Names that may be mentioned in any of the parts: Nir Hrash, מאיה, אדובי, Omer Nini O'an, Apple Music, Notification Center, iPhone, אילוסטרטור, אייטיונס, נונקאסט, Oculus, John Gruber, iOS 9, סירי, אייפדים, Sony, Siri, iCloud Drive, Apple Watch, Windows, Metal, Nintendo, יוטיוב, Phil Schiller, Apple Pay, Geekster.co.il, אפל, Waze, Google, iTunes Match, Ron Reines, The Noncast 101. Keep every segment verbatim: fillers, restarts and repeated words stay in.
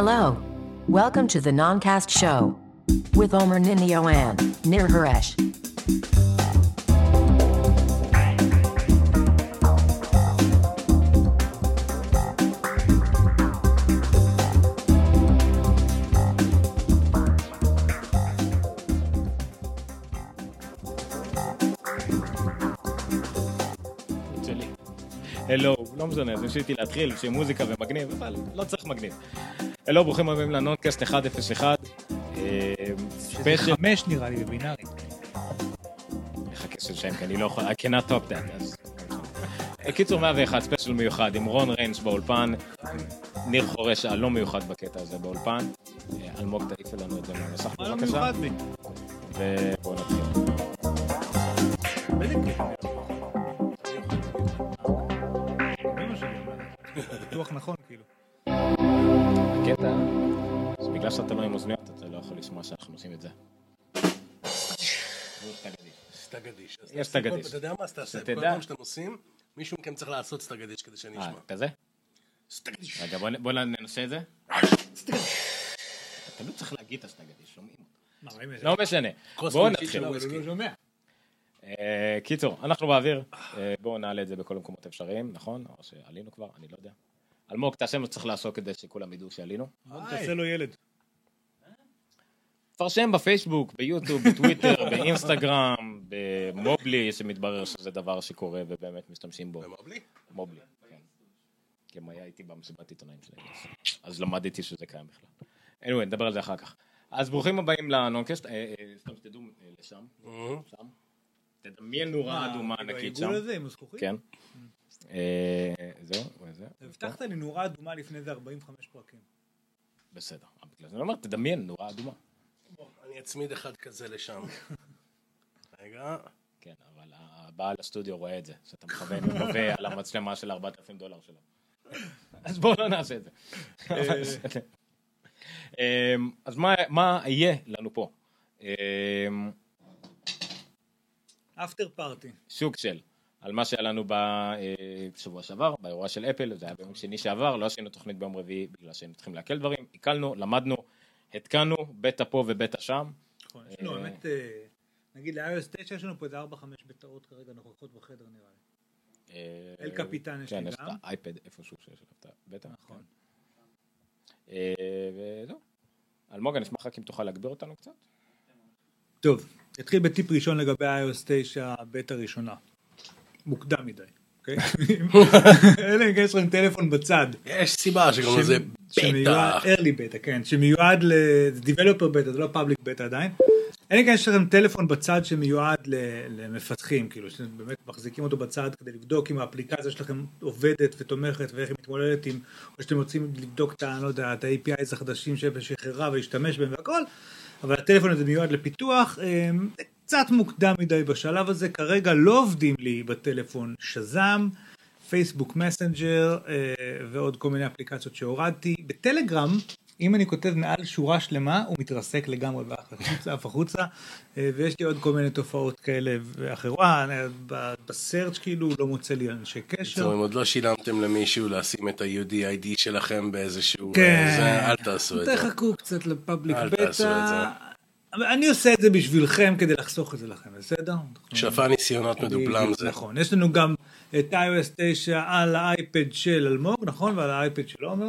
Hello. Welcome to the Noncast Show with Omer Nini O'an, Nir Hrash. אלו, לא משנה, אז נשיתי להתחיל, שיהיה מוזיקה ומגניב, אבל לא צריך מגניב. אלו, ברוכים הבאים לנונקאסט מאה ואחת. שזה חמש נראה לי בבינארי. נחכה של שם, כי אני לא יכול, I cannot top that. קיצור מאה ואחת, ספיישל מיוחד עם רון ריינס באולפן, ניר חורש הלא מיוחד בקטע הזה באולפן, אלמוג תעיף לנו את זה מהמסך, בבקשה. מה לא מיוחד בי? ובואו נתחיל. בטוח נכון, כאילו. הקטע, אז בגלל שאתה לא עם אוזניות, אתה לא יכול לשמוע שאנחנו עושים את זה. סטגדיש. יש סטגדיש. אתה יודע מה, אז תעשה, בכל פעם שאתם עושים, מישהו מכם צריך לעשות סטגדיש כדי שאני אשמע. כזה? סטגדיש. רגע, בוא ננסה את זה. סטגדיש. אתה לא צריך להגיד את הסטגדיש, שומעים. לא משנה. בואו נתחיל. קיצור, אנחנו באוויר, בואו נעלה את זה בכל המקומות אפשריים, נכון? או שעלינו כבר, אני לא יודע. אלמוג, תעשה מה צריך לעשות כדי שכולם ידעו שעלינו. תעשה לו ילד. תפרשם בפייסבוק, ביוטיוב, בטוויטר, באינסטגרם, במובלי, שמתברר שזה דבר שקורה ובאמת משתמשים בו. במובלי? מובלי, כן. כי אם היה איתי במסיבת עיתונאים שלי, אז למדתי שזה קיים בכלל. anyway, נדבר על זה אחר כך. אז ברוכים הבאים לנונקאסט, סתם שתדעו לשם, שם. תדמיין נורה אדומה ענקית שם. העיגול הזה עם הזכוכית? כן. זהו, זהו. הבטחת לי נורה אדומה לפני זה ארבעים וחמישה פרקים. בסדר. אני אומר, תדמיין נורה אדומה. אני אצמיד אחד כזה לשם. רגע. כן, אבל הבעל הסטודיו רואה את זה, שאתה מכוון ומובע על המצלמה של ארבעת אלפים דולר שלו. אז בואו לא נעשה את זה. אז מה יהיה לנו פה? אפטר פארטי. שוק של, על מה שהיה לנו בשבוע שעבר, באירוע של אפל, זה היה ביום שני שעבר, לא עשינו תוכנית ביום רביעי, בגלל שהם צריכים להקל דברים, עיקלנו, למדנו, התקנו, בטה פה ובטה שם. נכון, יש לנו באמת, נגיד ל-איי או אס תשע יש לנו פה איזה ארבע חמש בטאות כרגע, נוכחות בחדר נראה לי. אל קפיטן יש לי גם. כן, יש את האייפד איפשהו שיש לך בטה. נכון. וזהו. אלמוג, אני אשמח רק אם תוכל להגביר אותנו קצת. טוב. התחיל בטיפ ראשון לגבי איי או אס תשע, בטא ראשונה. מוקדם מדי, אוקיי? אלה נגיד יש לכם טלפון בצד. יש סיבה שגם זה בטא. early בטא, כן. שמיועד ל-developer בטא, זה לא public בטא עדיין. אלה נגיד יש לכם טלפון בצד שמיועד למפתחים, כאילו, שאתם באמת מחזיקים אותו בצד כדי לבדוק אם האפליקציה שלכם עובדת ותומכת ואיך היא מתמודדת עם, או שאתם רוצים לבדוק את ה-איי פי איז החדשים שחררה והשתמש בהם והכל. אבל הטלפון הזה מיועד לפיתוח, קצת מוקדם מדי בשלב הזה, כרגע לא עובדים לי בטלפון שזם, פייסבוק מסנג'ר, ועוד כל מיני אפליקציות שהורדתי. בטלגרם, אם אני כותב מעל שורה שלמה, הוא מתרסק לגמרי ואף החוצה, ויש לי עוד כל מיני תופעות כאלה ואחרות, בסרצ' כאילו לא מוצא לי אנשי קשר. אם עוד לא שילמתם למישהו לשים את ה-יו די איי די שלכם באיזשהו... כן, אל תעשו את זה. תחכו קצת לפאבליק בטא. אני עושה את זה בשבילכם כדי לחסוך את זה לכם, בסדר? שפה ניסיונות מדופלם זה. נכון, יש לנו גם את איי או אס תשע על האייפד של אלמוג, נכון? ועל האייפד של עומר.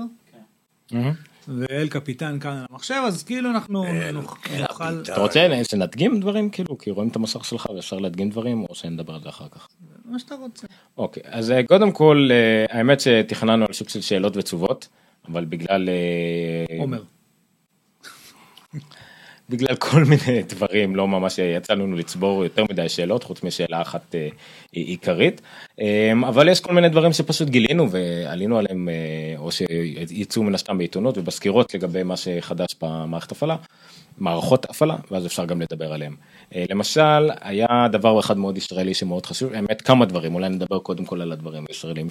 כן. ואל קפיטן כאן על המחשב, אז כאילו אנחנו נוכל... אתה רוצה שנדגים דברים כאילו, כי רואים את המסך שלך ואפשר להדגים דברים, או שנדבר על זה אחר כך? מה שאתה רוצה. אוקיי, אז קודם כל, האמת שתכננו על שוק של שאלות ותשובות, אבל בגלל... עומר. בגלל כל מיני דברים, לא ממש יצאנו לצבור יותר מדי שאלות, חוץ משאלה אחת עיקרית, אבל יש כל מיני דברים שפשוט גילינו ועלינו עליהם, או שיצאו מן הסתם בעיתונות ובסקירות לגבי מה שחדש במערכת הפעלה, מערכות הפעלה, ואז אפשר גם לדבר עליהם. למשל, היה דבר אחד מאוד ישראלי שמאוד חשוב, האמת כמה דברים, אולי נדבר קודם כל על הדברים הישראלים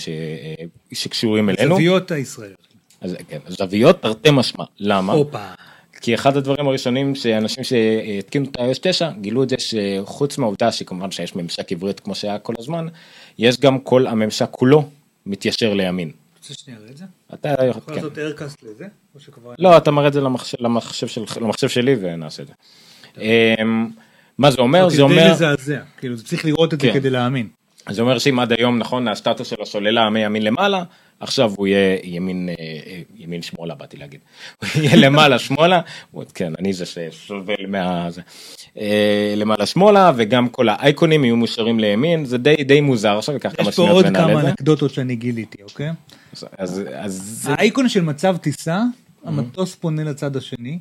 שקשורים אלינו. זוויות הישראליות. אז כן, זוויות תרתי משמע, למה? אופה. כי אחד הדברים הראשונים שאנשים שהתקינו את איי או אס תשע גילו את זה שחוץ מהעובדה שכמובן שיש ממשק עברית כמו שהיה כל הזמן, יש גם כל הממשק כולו מתיישר לימין. רוצה שאני אראה את זה? אתה יכול לעשות ארקאסט לזה? לא, אתה מראה את זה למחשב שלי ונעשה את זה. מה זה אומר? זה אומר... כדי לזעזע, כאילו זה צריך לראות את זה כדי להאמין. זה אומר שאם עד היום, נכון, הסטטוס של השוללה מימין למעלה, עכשיו הוא יהיה ימין, ימין שמאלה, באתי להגיד. הוא יהיה למעלה שמאלה, כן, אני זה ששובל מה... למעלה שמאלה, וגם כל האייקונים יהיו מושרים לימין, זה די, די מוזר עכשיו, וכך כמה שניות ונעלה את זה. יש פה עוד כמה אנקדוטות שאני גיליתי, אוקיי? אז, אז, אז... האייקון של מצב טיסה, המטוס פונה לצד השני,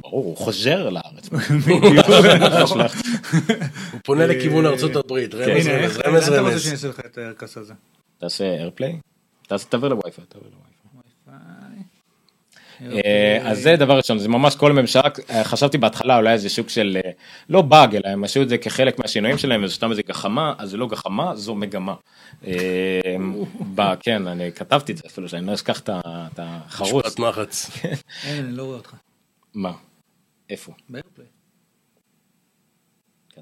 ברור, הוא חוזר לארץ. הוא פונה לכיוון ארצות הברית. רמז, רמז, רמז. אתה רוצה שאני אעשה לך את ההרכס הזה? תעשה איירפליי? תעבר לווי-פיי, תעבר לווי-פיי. אז זה דבר ראשון, זה ממש כל ממשלה, חשבתי בהתחלה אולי איזה שוק של, לא באג, אלא הם עשו את זה כחלק מהשינויים שלהם, ושתם איזה גחמה, אז זה לא גחמה, זו מגמה. כן, אני כתבתי את זה אפילו, שאני לא אשכח את החרוץ. משפט מחץ. אין, אני לא רואה אותך. מה? איפה? באיירפליי.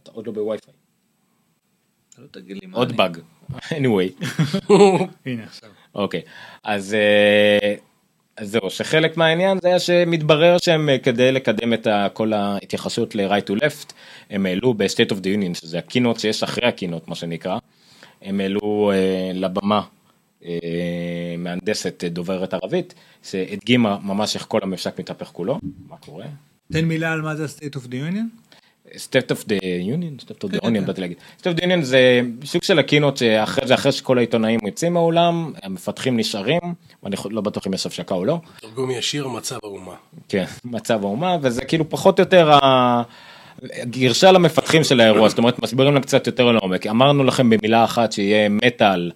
אתה עוד לא בווי-פיי. אתה לא תגיד לי מה אני. עוד באג. anyway. הנה עכשיו. אוקיי. אז זהו, שחלק מהעניין זה היה שמתברר שהם כדי לקדם את כל ההתייחסות ל-right to left, הם העלו ב-State of the Union, שזה הקינות שיש אחרי הקינות, מה שנקרא. הם העלו לבמה. מהנדסת דוברת ערבית שהדגימה ממש איך כל הממשק מתהפך כולו, מה קורה? תן מילה על מה זה State of the Union? State of the Union? State of the Union, באתי להגיד. State of the Union זה סוג של הקינות שאחרי זה, אחרי שכל העיתונאים יוצאים מהעולם, המפתחים נשארים, ואני לא בטוח אם יש הפסקה או לא. תרגום ישיר, מצב האומה. כן, מצב האומה, וזה כאילו פחות או יותר ה... גרשה למפתחים של האירוע, זאת אומרת, מסבירים להם קצת יותר לעומק. אמרנו לכם במילה אחת שיהיה מטל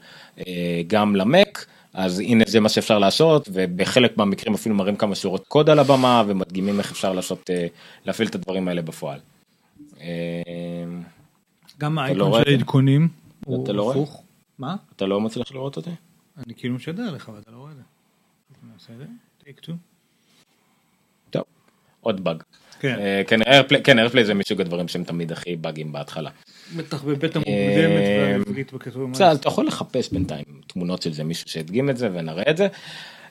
גם למק, אז הנה זה מה שאפשר לעשות, ובחלק מהמקרים אפילו מראים כמה שורות קוד על הבמה, ומדגימים איך אפשר לעשות, להפעיל את הדברים האלה בפועל. גם האייקון של העדכונים הוא הפוך. מה? אתה לא מצליח לראות אותי? אני כאילו משדר לך, אבל אתה לא רואה את זה. אני עושה את זה? Take two. טוב, עוד באג. כן, איירפליי זה מסוג הדברים שהם תמיד הכי באגים בהתחלה. בטח בבית המוקדמת והעברית בכתוב. בסדר, אתה יכול לחפש בינתיים תמונות של זה, מישהו שהדגים את זה ונראה את זה.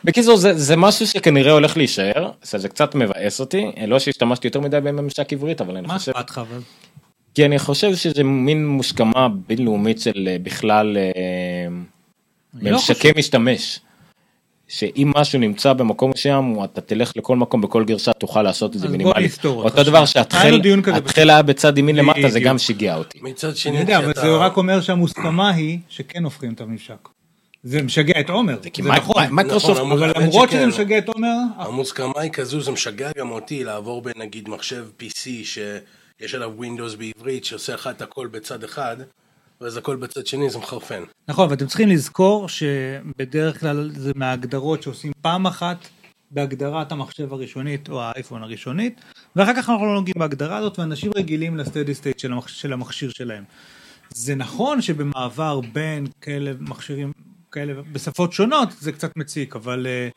בקיצור, זה משהו שכנראה הולך להישאר, זה קצת מבאס אותי, לא שהשתמשתי יותר מדי בממשק עברית, אבל אני חושב... מה אכפת לך? כי אני חושב שזה מין מוסכמה בינלאומית של בכלל ממשקי משתמש. שאם משהו נמצא במקום שם, אתה תלך לכל מקום, בכל גרשה תוכל לעשות את זה מינימלי. אותו דבר שהתחילה בצד ימין למטה, זה גם שיגיע אותי. אני יודע, אבל זה רק אומר שהמוסכמה היא, שכן הופכים את הממשק. זה משגע את עומר, זה נכון. אבל למרות שזה משגע את עומר... המוסכמה היא כזו, זה משגע גם אותי, לעבור בין נגיד מחשב פי סי, שיש עליו Windows בעברית, שעושה לך את הכל בצד אחד, ואז הכל בצד שני זה מחרפן. נכון, ואתם צריכים לזכור שבדרך כלל זה מההגדרות שעושים פעם אחת בהגדרת המחשב הראשונית או האייפון הראשונית, ואחר כך אנחנו לא נוגעים בהגדרה הזאת, ואנשים רגילים לסטדי סטייט של, המח... של המכשיר שלהם. זה נכון שבמעבר בין כאלה מכשירים, כאלה בשפות שונות, זה קצת מציק, אבל uh,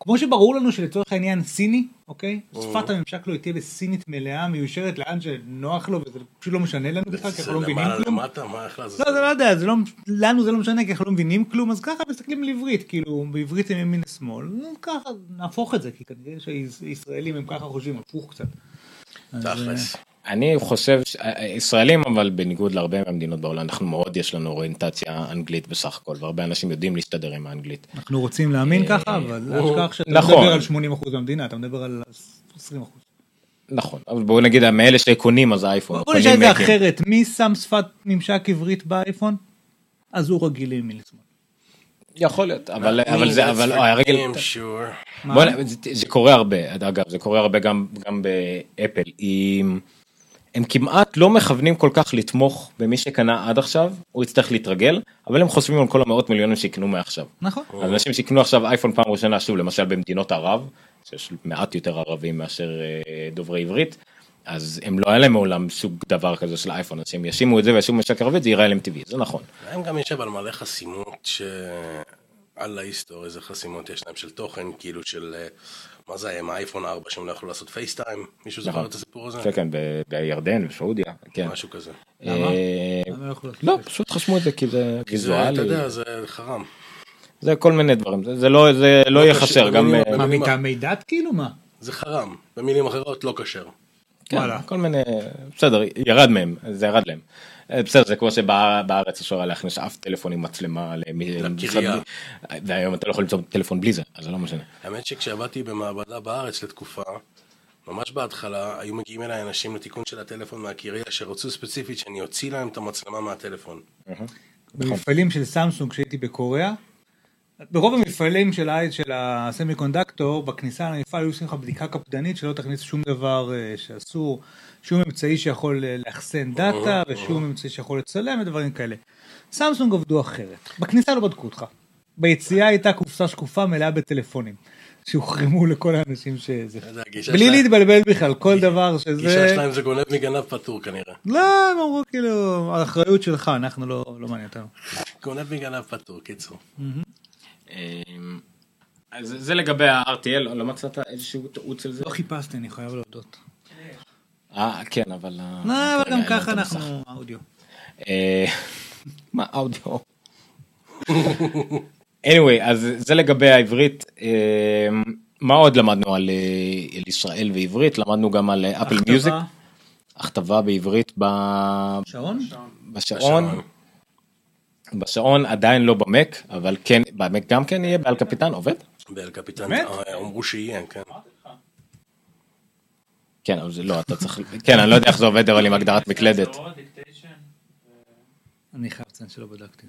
כמו שברור לנו שלצורך העניין סיני, אוקיי? שפת הממשק לא תהיה בסינית מלאה, מיושרת לאן שנוח לו, וזה פשוט לא משנה לנו בכלל, כי אנחנו לא מבינים כלום. לא, זה לא יודע, לנו זה לא משנה, כי אנחנו לא מבינים כלום, אז ככה מסתכלים לעברית, כאילו, בעברית הם ימין לשמאל, ככה נהפוך את זה, כי כנראה שישראלים הם ככה חושבים, הפוך קצת. תכלס. אני חושב, ישראלים, אבל בניגוד להרבה מהמדינות בעולם, אנחנו מאוד, יש לנו אוריינטציה אנגלית בסך הכל, והרבה אנשים יודעים להסתדר עם האנגלית. אנחנו רוצים להאמין ככה, אבל לא שכח שאתה מדבר על שמונים אחוז מהמדינה, אתה מדבר על עשרים אחוז. נכון, אבל בואו נגיד, מאלה שקונים, אז האייפון. בואו נשאל את זה אחרת, מי שם שפת ממשק עברית באייפון? אז הוא רגיל ימין לשמאל. יכול להיות, אבל זה, אבל הרגל, זה קורה הרבה, אגב, זה קורה הרבה גם באפל, עם... הם כמעט לא מכוונים כל כך לתמוך במי שקנה עד עכשיו, הוא יצטרך להתרגל, אבל הם חושבים על כל המאות מיליונים שיקנו מעכשיו. נכון. אז אנשים שיקנו עכשיו אייפון פעם ראשונה, שוב, למשל במדינות ערב, שיש מעט יותר ערבים מאשר דוברי עברית, אז הם לא היה להם מעולם סוג דבר כזה של אייפון, אז שהם ישימו את זה וישימו משק ערבית, זה יראה להם טבעי, זה נכון. הם גם יושב על מלא חסימות שעל ההיסטוריה, איזה חסימות יש להם של תוכן, כאילו של... מה זה היה עם האייפון ארבע שהם לא יכולו לעשות פייסטיים? מישהו זוכר את הסיפור הזה? כן, בירדן, בשעודיה. משהו כזה. למה? לא, פשוט חשמו את זה כי זה ויזואלי. אתה יודע, זה חרם. זה כל מיני דברים, זה, זה לא, זה לא, לא יהיה חסר גם... מה, מטעמי דת כאילו מה? זה חרם, במילים אחרות לא כשר. כן, וואלה. כל מיני, בסדר, ירד מהם, זה ירד להם. בסדר, זה כמו שבארץ השורה להכניס אף טלפון עם מצלמה לקריה. והיום אתה לא יכול למצוא טלפון בלי זה, אז זה לא משנה. האמת שכשעבדתי במעבדה בארץ לתקופה, ממש בהתחלה היו מגיעים אליי אנשים לתיקון של הטלפון מהקריה, שרצו ספציפית שאני הוציא להם את המצלמה מהטלפון. במפעלים של סמסונג שהייתי בקוריאה, ברוב המפעלים של הסמי קונדקטור, בכניסה למפעל היו עושים לך בדיקה קפדנית שלא תכניס שום דבר שאסור, שום אמצעי שיכול לאחסן דאטה ושום אמצעי שיכול לצלם ודברים כאלה. סמסונג עבדו אחרת, בכניסה לא בדקו אותך, ביציאה הייתה קופסה שקופה מלאה בטלפונים שהוחרמו לכל האנשים שזה, בלי להתבלבל בכלל, כל דבר שזה... גישה שלהם זה גונב מגנב פטור כנראה. לא, הם אמרו כאילו, האחריות שלך, אנחנו לא מעניין אותנו. גונב מגנב פטור, קיצור. אז זה לגבי ה-אר טי אל, לא מצאת איזשהו תאוץ על זה? לא חיפשתי, אני חייב להודות. אה, כן, אבל... לא, אבל גם ככה אנחנו אודיו. מה אודיו? anyway, אז זה לגבי העברית. מה עוד למדנו על ישראל ועברית? למדנו גם על אפל מיוזיק. הכתבה בעברית בשעון? בשעון. בשעון עדיין לא במק, אבל כן, במק גם כן יהיה באל קפיטן, עובד? באל קפיטן, אמרו שיהיה, כן. כן, אבל זה לא, אתה צריך, כן, אני לא יודע איך זה עובד, אבל עם הגדרת מקלדת. אני חייב לציין שלא בדקתי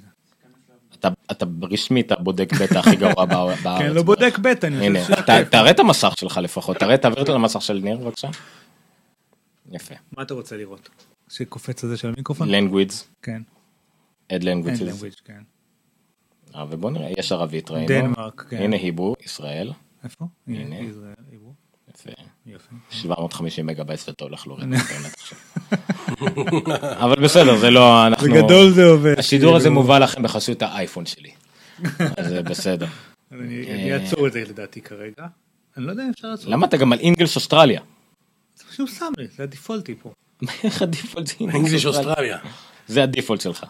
זה. אתה ברשמי, אתה בודק בטא הכי גרוע בארץ. כן, לא בודק בטא, אני חושב. הנה, תראה את המסך שלך לפחות, תראה, תעביר את המסך של ניר, בבקשה. יפה. מה אתה רוצה לראות? שקופץ הזה של המיקרופון? Language. כן. עד לנגוויץ', כן. אה, ובוא נראה, יש ערבית, ראינו. דנמרק, כן. הנה היברו, ישראל. איפה? הנה, ישראל, היברו. יפה. יפה. שבע מאות וחמישים מגבייס וטוב לך לא רואה את האינטרנט עכשיו. אבל בסדר, זה לא, אנחנו... בגדול זה עובד. השידור הזה מובא לכם בחסות האייפון שלי. אז זה בסדר. אני אעצור את זה לדעתי כרגע. אני לא יודע אם אפשר לעצור. למה אתה גם על אינגלס אוסטרליה? זה פשוט שם לי, זה הדיפולטי פה. איך הדיפולט זה אינגלס אוסטרליה? זה הדיפולט שלך.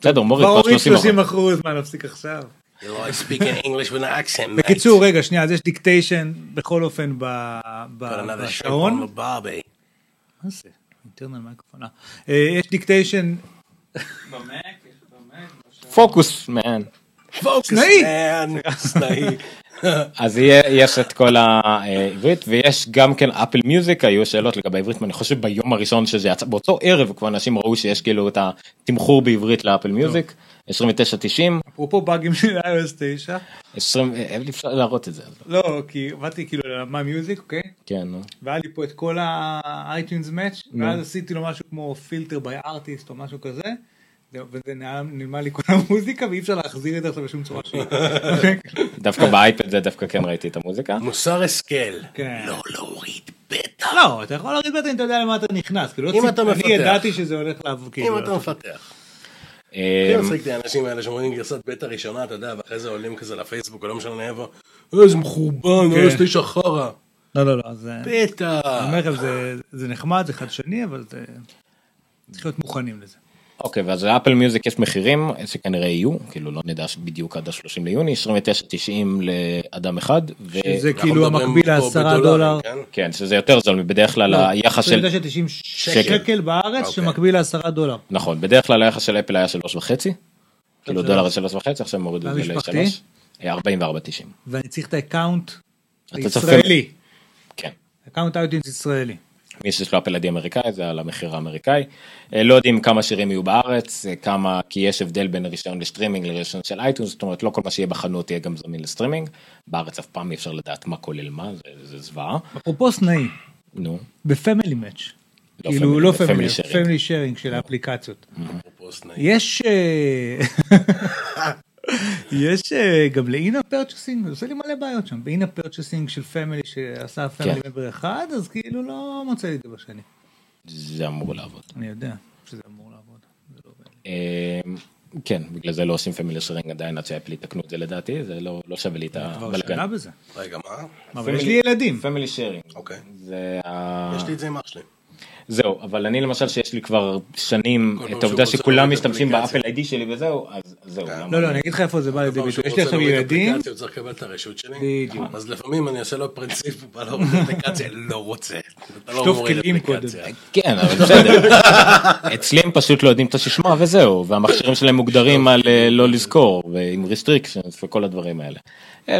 בסדר, מוריד שלושים אחוז, מה נפסיק עכשיו? You always speak in English with an accent, mate. בקיצור, רגע, שנייה, אז יש דיקטיישן בכל אופן בשעון. מה זה? אינטרנל מייקרופון. יש דיקטיישן... במק, יש במק. פוקוס, מן. פוקוס, מן. סנאי. אז יש את כל העברית, ויש גם כן אפל מיוזיק, היו שאלות לגבי העברית, ואני חושב ביום הראשון שזה יצא, באותו ערב כבר אנשים ראו שיש כאילו את התמחור בעברית לאפל מיוזיק, עשרים ותשע תשעים. אפרופו באגים של iOS תשע. עשרים, אי אפשר להראות את זה. לא, כי באתי כאילו למה מיוזיק, אוקיי? כן. והיה לי פה את כל ה-iTunes Match, ואז עשיתי לו משהו כמו פילטר ביי ארטיסט או משהו כזה, וזה נעלמה לי כל המוזיקה, ואי אפשר להחזיר את זה עכשיו בשום צורה שלי. דווקא באייפד זה דווקא כן ראיתי את המוזיקה. מוסר הסקל. לא להוריד בטא. לא, אתה יכול להוריד בטא אם אתה יודע למה אתה נכנס. אם אתה מפתח. אני ידעתי שזה הולך לעבוד. אם אתה מפתח. אני מצחיק את האנשים האלה שאומרים גרסת בטא ראשונה, אתה יודע, ואחרי זה עולים כזה לפייסבוק, ולא משנה איפה, איזה מחורבן, איזה תשע חרה. לא, לא, לא. בטא. זה נחמד, זה חדשני, אבל צריך להיות מוכנים לזה. אוקיי, ואז לאפל מיוזיק יש מחירים, שכנראה יהיו, כאילו לא נדע בדיוק עד ה-שלושים ליוני, עשרים ותשע תשעים לאדם אחד. שזה כאילו המקביל ל-עשרה דולר. כן, שזה יותר זול, בדרך כלל היחס של... עשרים ותשע תשעים שקל בארץ, שמקביל ל-עשרה דולר. נכון, בדרך כלל היחס של אפל היה שלוש נקודה חמש, כאילו דולר ל-שלוש נקודה חמש, עכשיו מורידו את זה ל-שלוש, היה ארבעים וארבע נקודה תשעים. ואני צריך את האקאונט הישראלי. כן. אקאונט אייטונס ישראלי. מי שיש לו אפל איי די אמריקאי, זה על המחיר האמריקאי. לא יודעים כמה שירים יהיו בארץ, כמה, כי יש הבדל בין הרישיון לסטרימינג לרישיון של אייטונס, זאת אומרת, לא כל מה שיהיה בחנות יהיה גם זמין לסטרימינג. בארץ אף פעם אי אפשר לדעת מה כולל מה, זה זוועה. אפרופו סנאי. נו. בפמילי מאץ'. כאילו, לא פמילי, פמילי שיירינג של האפליקציות. אפרופו סנאי. יש... יש גם לאינה פרצ'סינג, זה עושה לי מלא בעיות שם, באינה פרצ'סינג של פמילי שעשה פמילי מבר אחד, אז כאילו לא מוצא לי את זה בשני. זה אמור לעבוד. אני יודע שזה אמור לעבוד. כן, בגלל זה לא עושים פמילי שרינג עדיין עד שהאפל יתקנו את זה לדעתי, זה לא שווה לי את הבלגן. כבר שנה בזה. רגע, מה? אבל יש לי ילדים. פמילי שרינג. אוקיי. יש לי את זה עם אח שלי. זהו, אבל אני למשל שיש לי כבר שנים את העובדה שכולם משתמשים באפל איי די שלי וזהו, אז זהו. לא, לא, אני אגיד לך איפה זה בא לידי ביטוי. יש לי עכשיו ילדים. הוא צריך לקבל את הרשות שלי. אז לפעמים אני אעשה לו פרינציפ, הוא בא להוריד אפליקציה, לא רוצה. שטוף כלים קודם. כן, אבל בסדר. אצלי הם פשוט לא יודעים את הששמה וזהו, והמכשירים שלהם מוגדרים על לא לזכור, ועם רסטריקשנס וכל הדברים האלה.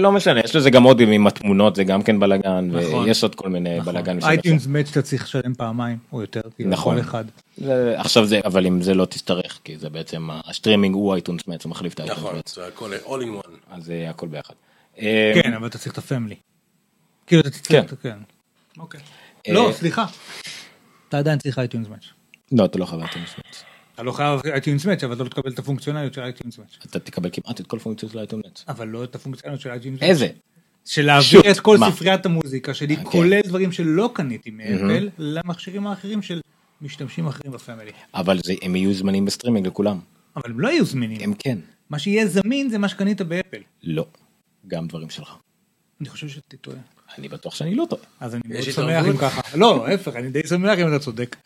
לא משנה, יש לזה גם עוד עם התמונות, זה גם כן בלגן, ויש עוד כל מיני בלגן. iTunes Match אתה צריך לשלם פעמיים, או יותר, כאילו, כל אחד. עכשיו זה, אבל אם זה לא תסתרך, כי זה בעצם, הסטרימינג הוא iTunes Match, הוא מחליף את iTunes Match. נכון, זה הכל, all in one. אז זה הכל ביחד. כן, אבל אתה צריך את הפמילי. כאילו, אתה צריך, כן. אוקיי. לא, סליחה. אתה עדיין צריך iTunes Match. לא, אתה לא חייב iTunes Match. אתה לא חייב iTunes Match, אבל אתה לא תקבל את הפונקציונליות של iTunes Match. אתה תקבל כמעט את כל פונקציות של iTunes Match. אבל לא את הפונקציונליות של iTunes Match. איזה? של להעביר את כל ספריית המוזיקה שלי, כולל דברים שלא קניתי מאפל, למכשירים האחרים של משתמשים אחרים בפמילי. אבל הם יהיו זמנים בסטרימינג לכולם. אבל הם לא יהיו זמינים. הם כן. מה שיהיה זמין זה מה שקנית באפל. לא. גם דברים שלך. אני חושב שאתה טועה. אני בטוח שאני לא טועה. אז אני מאוד שמח אם ככה. לא, איפך, אני די שמח אם אתה צודק.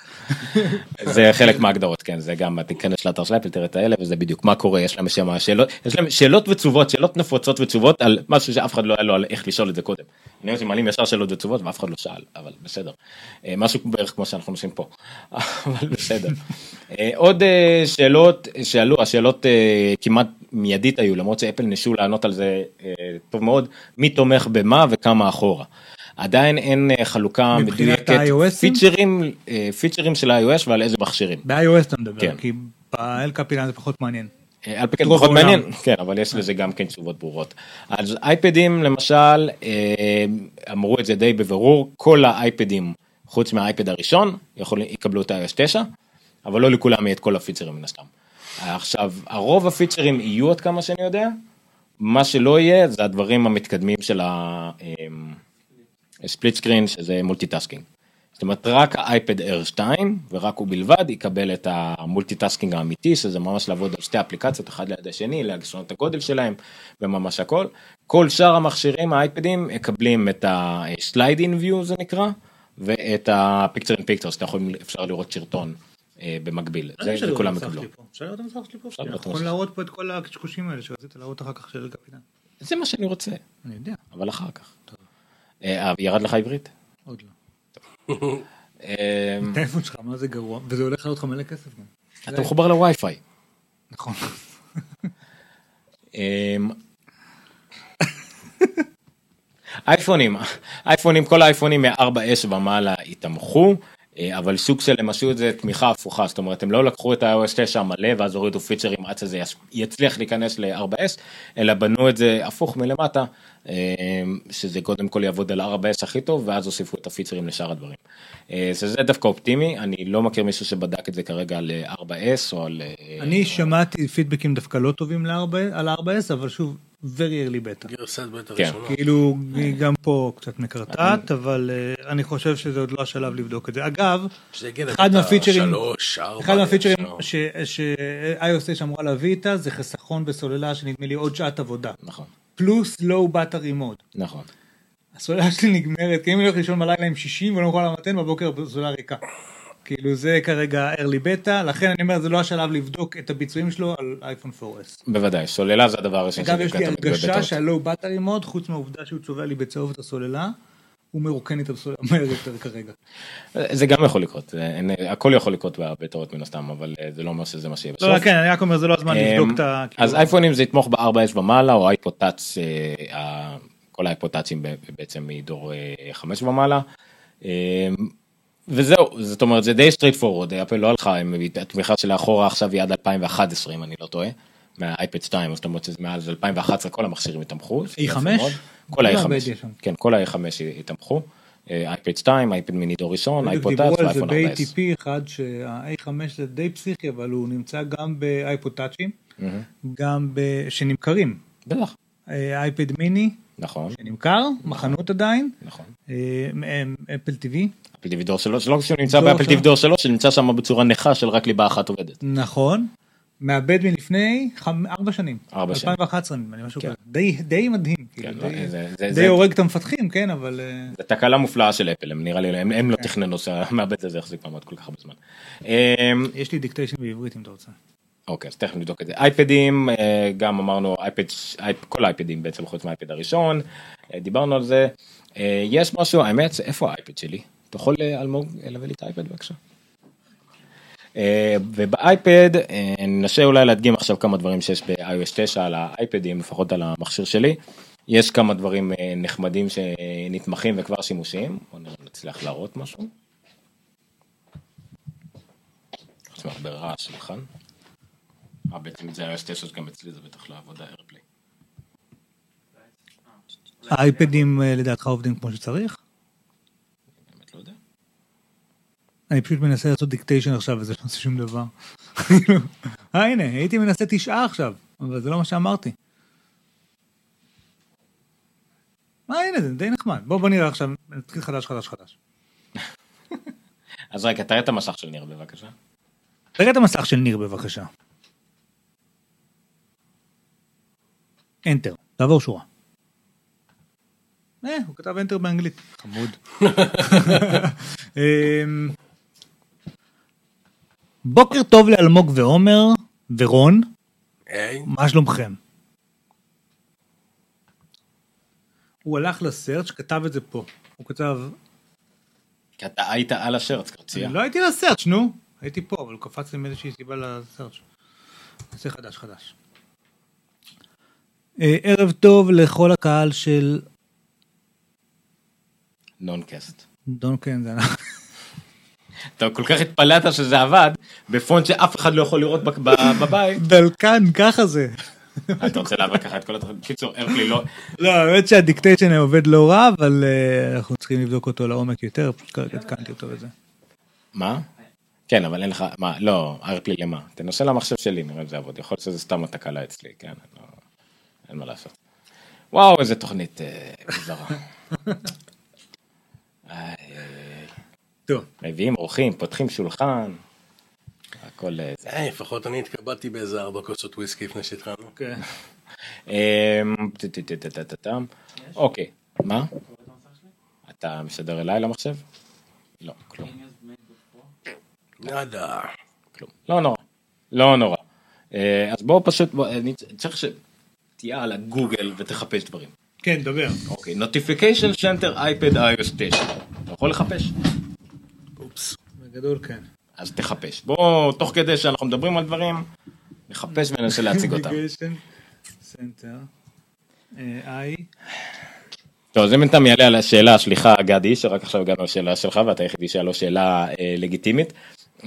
זה חלק מההגדרות, כן, זה גם, תיכנס לאתר של אפל, תראה את האלה, וזה בדיוק מה קורה, יש להם שם שאלות, יש להם שאלות ותשובות, שאלות נפוצות ותשובות, על משהו שאף אחד לא היה לו על איך לשאול את זה קודם. אני אומר שמעלים ישר שאלות ותשובות, ואף אחד לא שאל, אבל בסדר. משהו בערך כמו שאנחנו נושאים פה, אבל בסדר. עוד שאלות שאלו, השאלות כמעט מיידית היו, למרות שאפל ניסו לענות על זה טוב מאוד, מי תומך במה וכמה אחורה. עדיין אין חלוקה מדויקת, פיצ'רים, פיצ'רים של ה-iOS ועל איזה מכשירים. ב-iOS אתה מדבר, כי ב-L K פילן זה פחות מעניין. על פקד פחות מעניין, כן, אבל יש לזה גם כן תשובות ברורות. אז אייפדים למשל, אמרו את זה די בבירור, כל האייפדים, חוץ מהאייפד הראשון, יקבלו את ה-iOS תשע, אבל לא לכולם יהיה את כל הפיצ'רים מן הסתם. עכשיו, הרוב הפיצ'רים יהיו עד כמה שאני יודע, מה שלא יהיה זה הדברים המתקדמים של הספליט סקרין, שזה מולטיטאסקינג. זאת אומרת, רק האייפד אייר טו ורק הוא בלבד יקבל את המולטיטאסקינג האמיתי, שזה ממש לעבוד על שתי אפליקציות, אחד ליד השני, להגשונות הגודל שלהם, וממש הכל. כל שאר המכשירים, האייפדים, מקבלים את ה-slide in view, זה נקרא, ואת ה-picture in picture, שאתה יכולים, אפשר לראות שרטון. במקביל, זה כולם מקבלות. אפשר לראות את המסך שלי פה? אפשר להראות פה את כל הקשקושים האלה שרצית להראות אחר כך של קפיטן. זה מה שאני רוצה. אני יודע. אבל אחר כך. ירד לך עברית? עוד לא. טלפון שלך, מה זה גרוע? וזה הולך לעלות לך מלא כסף. אתה מחובר לווי-פיי. נכון. אייפונים. אייפונים, כל האייפונים מ-פור אס ומעלה התמכו. אבל סוג של הם עשו את זה תמיכה הפוכה, זאת אומרת, הם לא לקחו את ה-iOS תשע מלא, ואז הורידו פיצ'רים עד שזה יצליח להיכנס ל-פור אס, אלא בנו את זה הפוך מלמטה, שזה קודם כל יעבוד על פור אס הכי טוב, ואז הוסיפו את הפיצ'רים לשאר הדברים. שזה דווקא אופטימי, אני לא מכיר מישהו שבדק את זה כרגע על פור אס או על... אני שמעתי פידבקים דווקא לא טובים על פור אס, אבל שוב, very early beta. גרסת בטא ראשונה. כאילו, גם פה קצת מקרטט, אבל אני חושב שזה עוד לא השלב לבדוק את זה. אגב, אחד מהפיצ'רים, אחד מהפיצ'רים ש-iOS שאמורה להביא איתה, זה חסכון בסוללה שנדמה לי עוד שעת עבודה. נכון. פלוס low battery mode. נכון. הסוללה שלי נגמרת, כי אם אני הולך לישון בלילה עם שישים, ולא מוכן למתן, בבוקר סוללה ריקה. כאילו זה כרגע early beta, לכן אני אומר, זה לא השלב לבדוק את הביצועים שלו על אייפון פור אס. בוודאי, סוללה זה הדבר הראשון. אגב, יש לי הרגשה שהלא בטרי מוד, חוץ מהעובדה שהוא צובע לי בצהוב את הסוללה, הוא מרוקן את הסוללה מהר יותר כרגע. זה גם יכול לקרות, הכל יכול לקרות בתורות מן הסתם, אבל זה לא אומר שזה מה שיהיה בסוף. לא, כן, אני רק אומר, זה לא הזמן לבדוק את ה... אז אייפונים זה יתמוך ב-פור אס ומעלה, או אייפוד טאץ, כל האייפוד טאצים בעצם מדור חמש ומעלה. וזהו, זאת אומרת, זה די סטריט פורוד, אפל לא הלכה, התמיכה של האחורה עכשיו היא עד אלפיים ואחת עשרה, אם אני לא טועה, מהאייפד שתיים, זאת אומרת, מעל אלפיים ואחת עשרה כל המכשירים התמכו. אי חמש? כל ה-אי חמש, כן, כל ה-אי חמש התמכו, אייפד שתיים, אייפד מיני דור ראשון, אייפוד טאץ' ואייפון ארבע עשרה. דיברו על זה ב-A T P אחד, שה-אי חמש זה די פסיכי, אבל הוא נמצא גם באייפוד טאצ'ים, גם שנמכרים. בטח. אייפד מיני. נכון. שנמכר, מחנות עדיין. נכון. אפל טי וי. אפל טי וי דור שלוש, לא כשהוא נמצא באפל טי וי דור שלוש, שנמצא שם בצורה נכה של רק ליבה אחת עובדת. נכון. מעבד מלפני ארבע שנים. ארבע שנים. אלפיים ואחת עשרה, אני משהו כזה. די מדהים. די הורג את המפתחים, כן, אבל... זה תקלה מופלאה של אפל, הם נראה לי, הם לא תכננו, המעבד הזה יחזיק מעמד כל כך הרבה זמן. יש לי דיקטיישן בעברית אם אתה רוצה. אוקיי, אז תכף נבדוק את זה. אייפדים, גם אמרנו, כל האייפדים בעצם חוץ מהאייפד הראשון, דיברנו על זה. יש משהו, האמת, איפה האייפד שלי? אתה יכול אלמוג להביא לי את האייפד בבקשה? ובאייפד, ננסה אולי להדגים עכשיו כמה דברים שיש ב-איי או אס תשע על האייפדים, לפחות על המכשיר שלי. יש כמה דברים נחמדים שנתמכים וכבר שימושיים. בואו נצליח להראות משהו. נשמע ברעש שלכן. אה, בעצם את זה איי או אס תשע גם אצלי, זה בטח לעבודה AirPlay. האייפדים לדעתך עובדים כמו שצריך? אני פשוט מנסה לעשות דיקטיישן עכשיו, וזה לא עושה שום דבר. אה, הנה, הייתי מנסה תשעה עכשיו, אבל זה לא מה שאמרתי. אה, הנה, זה די נחמד. בואו בוא נראה עכשיו, נתחיל חדש, חדש, חדש. אז רגע, תראה את המסך של ניר, בבקשה. תראה את המסך של ניר, בבקשה. Enter, תעבור שורה. אה, הוא כתב Enter באנגלית. חמוד. אממ... בוקר טוב לאלמוג ועומר ורון, מה שלומכם? הוא הלך לסרצ' כתב את זה פה, הוא כתב... כי אתה היית על הסרצ' קרצייה. לא הייתי לסרצ' נו, הייתי פה, אבל הוא קפץ עם איזושהי סיבה לסרצ'. נעשה חדש חדש. ערב טוב לכל הקהל של... נונקאסט. נונקאסט זה אנחנו. אתה כל כך התפלאת שזה עבד, בפונט שאף אחד לא יכול לראות בבית. דלקן, ככה זה. אתה רוצה לעבוד ככה את כל התחת, קיצור, ארפלי לא... לא, האמת שהדיקטיישן עובד לא רע, אבל אנחנו צריכים לבדוק אותו לעומק יותר, פשוט כרגע התקנתי אותו וזה. מה? כן, אבל אין לך, מה, לא, ארפלי למה? תנסה למחשב שלי, נראה אם זה עבוד, יכול להיות שזה סתם התקלה אצלי, כן, אין מה לעשות. וואו, איזה תוכנית גזרה. טוב. מביאים אורחים, פותחים שולחן, הכל... לפחות אני התקבלתי באיזה ארבע כוסות וויסקי לפני שהתחלנו. אוקיי. אוקיי, מה? אתה מסדר אליי למחשב? לא, כלום. נדה. כלום. לא נורא. לא נורא. אז בואו פשוט, אני צריך שתהיה על הגוגל ותחפש דברים. כן, דבר. אוקיי, Notification Center iPad איי או אס תשע. אתה יכול לחפש? גדול, כן. אז תחפש. בואו, תוך כדי שאנחנו מדברים על דברים, נחפש וננסה להציג אותם. סנטר. איי. טוב, זה בינתיים יעלה על השאלה, סליחה, גדי, שרק עכשיו הגענו לשאלה שלך, ואתה היחידי שאלו שאלה לגיטימית,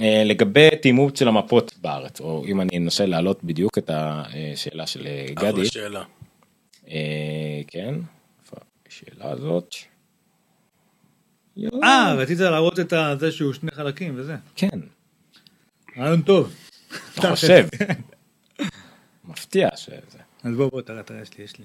לגבי תימות של המפות בארץ, או אם אני אנסה להעלות בדיוק את השאלה של גדי. אחלה שאלה. כן, השאלה הזאת. אה, רצית להראות את זה שהוא שני חלקים וזה. כן. רעיון טוב. אתה חושב. מפתיע שזה. אז בוא בוא, תראה, תראה, יש לי, יש לי.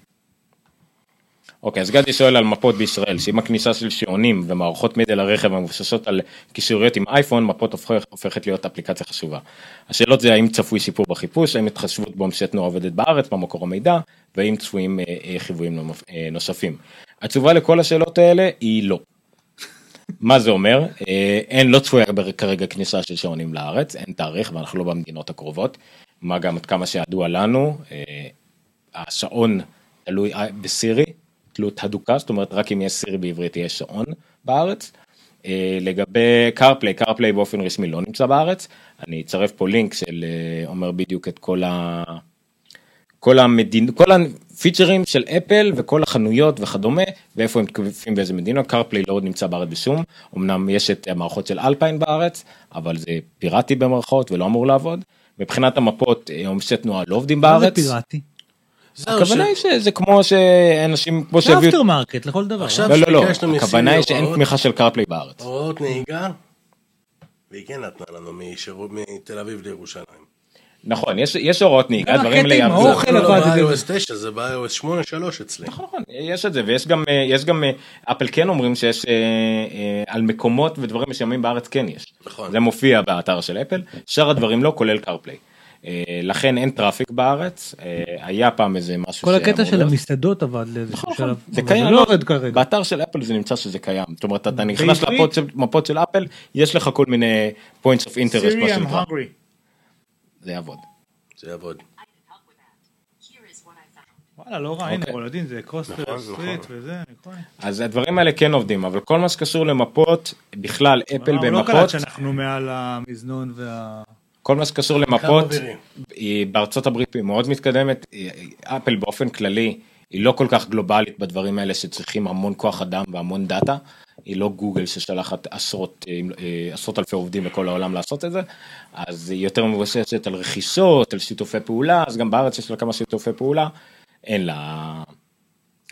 אוקיי, אז גדי שואל על מפות בישראל, שעם הכניסה של שעונים ומערכות מדיה לרכב המבוססות על קישוריות עם אייפון, מפות הופכת להיות אפליקציה חשובה. השאלות זה האם צפוי שיפור בחיפוש, האם התחשבות בעומסי תנועה עובדת בארץ, במקור המידע, והאם צפויים חיוויים נוספים. התשובה לכל השאלות האלה היא לא. מה זה אומר? אין, לא צפויה כרגע כניסה של שעונים לארץ, אין תאריך ואנחנו לא במדינות הקרובות, מה גם עד כמה שידוע לנו, השעון תלוי בסירי, תלות הדוקה, זאת אומרת רק אם יש סירי בעברית יש שעון בארץ, לגבי CarPlay, CarPlay באופן רשמי לא נמצא בארץ, אני אצרף פה לינק של אומר בדיוק את כל ה... כל המדינות, כל הפיצ'רים של אפל וכל החנויות וכדומה, ואיפה הם תקופים באיזה מדינות, CarPlay לא עוד נמצא בארץ בשום, אמנם יש את המערכות של אלפיין בארץ, אבל זה פיראטי במערכות ולא אמור לעבוד, מבחינת המפות, עומסי תנועה לא עובדים בארץ. זה פיראטי. הכוונה היא שזה כמו שאנשים, כמו שהביאו... זה אפטר מרקט לכל דבר. לא, לא, לא, הכוונה היא שאין תמיכה של CarPlay בארץ. הוראות נהיגה, והיא כן נתנה לנו מתל אביב לירושלים. נכון, יש, יש הוראות נהיגה, דברים לים. זה לא ב-iOS תשע, זה ב-iOS שמונה שלוש אצלי. נכון, נכון, יש את זה, ויש גם, יש גם, אפל כן אומרים שיש, על מקומות ודברים משעמים בארץ כן יש. נכון. זה מופיע באתר של אפל, שאר הדברים לא, כולל CarPlay. לכן אין טראפיק בארץ, היה פעם איזה משהו... כל הקטע של המסעדות עבד לאיזשהו שלב, אבל זה לא עובד כרגע. באתר של אפל זה נמצא שזה קיים, זאת אומרת, אתה נכנס למפות של אפל, יש לך כל מיני points of interest. Siri, I'm hungry. זה יעבוד. זה יעבוד. וואלה, לא רע, הנה, רולדין, זה קוסטר, סטריט וזה, נכון. אז הדברים האלה כן עובדים, אבל כל מה שקשור למפות, בכלל, אפל במפות... לא קלט שאנחנו מעל המזנון וה... כל מה שקשור למפות, בארצות הברית היא מאוד מתקדמת, אפל באופן כללי, היא לא כל כך גלובלית בדברים האלה שצריכים המון כוח אדם והמון דאטה, היא לא גוגל ששלחת עשרות, עשרות אלפי עובדים לכל העולם לעשות את זה, אז היא יותר מבוססת על רכישות, על שיתופי פעולה, אז גם בארץ יש לה כמה שיתופי פעולה, אין לה,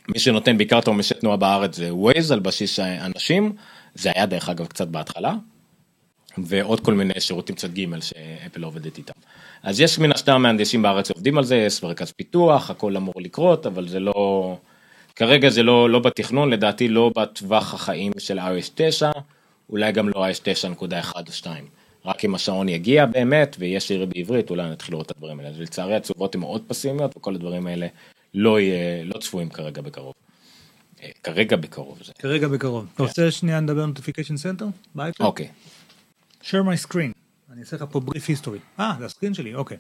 מי שנותן בעיקר את עומסי תנועה בארץ זה Waze על בסיס אנשים, זה היה דרך אגב קצת בהתחלה, ועוד כל מיני שירותים צד ג' שאפל עובדת איתם. אז יש מן השני המהנדסים בארץ שעובדים על זה, יש מרכז פיתוח, הכל אמור לקרות, אבל זה לא, כרגע זה לא, לא בתכנון, לדעתי לא בטווח החיים של איי או אס תשע, אולי גם לא איי או אס תשע נקודה אחת או שתיים, רק אם השעון יגיע באמת, ויש שירי בעברית, אולי נתחיל לראות את הדברים האלה, אז לצערי התשובות הן מאוד פסימיות, וכל הדברים האלה לא, יהיה, לא צפויים כרגע בקרוב. כרגע בקרוב זה. כרגע בקרוב. אתה רוצה שנייה נדבר נוטיפיקיישן סנטר? באייפון? אוקיי. share my screen, אני אעשה לך פה brief history, אה, זה הסקרין שלי, אוקיי,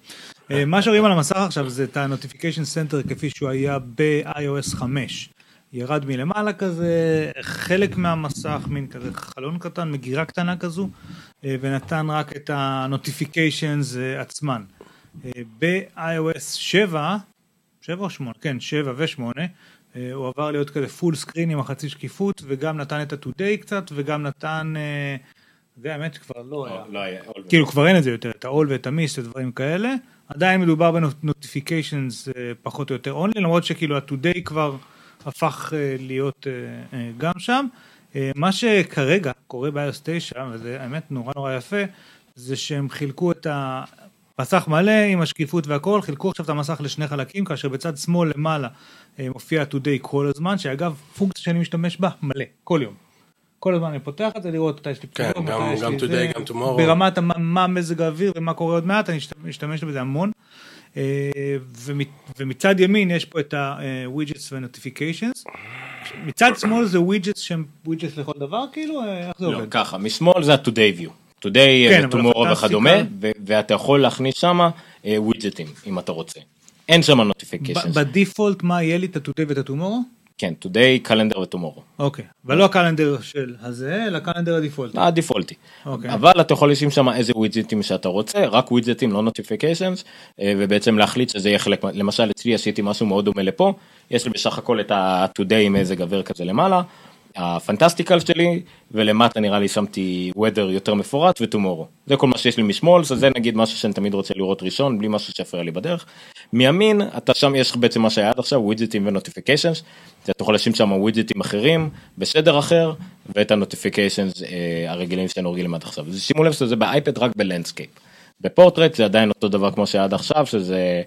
מה שרואים על המסך עכשיו זה את ה-Notification Center כפי שהוא היה ב-איי או אס חמש, ירד מלמעלה כזה, חלק מהמסך, מין כזה חלון קטן, מגירה קטנה כזו, ונתן רק את ה-Notifications עצמן, ב-איי או אס שבע, שבע או שמונה, כן, שבע ושמונה, הוא עבר להיות כזה full screen עם החצי שקיפות, וגם נתן את ה-Today קצת, וגם נתן... זה האמת שכבר לא היה, כאילו כבר אין את זה יותר, את העול ואת המיס, את הדברים כאלה, עדיין מדובר בנוטיפיקיישנס פחות או יותר אונלי, למרות שכאילו ה-Today כבר הפך להיות גם שם, מה שכרגע קורה ב-איי או אס תשע, וזה האמת נורא נורא יפה, זה שהם חילקו את המסך מלא עם השקיפות והכל, חילקו עכשיו את המסך לשני חלקים, כאשר בצד שמאל למעלה מופיע ה-Today כל הזמן, שאגב פונקציה שאני משתמש בה מלא, כל יום. כל הזמן אני פותח את זה, לראות אותה יש לי פתאום, כן, גם, גם today, גם tomorrow. ברמת מה מזג האוויר ומה קורה עוד מעט, אני אשתמש בזה המון. ומצד ימין יש פה את ה-widgets ו-notifications. מצד שמאל זה widgets שהם widgets לכל דבר, כאילו, איך זה עובד? לא, ככה, משמאל זה ה-today view. today, tomorrow וכדומה, ואתה יכול להכניס שמה widgetים, אם אתה רוצה. אין שמה notifications. בדיפולט, מה יהיה לי את ה-today ואת ה-tomorrow? כן, today, קלנדר וטומורו. אוקיי, אבל לא הקלנדר של הזה, אלא הקלנדר הדיפולטי. הדיפולטי. אוקיי. אבל אתה יכול לשים שם איזה ווידג'טים שאתה רוצה, רק ווידג'טים, לא נוטיפיקיישנס, ובעצם להחליט שזה יהיה חלק, למשל אצלי עשיתי משהו מאוד דומה לפה, יש לי בשך הכל את ה-today עם איזה גבר כזה למעלה, הפנטסטיקל שלי, ולמטה נראה לי שמתי weather יותר מפורט וטומורו. זה כל מה שיש לי משמאל, זה נגיד משהו שאני תמיד רוצה לראות ראשון, בלי משהו שיפריע לי בדרך. מימין, אתה שם, יש בעצם מה שהיה עד עכשיו, widgetים ו-notifications, אתה תוכל לשים שם widgetים אחרים, בסדר אחר, ואת ה-notifications הרגילים שאנו רגילים עד עכשיו. שימו לב שזה באייפד רק בלנדסקייפ. בפורטרט זה עדיין אותו דבר כמו שהיה עד עכשיו, שזה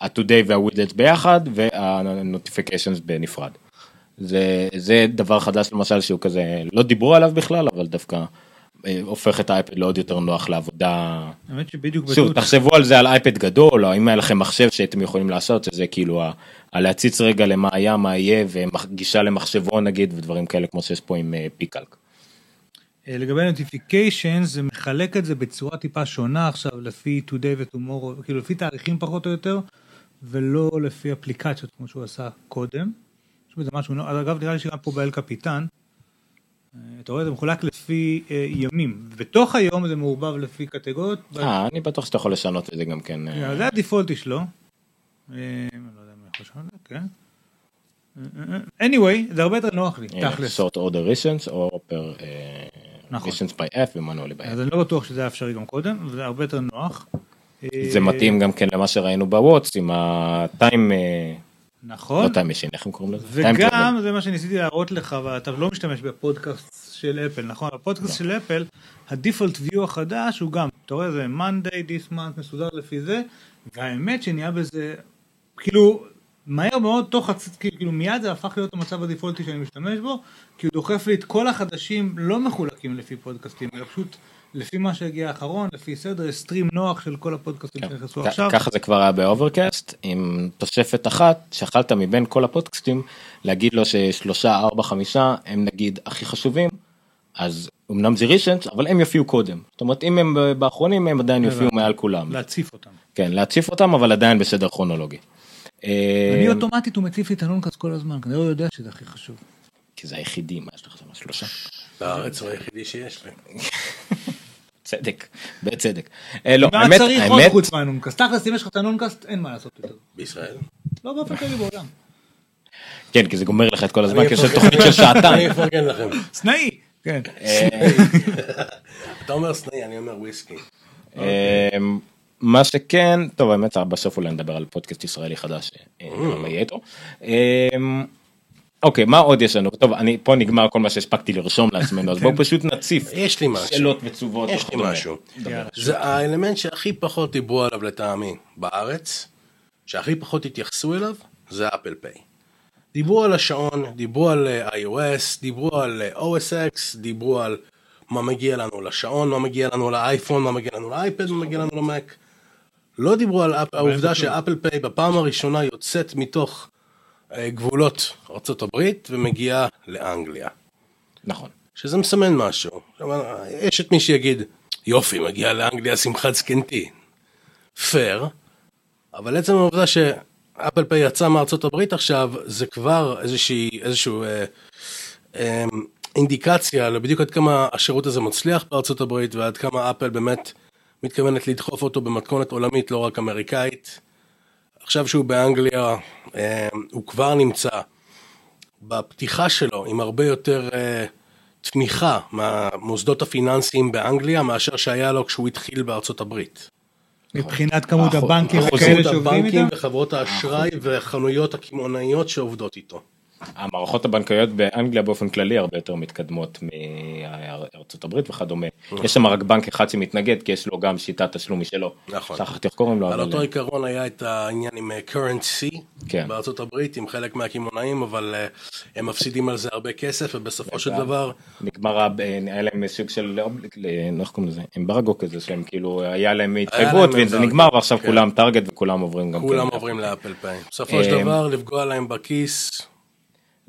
ה-today וה-widgets ביחד, וה-notifications בנפרד. זה, זה דבר חדש למשל שהוא כזה, לא דיברו עליו בכלל, אבל דווקא הופך את האייפד לעוד יותר נוח לעבודה. האמת שבדיוק... שוב, תחשבו על זה על אייפד גדול, או אם היה לכם מחשב שאתם יכולים לעשות, שזה כאילו להציץ רגע למה היה, מה יהיה, וגישה למחשבו נגיד, ודברים כאלה כמו שיש פה עם פיקלק. לגבי נוטיפיקיישן, זה מחלק את זה בצורה טיפה שונה עכשיו, לפי today וtomorrow, כאילו לפי תאריכים פחות או יותר, ולא לפי אפליקציות כמו שהוא עשה קודם. זה משהו, אגב נראה לי שגם פה באל קפיטן, אתה רואה, זה מחולק לפי ימים, ובתוך היום זה מעורבב לפי קטגוריות. אה, אני בטוח שאתה יכול לשנות את זה גם כן. זה הדיפולטי שלו. אני לא יודע מה חושב על זה, כן. anyway, זה הרבה יותר נוח לי, תכלס. sort order reasons, או per reasons by F, ומנוע לי ב-F. אז אני לא בטוח שזה היה אפשרי גם קודם, וזה הרבה יותר נוח. זה מתאים גם כן למה שראינו בוואטס, עם ה-time... נכון, וגם זה מה שניסיתי להראות לך, אבל אתה לא משתמש בפודקאסט של אפל, נכון? הפודקאסט של אפל, הדיפולט ויו החדש הוא גם, אתה רואה זה Monday, this month, מסודר לפי זה, והאמת שנהיה בזה, כאילו מהר מאוד, תוך כאילו מיד זה הפך להיות המצב הדפולטי שאני משתמש בו, כי הוא דוחף לי את כל החדשים לא מחולקים לפי פודקאסטים, אלא פשוט לפי מה שהגיע האחרון, לפי סדר, סטרים נוח של כל הפודקאסטים שנכנסו עכשיו. ככה זה כבר היה באוברקאסט, עם תוספת אחת, שחלת מבין כל הפודקאסטים, להגיד לו ששלושה, ארבע, חמישה, הם נגיד הכי חשובים, אז אמנם זה רישנט, אבל הם יופיעו קודם. זאת אומרת, אם הם באחרונים, הם עדיין יופיעו מעל כולם. להציף אותם. כן, להציף אותם, אבל עדיין בסדר כרונולוגי. אני אוטומטית, הוא מציף לי את הנונקס כל הזמן, כנראה הוא יודע שזה הכי חשוב. כי זה היחידי, מה יש לך שם, שלושה? בארץ הוא היחידי שיש לי. צדק, בצדק. לא, האמת, האמת... מה צריך עוד חוץ מהנונקס? תכלס, אם יש לך את הנונקס, אין מה לעשות יותר. בישראל? לא, באופן כללי בעולם. כן, כי זה גומר לך את כל הזמן, כי יש תוכנית של שעתיים. אני אפרגן לכם. סנאי! כן. אתה אומר סנאי, אני אומר וויסקי. מה שכן, טוב, האמת, בסוף אולי נדבר על פודקאסט ישראלי חדש, מה יהיה איתו. אוקיי, מה עוד יש לנו? טוב, אני פה נגמר כל מה שהספקתי לרשום לעצמנו, אז בואו פשוט נציף שאלות וצובות. יש לי משהו. זה האלמנט שהכי פחות דיברו עליו לטעמי בארץ, שהכי פחות התייחסו אליו, זה אפל פיי. דיברו על השעון, דיברו על iOS, דיברו על O S X, דיברו על מה מגיע לנו לשעון, מה מגיע לנו לאייפון, מה מגיע לנו לאייפד, מה מגיע לנו למק. לא דיברו על העובדה שאפל פיי בפעם הראשונה יוצאת מתוך גבולות ארצות הברית ומגיעה לאנגליה. נכון. שזה מסמן משהו. יש את מי שיגיד, יופי, מגיעה לאנגליה שמחת סקנתי. פייר. אבל עצם העובדה ש... אפל פיי יצא מארצות הברית עכשיו, זה כבר איזשהו אינדיקציה לבדיוק עד כמה השירות הזה מצליח בארצות הברית, ועד כמה אפל באמת מתכוונת לדחוף אותו במתכונת עולמית, לא רק אמריקאית. עכשיו שהוא באנגליה, הוא כבר נמצא בפתיחה שלו עם הרבה יותר תמיכה מהמוסדות הפיננסיים באנגליה, מאשר שהיה לו כשהוא התחיל בארצות הברית. מבחינת כמות הבנקים וכאלה שעובדים איתם? וחברות האשראי וחנויות הקמעונאיות שעובדות איתו. המערכות הבנקאיות באנגליה באופן כללי הרבה יותר מתקדמות מארצות הברית וכדומה. יש שם רק בנק אחד שמתנגד, כי יש לו גם שיטת תשלום משלו. נכון. שכחתי איך קוראים לו. על אותו עיקרון היה את העניין עם currency בארצות הברית, עם חלק מהקמעונאים, אבל הם מפסידים על זה הרבה כסף, ובסופו של דבר... נגמרה, היה להם סוג של... איך קוראים לזה? אמברגו כזה, שהם כאילו, היה להם התחייבות, וזה נגמר, ועכשיו כולם טרגט וכולם עוברים גם... כולם עוברים לאפל פיי. בסופו של דבר, לפגוע להם בכיס.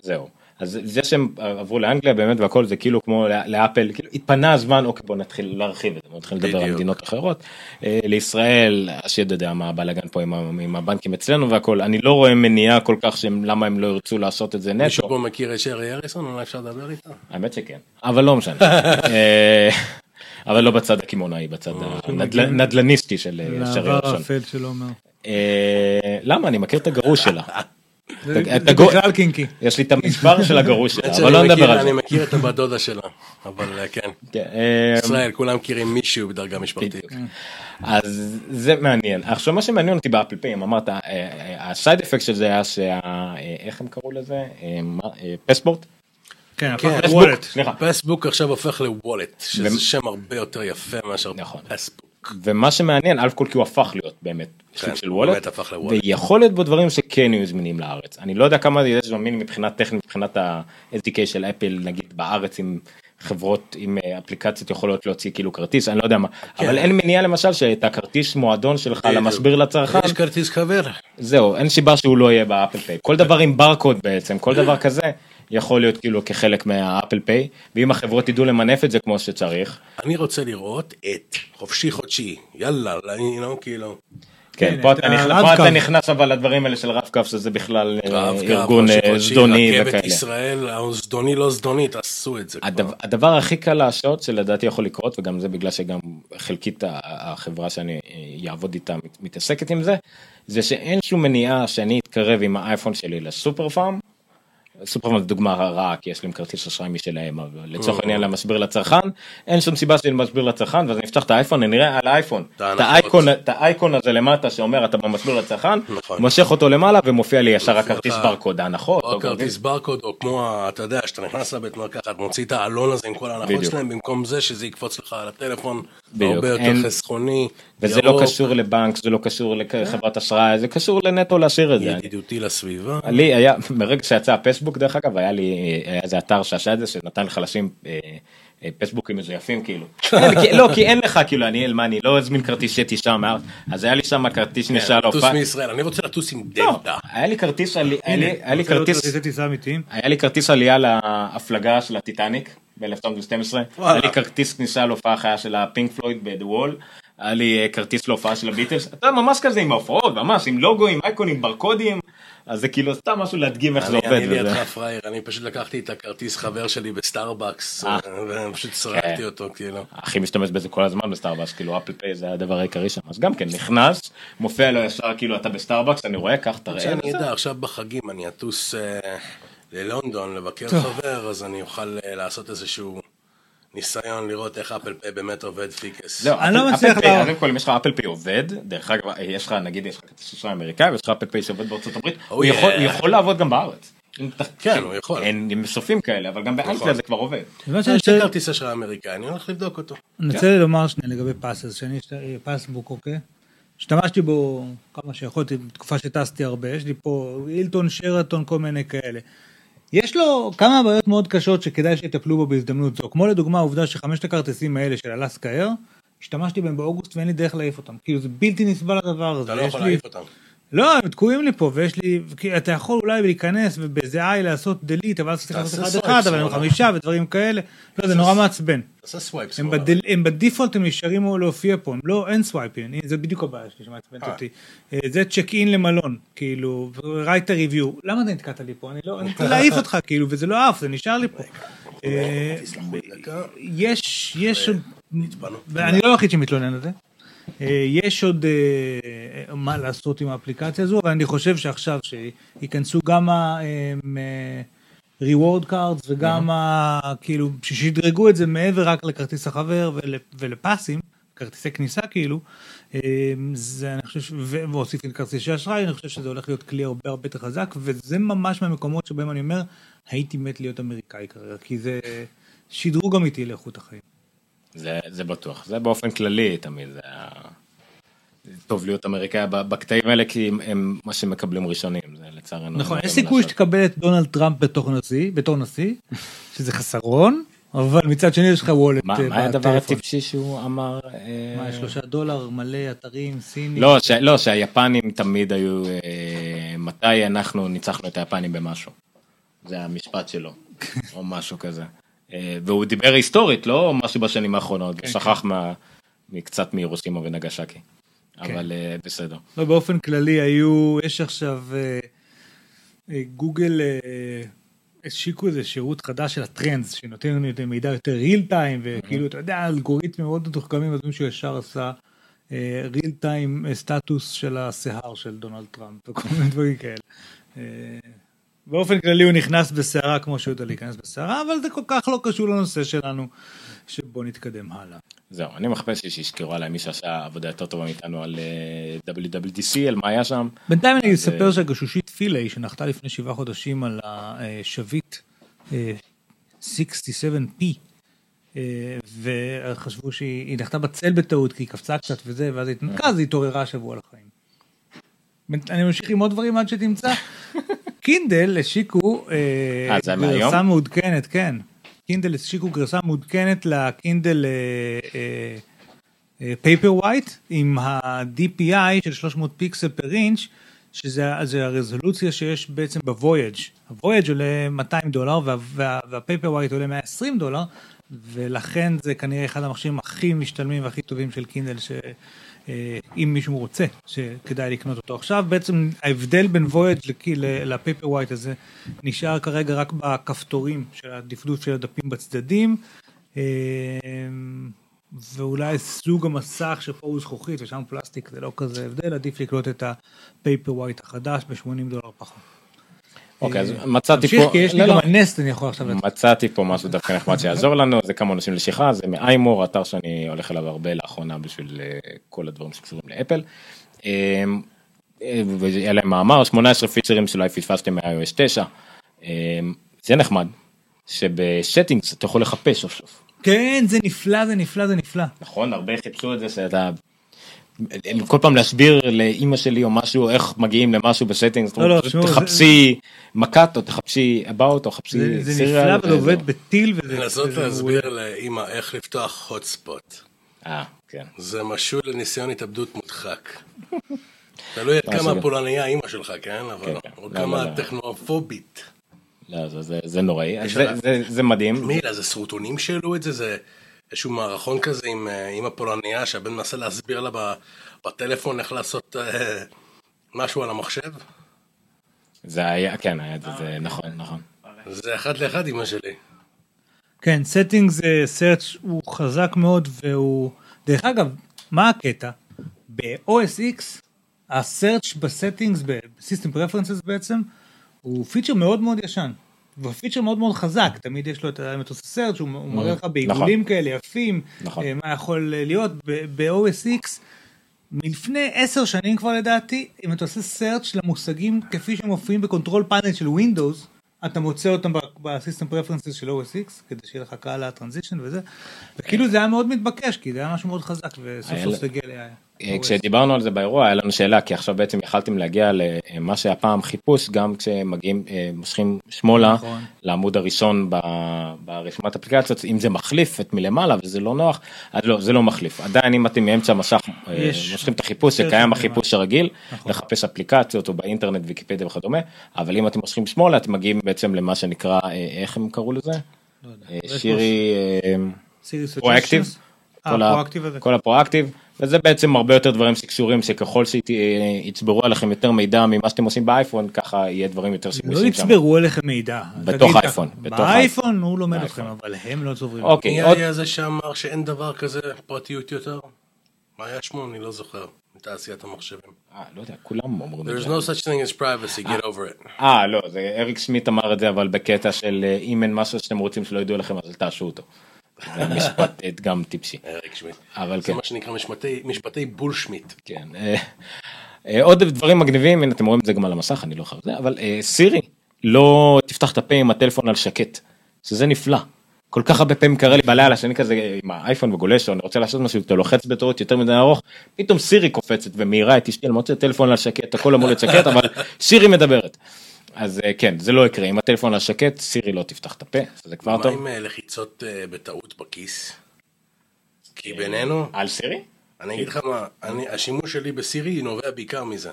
זהו. אז זה שהם עברו לאנגליה באמת והכל זה כאילו כמו לאפל, כאילו התפנה הזמן, אוקיי בוא נתחיל להרחיב את זה, נתחיל לדבר על מדינות אחרות. לישראל, השד יודע מה הבלגן פה עם הבנקים אצלנו והכל, אני לא רואה מניעה כל כך למה הם לא ירצו לעשות את זה נטו. מישהו פה מכיר את שרי אריסון, אולי אפשר לדבר איתה? האמת שכן, אבל לא משנה. אבל לא בצד הקמעונאי, בצד הנדלניסטי של שרי אריסון. למה? אני מכיר את הגרוש שלה. בכלל קינקי. יש לי את המספר של הגרוש שלה, אבל לא נדבר על זה. אני מכיר את הבת דודה שלה, אבל כן. ישראל, כולם מכירים מישהו בדרגה משפחתית. אז זה מעניין. עכשיו, מה שמעניין אותי באפל פיי, אמרת, הסייד אפקט של זה היה שה... איך הם קראו לזה? פסבורט? כן, פסבוק עכשיו הופך לוולט, שזה שם הרבה יותר יפה מאשר פסבוק. ומה שמעניין, אלף כל כי הוא הפך להיות באמת סוג של וולט, ויכול להיות בו דברים שכן יהיו זמינים לארץ. אני לא יודע כמה זה זמין מבחינת טכנית, מבחינת ה-S D K של אפל, נגיד בארץ עם חברות, עם אפליקציות יכולות להוציא כאילו כרטיס, אני לא יודע מה, אבל אין מניעה למשל שאת הכרטיס מועדון שלך למסביר לצרכן. יש כרטיס חבר. זהו, אין שיבה שהוא לא יהיה באפל פיי. כל דבר עם ברקוד בעצם, כל דבר כזה, יכול להיות כאילו כחלק מהאפל פיי, ואם החברות ידעו למנף את זה כמו שצריך. אני רוצה לראות את חופשי חודשי, יאללה, לא כאילו. כן, פה אתה נכנס אבל לדברים האלה של רב-קו, שזה בכלל ארגון זדוני וכאלה. רכבת ישראל, זדוני לא זדוני, תעשו את זה. הדבר הכי קל לעשות, שלדעתי יכול לקרות, וגם זה בגלל שגם חלקית החברה שאני אעבוד איתה, מתעסקת עם זה, זה שאין שום מניעה שאני אתקרב עם האייפון שלי לסופר פארם, סופרמן זה דוגמה רעה, כי יש להם כרטיס אשראי משלהם, אבל לצורך העניין למשבר לצרכן, אין שום סיבה שזה משבר לצרכן, ואז נפתח את האייפון, נראה על האייפון, את האייקון הזה למטה שאומר, אתה במשבר לצרכן, מושך אותו למעלה, ומופיע לי ישר הכרטיס ברקוד, ההנחות. או כרטיס ברקוד, או כמו, אתה יודע, שאתה נכנס לבית מרקחת, אתה מוציא את העלון הזה עם כל ההנחות שלהם, במקום זה שזה יקפוץ לך על הטלפון, הרבה יותר חסכוני. וזה לא קשור לבנק, זה לא קשור לחברת אשראי, זה קשור לנטו להשאיר את זה. ידידותי לסביבה. לי היה, מרגע שיצא הפסבוק דרך אגב, היה לי איזה אתר שעשה את זה, שנתן לחלשים פסבוקים מזויפים כאילו. לא, כי אין לך כאילו, אני אלמני, לא הזמין כרטיס שתי שם, אז היה לי שם כרטיס נשאל אופן. טוס מישראל, אני רוצה לטוס עם דלטה. היה לי כרטיס, היה לי כרטיס עלייה להפלגה של הטיטניק, ב-אלף תשע מאות שתים עשרה, היה לי כרטיס כניסה להופעה חיה של הפינק פלויד בדוול, היה לי כרטיס להופעה של הביטלס, אתה ממש כזה עם ההופעות, ממש, עם לוגויים, אייקונים, ברקודים, אז זה כאילו סתם משהו להדגים איך זה עובד. אני לידך פרייר, אני פשוט לקחתי את הכרטיס חבר שלי בסטארבקס, ופשוט שרקתי אותו, כאילו. הכי משתמש בזה כל הזמן בסטארבקס, כאילו אפל פיי זה הדבר העיקרי שם, אז גם כן, נכנס, מופיע לו ישר, כאילו אתה בסטארבקס, אני רואה, כך תראה. אני יודע, עכשיו בחגים אני אטוס ללונדון לבקר חבר, אז אני אוכל לעשות איזשהו ניסיון לראות איך אפל פיי באמת עובד פיקס. לא, אני לא מצליח להראות. קודם כל, אם יש לך אפל פיי עובד, דרך אגב, יש לך, נגיד, יש לך כרטיס אשראי אמריקאי, ויש לך אפל פיי שעובד בארצות הברית, הוא יכול לעבוד גם בארץ. כן, הוא יכול. אין מסופים כאלה, אבל גם באנגליה זה כבר עובד. יש כרטיס אשראי אמריקאי, אני הולך לבדוק אותו. אני רוצה לומר שנייה לגבי פאסס, שאני פאסבוק, אוקיי? השתמשתי בו כמה שיכולתי, בתקופה שטסתי הרבה, יש לי פה הילטון, שרתון, כל מיני כאלה. יש לו כמה בעיות מאוד קשות שכדאי שיטפלו בו בהזדמנות זו, כמו לדוגמה העובדה שחמשת הכרטיסים האלה של אלסקה אייר, השתמשתי בהם באוגוסט ואין לי דרך להעיף אותם, כאילו זה בלתי נסבל הדבר הזה. אתה לא יכול להעיף אותם. לא, הם תקועים לי פה, ויש לי, אתה יכול אולי להיכנס ובאיזה איי לעשות דלית, אבל צריך לעשות אחד אחד, אבל הם חמישה ודברים כאלה, לא, זה נורא מעצבן. תעשה סווייפ סווייפ. הם בדיפולט הם נשארים או להופיע פה, הם לא, אין סווייפים, זה בדיוק הבעיה שלי שמעצבנת אותי. זה צ'ק אין למלון, כאילו, רייט ריוויו, למה אתה נתקעת לי פה? אני לא, אני רוצה להעיף אותך, כאילו, וזה לא אף, זה נשאר לי פה. יש, יש, ואני לא היחיד שמתלונן על זה. יש עוד מה לעשות עם האפליקציה הזו, אבל אני חושב שעכשיו שיכנסו גם ה-reward cards וגם כאילו ששדרגו את זה מעבר רק לכרטיס החבר ולפסים, כרטיסי כניסה כאילו, והוסיפים כרטיסי אשראי, אני חושב שזה הולך להיות כלי הרבה הרבה יותר חזק, וזה ממש מהמקומות שבהם אני אומר, הייתי מת להיות אמריקאי כרגע, כי זה שדרוג אמיתי לאיכות החיים. זה, זה בטוח, זה באופן כללי תמיד, זה, זה טוב להיות אמריקאי בקטעים האלה, כי הם, הם מה שמקבלים ראשונים, זה לצערנו. נכון, יש סיכוי שתקבל את דונלד טראמפ בתור נשיא, בתור נשיא, שזה חסרון, אבל מצד שני יש לך וולט. מה, מה הדבר הטיפשי שהוא אמר? מה, שלושה דולר מלא אתרים, סיני? לא, ש, לא שהיפנים תמיד היו, אה, מתי אנחנו ניצחנו את היפנים במשהו? זה המשפט שלו, או משהו כזה. והוא דיבר היסטורית, לא משהו בשנים האחרונות, שכח מקצת מהירושימה ונגשקי, אבל בסדר. באופן כללי היו, יש עכשיו, גוגל השיקו איזה שירות חדש של הטרנדס, שנותן לנו יותר מידע יותר ריל טיים, וכאילו אתה יודע, אלגוריתמים מאוד מתוחכמים, אז מישהו ישר עשה ריל טיים סטטוס של השיער של דונלד טראמפ, וכל מיני דברים כאלה. באופן כללי הוא נכנס בסערה כמו שהוא יודע להיכנס בסערה, אבל זה כל כך לא קשור לנושא שלנו, שבוא נתקדם הלאה. זהו, אני מחפש שישקרו עליי מי שעשה עבודה יותר טובה מאיתנו על דאבליו דאבליו די סי, על מה היה שם. בינתיים אני אספר שהגשושית פילי, שנחתה לפני שבעה חודשים על השביט שישים ושבע פי, וחשבו שהיא נחתה בצל בטעות, כי היא קפצה קצת וזה, ואז היא התנקה, אז היא התעוררה שבוע על החיים. אני ממשיך עם עוד דברים עד שתמצא. קינדל השיקו גרסה מעודכנת, כן. קינדל השיקו גרסה מעודכנת לקינדל פייפר ווייט, עם ה-די פי איי של שלוש מאות פיקסל פר אינץ', שזה הרזולוציה שיש בעצם בוויאג'. הוויאג' עולה מאתיים דולר, והפייפר ווייט עולה מאה ועשרים דולר, ולכן זה כנראה אחד המכשירים הכי משתלמים והכי טובים של קינדל ש... אם מישהו רוצה שכדאי לקנות אותו עכשיו. בעצם ההבדל בין וויאג' לפייפר ווייט הזה נשאר כרגע רק בכפתורים של הדפדוף של הדפים בצדדים, ואולי סוג המסך שפה הוא זכוכית ושם פלסטיק, זה לא כזה הבדל, עדיף לקנות את הפייפר ווייט החדש ב-שמונים דולר פחות. אוקיי, אז מצאתי פה... כי יש לי גם הנס, אני יכול עכשיו... מצאתי פה משהו דווקא נחמד שיעזור לנו, זה כמה אנשים לשכרה, זה מאיימור, אתר שאני הולך אליו הרבה לאחרונה בשביל כל הדברים שקשורים לאפל. היה להם מאמר, שמונה עשרה פיצ'רים שאולי פספסתם מה-iOS תשע. זה נחמד, שבשטינגס אתה יכול לחפש שוב שוב. כן, זה נפלא, זה נפלא, זה נפלא. נכון, הרבה חיפשו את זה שאתה... כל פעם להסביר לאמא שלי או משהו, איך מגיעים למשהו בסטינגס, תחפשי מכת או תחפשי about או תחפשי סיריאל. זה נפלא ועובד בטיל. לנסות להסביר לאמא איך לפתוח הוטספוט. אה, כן. זה משהו לניסיון התאבדות מודחק. תלוי כמה פולניה אמא שלך, כן? או כמה טכנופובית. לא, זה נוראי. זה מדהים. מילה, זה סרוטונים שאלו את זה, זה... איזשהו מערכון כזה עם אימא פולניה, שהבן מנסה להסביר לה בטלפון איך לעשות משהו על המחשב. זה היה, כן, היה, זה נכון, נכון. זה אחד לאחד אימא שלי. כן, settings search הוא חזק מאוד, והוא, דרך אגב, מה הקטע? ב-או אס איקס, ה-search ב-settings, ב-system preferences בעצם, הוא פיצ'ר מאוד מאוד ישן. והפיצ'ר מאוד מאוד חזק, תמיד יש לו את המטוס הסרצ' הוא מראה לך בעיגולים כאלה יפים, מה יכול להיות ב-או אס איקס, מלפני עשר שנים כבר לדעתי, אם אתה עושה סרצ' למושגים כפי שהם מופיעים בקונטרול פאנל של ווינדוס, אתה מוצא אותם בסיסטם פרפרנסס של או אס איקס, כדי שיהיה לך קהל הטרנזישן וזה, וכאילו זה היה מאוד מתבקש, כי זה היה משהו מאוד חזק, וסוף סוף תגיע ל... כשדיברנו על זה באירוע, היה לנו שאלה, כי עכשיו בעצם יכלתם להגיע למה שהפעם חיפוש, גם כשמגיעים, מושכים שמאלה, לעמוד הראשון ברשימת אפליקציות, אם זה מחליף את מלמעלה, וזה לא נוח, אז לא, זה לא מחליף. עדיין אם אתם מאמצע משך, מושכים את החיפוש, שקיים החיפוש הרגיל, לחפש אפליקציות, או באינטרנט, ויקיפדיה וכדומה, אבל אם אתם מושכים שמאלה, אתם מגיעים בעצם למה שנקרא, איך הם קראו לזה? שירי, פרואקטיב, כל הפרואקטיב, וזה בעצם הרבה יותר דברים שקשורים, שככל שיצברו עליכם יותר מידע ממה שאתם עושים באייפון, ככה יהיה דברים יותר שימושים שם. לא יצברו עליכם מידע. בתוך אייפון. באייפון הוא לומד אתכם, אבל הם לא צוברים. מי היה זה שאמר שאין דבר כזה פרטיות יותר? מה היה שמו? אני לא זוכר. מתעשיית המחשבים. אה, לא יודע, כולם אומרים. There's no such thing as privacy, get over it. אה, לא, אריק סמית אמר את זה, אבל בקטע של אם אין משהו שאתם רוצים שלא ידעו לכם, אז תעשו אותו. זה משפט גם טיפשי. אריק סמית. זה מה שנקרא משפטי בול שמית. כן. עוד דברים מגניבים, הנה אתם רואים את זה גם על המסך, אני לא חייב זה, אבל סירי, לא תפתח את הפה עם הטלפון על שקט, שזה נפלא. כל כך הרבה פעמים קרה לי בלילה, שאני כזה עם האייפון וגולש, או אני רוצה לעשות משהו, אתה לוחץ בטעות יותר מדי ארוך, פתאום סירי קופצת ומהירה, את אשתי, אני מוצא טלפון על שקט, הכל אמור לשקט, אבל סירי מדברת. אז כן, זה לא יקרה, אם הטלפון על שקט, סירי לא תפתח את הפה, זה כבר טוב. מה עם לחיצות בטעות בכיס? כי בינינו... על סירי? אני אגיד לך מה, השימוש שלי בסירי נובע בעיקר מזה.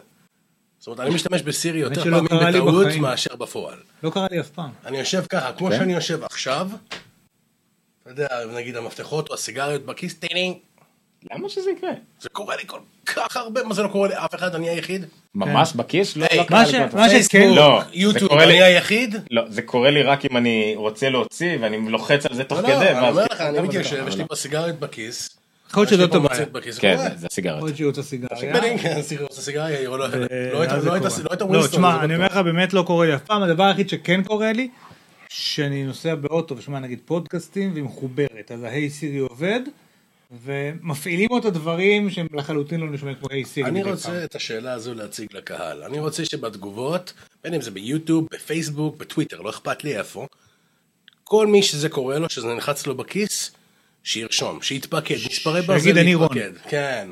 זאת אומרת, אני משתמש בסירי יותר פעמים בטעות מאשר בפועל. לא קרה לי אף פעם. אני יושב ככה, כמו שאני יושב עכשיו, אתה יודע, נגיד המפתחות או הסיגריות בכיס, טיינינג. למה שזה יקרה? זה קורה לי כל כך הרבה, מה זה לא קורה לי? אף אחד, אני היחיד? ממש בכיס? לא, לא קרה לי. מה שכן, יוטיוב, אני היחיד? לא, זה קורה לי רק אם אני רוצה להוציא, ואני לוחץ על זה תוך כדי. אני אומר לך, אני מתיישב, יש לי בסיגריות בכיס. יכול להיות שזאת הבעיה. כן, זה סיגריות. יכול להיות שהיא רוצה סיגריה. כן, סיגריות זה סיגריה, לא הייתה ווינסטון. לא, תשמע, אני אומר לך, באמת לא קורה לי אף פעם. הדבר היחיד שכן קורה לי שאני נוסע באוטו ושומע נגיד פודקאסטים והיא מחוברת, אז ההי סירי עובד ומפעילים אותה דברים שהם לחלוטין לא נשמע כמו ההי סירי. אני רוצה את השאלה הזו להציג לקהל, אני רוצה שבתגובות, בין אם זה ביוטיוב, בפייסבוק, בטוויטר, לא אכפת לי איפה, כל מי שזה קורה לו, שזה נחץ לו בכיס, שירשום, שיתפקד, מספרי ברזל להתפקד. כן,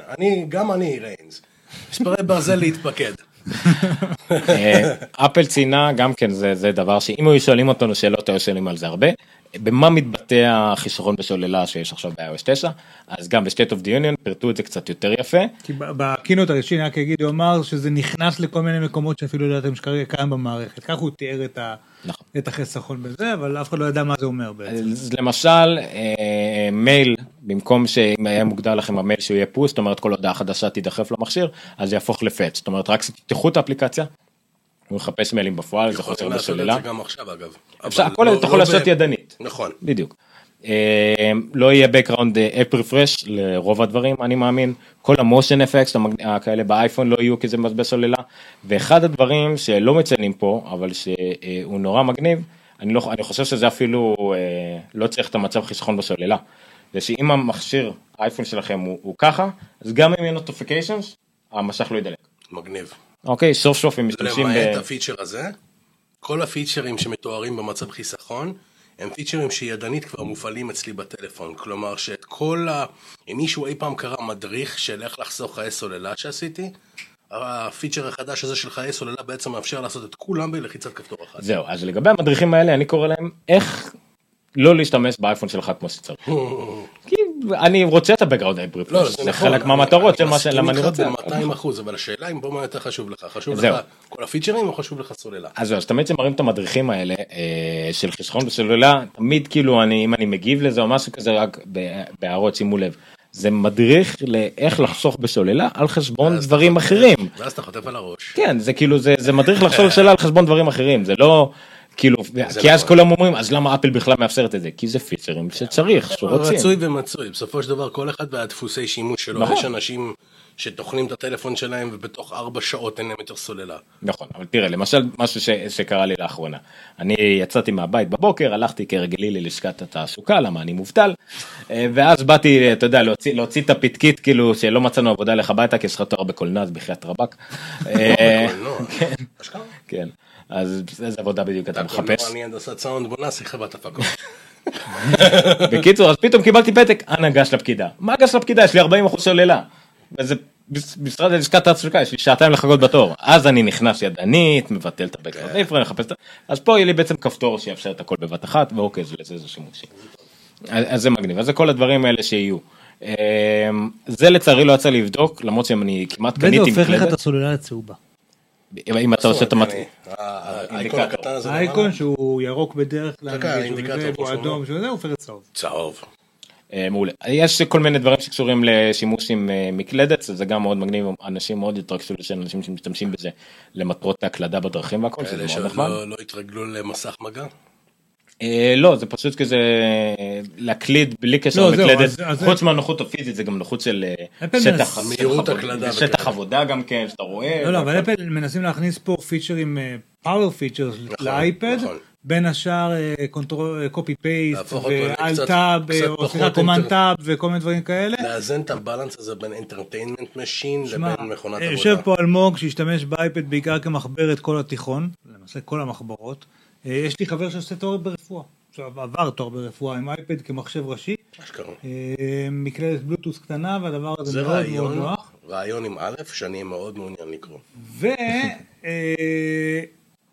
גם אני ריינס, מספרי ברזל להתפקד. אפל ציינה גם כן, זה, זה דבר שאם היו שואלים אותנו שאלות, היו שואלים על זה הרבה, במה מתבטא החיסרון בשוללה שיש עכשיו ב-iOS תשע, אז גם ב-State of the Union פרטו את זה קצת יותר יפה. כי בקינות הראשי נהק יגיד, הוא אמר שזה נכנס לכל מיני מקומות שאפילו לא יודעתם שקרה כאן במערכת, כך הוא תיאר את, ה... נכון. את החיסרון בזה, אבל אף אחד לא ידע מה זה אומר בעצם. אז למשל, אה, מייל, במקום שאם היה מוגדל לכם המייל שהוא יהיה פוס, זאת אומרת כל הודעה חדשה תידחף למכשיר, אז זה יהפוך לפץ, זאת אומרת רק תפתחו את האפליקציה, הוא מחפש מיילים בפועל, זה חוסר בשלילה. יכולים לעשות את זה גם עכשיו, אגב. אפשר, הכל אתה יכול לעשות ידנית. נכון. בדיוק. לא יהיה background app refresh לרוב הדברים, אני מאמין. כל המושן אפקס כאלה באייפון לא יהיו, כי זה מבזבז סוללה. ואחד הדברים שלא מציינים פה, אבל שהוא נורא מגניב, אני, לא, אני חושב שזה אפילו לא צריך את המצב חיסכון בסוללה. זה שאם המכשיר האייפון שלכם הוא, הוא ככה, אז גם אם יהיו notifications, המשך לא ידלק. מגניב. אוקיי, סוף סוף הם משתמשים... למעט ב... הפיצ'ר הזה, כל הפיצ'רים שמתוארים במצב חיסכון, הם פיצ'רים שידנית כבר מופעלים אצלי בטלפון, כלומר שאת כל ה... אם מישהו אי פעם קרא מדריך של איך לחסוך חיי סוללה שעשיתי, הפיצ'ר החדש הזה של חיי סוללה בעצם מאפשר לעשות את כולם בלחיצת כפתור אחת. זהו, אז לגבי המדריכים האלה, אני קורא להם איך לא להשתמש באייפון שלך כמו שצריך. כי אני רוצה את הבקראונד אפריפ, זה חלק מהמטרות של מה שאני רוצה. מאתיים אחוז, אבל השאלה אם פה מה יותר חשוב לך, חשוב לך כל הפיצ'רים או חשוב לך סוללה? אז זהו, אז תמיד שמראים את המדריכים האלה של חיסכון בסוללה, תמיד כאילו אם אני מגיב לזה או משהו כזה, רק בהערות שימו לב. זה מדריך לאיך לחסוך בסוללה על חשבון דברים אחרים. ואז אתה חוטף על הראש. כן, זה כאילו, זה מדריך לחסוך בסוללה על חשבון דברים אחרים, זה לא... כאילו, כי אז כולם אומרים, אז למה אפל בכלל מאפשרת את זה? כי זה פיצ'רים שצריך, שרוצים. רצוי ומצוי, בסופו של דבר כל אחד והדפוסי שימוש שלו. יש אנשים שתוכנים את הטלפון שלהם ובתוך ארבע שעות אין להם יותר סוללה. נכון, אבל תראה, למשל משהו שקרה לי לאחרונה. אני יצאתי מהבית בבוקר, הלכתי כרגלי ללשכת התעסוקה, למה אני מובטל, ואז באתי, אתה יודע, להוציא את הפתקית, כאילו שלא מצאנו עבודה לך הביתה, כי יש לך תואר בקולנוע, בחיית רבק. כן. אז איזה עבודה בדיוק אתה מחפש. אני אנדסת סאונד בונס, היא חברת הפקות. בקיצור, אז פתאום קיבלתי פתק, אנא גש לפקידה. מה גש לפקידה? יש לי ארבעים אחוז סוללה. וזה משרד ללשכת התעסוקה, יש לי שעתיים לחכות בתור. אז אני נכנס ידנית, מבטל את הבקראונד אפריפ, מחפש את זה. אז פה יהיה לי בעצם כפתור שיאפשר את הכל בבת אחת, ואוקיי, זה איזה שימושי. אז זה מגניב. אז זה כל הדברים האלה שיהיו. זה לצערי לא יצא לבדוק, למרות שאני כמעט קניתי מקלדת. אם אתה עושה את המתאים. האייקון הקטן הזה. האייקון שהוא ירוק בדרך כלל. הוא אדום, שזה הוא פרץ צהוב. צהוב. מעולה. יש כל מיני דברים שקשורים לשימוש עם מקלדת, זה גם מאוד מגניב, אנשים מאוד התרגשו של אנשים שמשתמשים בזה למטרות ההקלדה בדרכים והכל. אלה שלא התרגלו למסך מגע? לא, זה פשוט כזה להקליד בלי קשר למקלדת, חוץ מהנוחות הפיזית, זה גם נוחות של שטח עבודה גם כן, שאתה רואה. לא, לא, אבל אפל מנסים להכניס פה פיצ'רים, פאוור פיצ'רס לאייפד, בין השאר קופי פייסט ואלטאב, או קומנד טאב וכל מיני דברים כאלה. לאזן את הבלנס הזה בין אינטרטיינמנט משין לבין מכונת עבודה. יושב פה אלמוג שהשתמש באייפד בעיקר כמחברת כל התיכון, למעשה כל המחברות. יש לי חבר שעושה תואר ברפואה, עבר תואר ברפואה עם אייפד כמחשב ראשי, מקלדת בלוטוס קטנה, והדבר הזה מאוד מאוד נוח. זה רעיון עם א' שאני מאוד מעוניין לקרוא.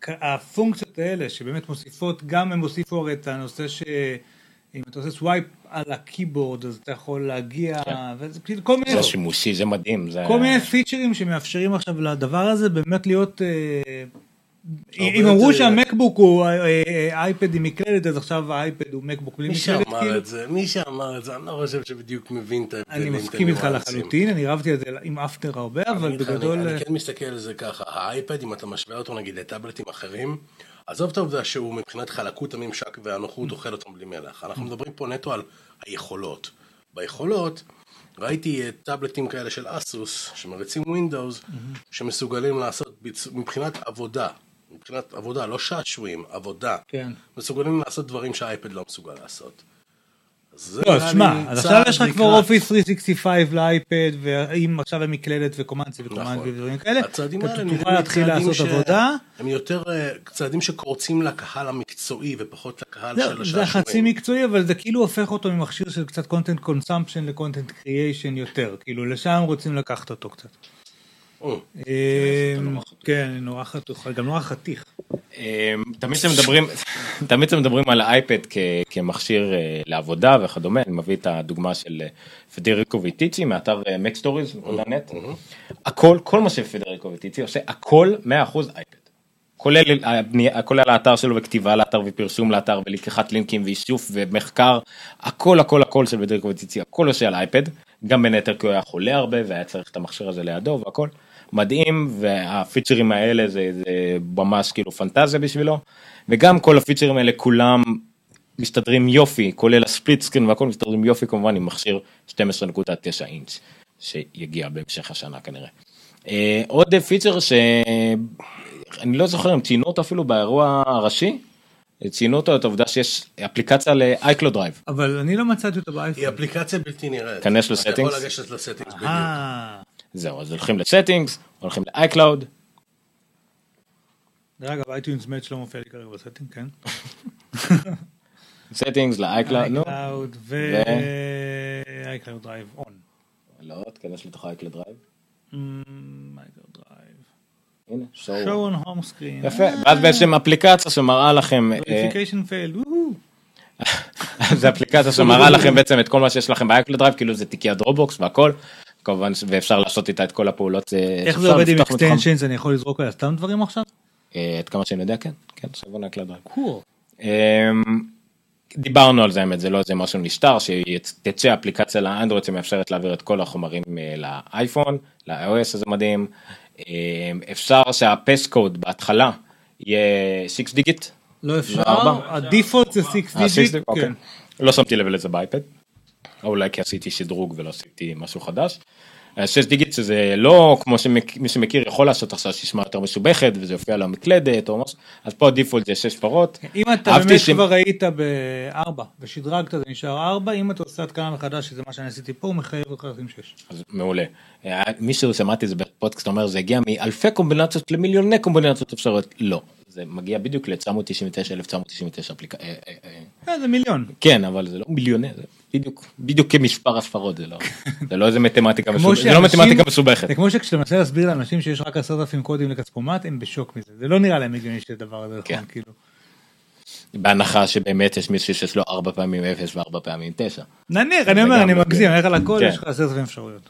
והפונקציות האלה שבאמת מוסיפות, גם הם מוסיפו את הנושא שאם אתה עושה סווייפ על הקיבורד, אז אתה יכול להגיע, זה שימושי, זה מדהים. כל מיני פיצ'רים שמאפשרים עכשיו לדבר הזה באמת להיות... אם אמרו שהמקבוק הוא אייפד עם מקלדת, אז עכשיו האייפד הוא מקבוק בלי מקלדת. מי שאמר את זה, אני לא חושב שבדיוק מבין את ההבדלים. אני מסכים איתך לחלוטין, אני רבתי את זה עם אפטר הרבה, אבל בגדול... אני כן מסתכל על זה ככה, האייפד, אם אתה משווה אותו נגיד לטאבלטים אחרים, עזוב את העובדה שהוא מבחינת חלקות הממשק והנוחות אוכל אותו בלי מלח. אנחנו מדברים פה נטו על היכולות. ביכולות... ראיתי טאבלטים כאלה של אסוס, שמריצים ווינדוס, שמסוגלים לעשות מבחינת עבודה, מבחינת עבודה, לא שעשועים, עבודה. כן. מסוגלים לעשות דברים שהאייפד לא מסוגל לעשות. לא, תשמע, אז עכשיו יש לך כבר אופיס שלוש שישים וחמש לאייפד, ואם עכשיו הם מקלדת וקומנצי וקומנצי ודברים כאלה, הצעדים האלה נראה להתחיל לעשות עבודה. הם יותר צעדים שקורצים לקהל המקצועי ופחות לקהל של השעשועים. זה חצי מקצועי, אבל זה כאילו הופך אותו ממכשיר של קצת קונטנט קונסמפשן לקונטנט קריאיישן יותר, כאילו לשם רוצים לקחת אותו קצת. כן, נורא חתוך, גם נורא חתיך. תמיד שמדברים על האייפד כמכשיר לעבודה וכדומה, אני מביא את הדוגמה של פדריקו ויטיצי מאתר מקסטוריז, הכל, כל מה שפדריקו ויטיצי עושה, הכל מאה אחוז אייפד, כולל האתר שלו וכתיבה לאתר ופרסום לאתר ולקיחת לינקים ואיסוף ומחקר, הכל הכל הכל של פדריקו ויטיצי, הכל עושה על האייפד, גם בין היתר כי הוא היה חולה הרבה והיה צריך את המכשיר הזה לידו והכל. מדהים, והפיצ'רים האלה זה, זה ממש כאילו פנטזיה בשבילו, וגם כל הפיצ'רים האלה כולם מסתדרים יופי, כולל הספליט סקרין והכל, מסתדרים יופי כמובן עם מכשיר שתים עשרה נקודה תשע אינץ' שיגיע בהמשך השנה כנראה. עוד פיצ'ר שאני לא זוכר, הם ציינו אותו אפילו באירוע הראשי, ציינו אותו את העובדה שיש אפליקציה ל-iCloud Drive. אבל אני לא מצאתי אותה באייפון. היא אפליקציה בלתי נראית. כנס לסטינגס. אתה יכול לגשת לסטינגס בדיוק. זהו, אז הולכים לסטינגס, הולכים ל-iCloud. אגב, iTunes Match לא מופיע לי כרגע בסטינג, כן? סטינגס ל-iCloud, נו. iCloud ו-iCloud Drive on. לא, תכנס לתוך iCloud Drive. iCloud Drive. הנה, show on home screen. יפה, ואז בעצם אפליקציה שמראה לכם... Notification failed, וואו. זו אפליקציה שמראה לכם בעצם את כל מה שיש לכם ב-iCloud Drive, כאילו זה תיקי הדרובוקס והכל, כמובן, ואפשר לעשות איתה את כל הפעולות. איך זה עובד עם extensions, אני יכול לזרוק על הסתם דברים עכשיו? את כמה שאני יודע, כן. כן, עכשיו בוא נקלד רק. Cool. דיברנו על זה, האמת, זה לא איזה משהו נשטר, שתצא אפליקציה לאנדרואיד שמאפשרת להעביר את כל החומרים לאייפון, ל-iOS, זה מדהים. אפשר שהפס קוד בהתחלה יהיה שש דיגיט? לא אפשר, הדיפולט זה שש דיגיט. לא שמתי לב לזה באייפד, אולי כי עשיתי שדרוג ולא עשיתי משהו חדש. שש דיגיט שזה לא, כמו שמי שמכיר יכול לעשות עכשיו שישמע יותר משובכת, וזה יופיע על המקלדת או משהו, אז פה הדיפולט זה שש פרות. אם אתה באמת כבר ראית בארבע, ושדרגת זה נשאר ארבע, אם אתה עושה את כאן מחדש, שזה מה שאני עשיתי פה, הוא מחייב אותך עם שש. אז מעולה. מישהו שמעתי זה בפודקאסט, אומר, זה הגיע מאלפי קומבינציות למיליוני קומבינציות אפשריות. לא. זה מגיע בדיוק ל-תשע מאות תשעים ותשע אלף תשע מאות תשעים ותשע אפליקציה. זה מיליון. כן, אבל זה לא מיליוני, זה בדיוק, בדיוק כמספר הספרות, זה לא, זה לא איזה מתמטיקה מסובכת, זה לא מתמטיקה מסובכת. זה כמו שכשאתה מנסה להסביר לאנשים שיש רק עשרת אלפים קודים לכספומט, הם בשוק מזה, זה לא נראה להם הגיוני שזה דבר הזה, כן. כאילו. בהנחה שבאמת יש מישהו שיש לו ארבע פעמים אפס וארבע פעמים תשע. נניח, אני אומר, אני מגזים, אני הולך על הכל, יש לך עשרת אלפים אפשרויות.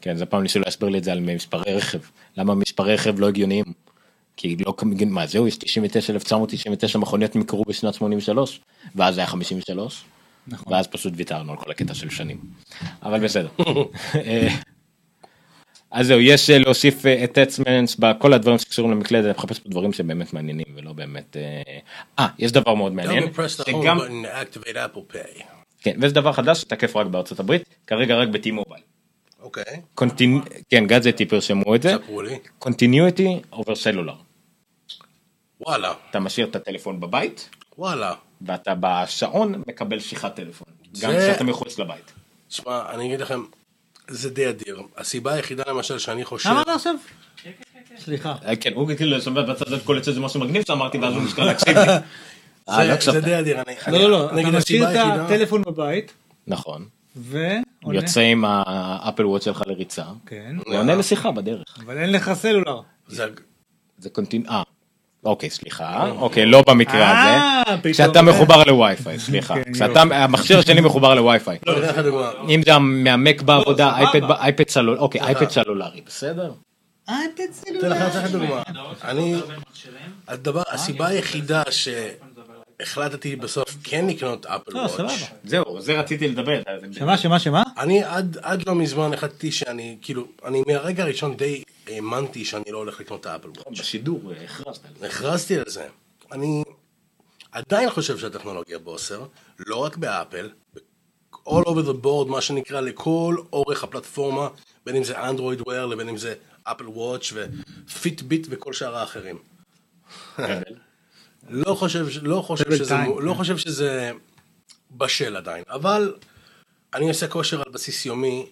כן, זה פעם ניסו להסביר לי את זה על מספרי רכב, למה מספרי רכב לא הגיוניים? כי לא, מה זהו, יש תשעים ותשע אלף תשע מאות תשעים ותשע מכוניות נמכרו בשנת שמונים ושלוש, ואז היה חמישים ושלוש, נכון. ואז פשוט ויתרנו על כל הקטע של שנים. אבל בסדר. אז זהו, יש להוסיף attachments בכל הדברים שקשורים למקלדת, אני מחפש פה דברים שבאמת מעניינים ולא באמת... אה, יש דבר מאוד מעניין. Don't press the home גם... button to activate Apple Pay. כן, וזה דבר חדש שתקף רק בארצות הברית, כרגע רק ב-T-Mobile. אוקיי. כן, גאדזטי פרשמו את זה. ספרו לי. Continuity over cellular. וואלה. אתה משאיר את הטלפון בבית. וואלה. ואתה בשעון מקבל שיחת טלפון. גם כשאתה מחוץ לבית. תשמע, אני אגיד לכם, זה די אדיר. הסיבה היחידה למשל שאני חושב... למה אתה עכשיו? סליחה. כן, הוא כאילו שומע בצד את כל עצת זה משהו מגניב, שאמרתי, ואז הוא משקל להקשיב לי. זה די אדיר. לא, לא, אתה משאיר את הטלפון בבית. נכון. יוצא עם האפל וואץ' שלך לריצה, ועונה לשיחה בדרך. אבל אין לך סלולר. זה קונטינאה. אוקיי, סליחה. אוקיי, לא במקרה הזה. כשאתה מחובר לווי-פיי, סליחה. המכשיר שלי מחובר לווי-פיי. אם זה מהמק בעבודה, אייפד סלולרי. אוקיי, אייפד סלולרי, בסדר? אייפד סלולרי. תן לך דוגמה. אני, הדבר, הסיבה היחידה ש... החלטתי בסוף כן לקנות אפל וואץ'. זהו, זה רציתי לדבר. שמה, שמה, שמה? אני עד לא מזמן החלטתי שאני, כאילו, אני מהרגע הראשון די האמנתי שאני לא הולך לקנות אפל וואץ'. בשידור, הכרזת על זה. הכרזתי על זה. אני עדיין חושב שהטכנולוגיה בוסר, לא רק באפל, all over the board, מה שנקרא, לכל אורך הפלטפורמה, בין אם זה אנדרואיד וויר, לבין אם זה אפל וואץ' ופיטביט וכל שאר האחרים. לא חושב, לא חושב שזה, לא חושב שזה בשל עדיין, אבל אני עושה כושר על בסיס יומי,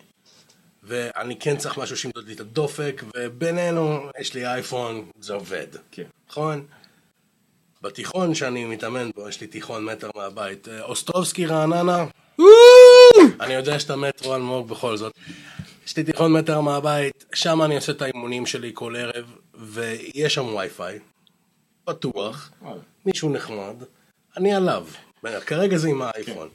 ואני כן צריך משהו שימדוד לי את הדופק, ובינינו יש לי אייפון, זה עובד. כן. נכון? בתיכון שאני מתאמן בו, יש לי תיכון מטר מהבית, אוסטרובסקי רעננה, אני יודע שאתה מטרו אלמוג בכל זאת, יש לי תיכון מטר מהבית, שם אני עושה את האימונים שלי כל ערב, ויש שם וי-פיי. פתוח, מישהו נחמד, אני עליו, כרגע זה עם האייפון.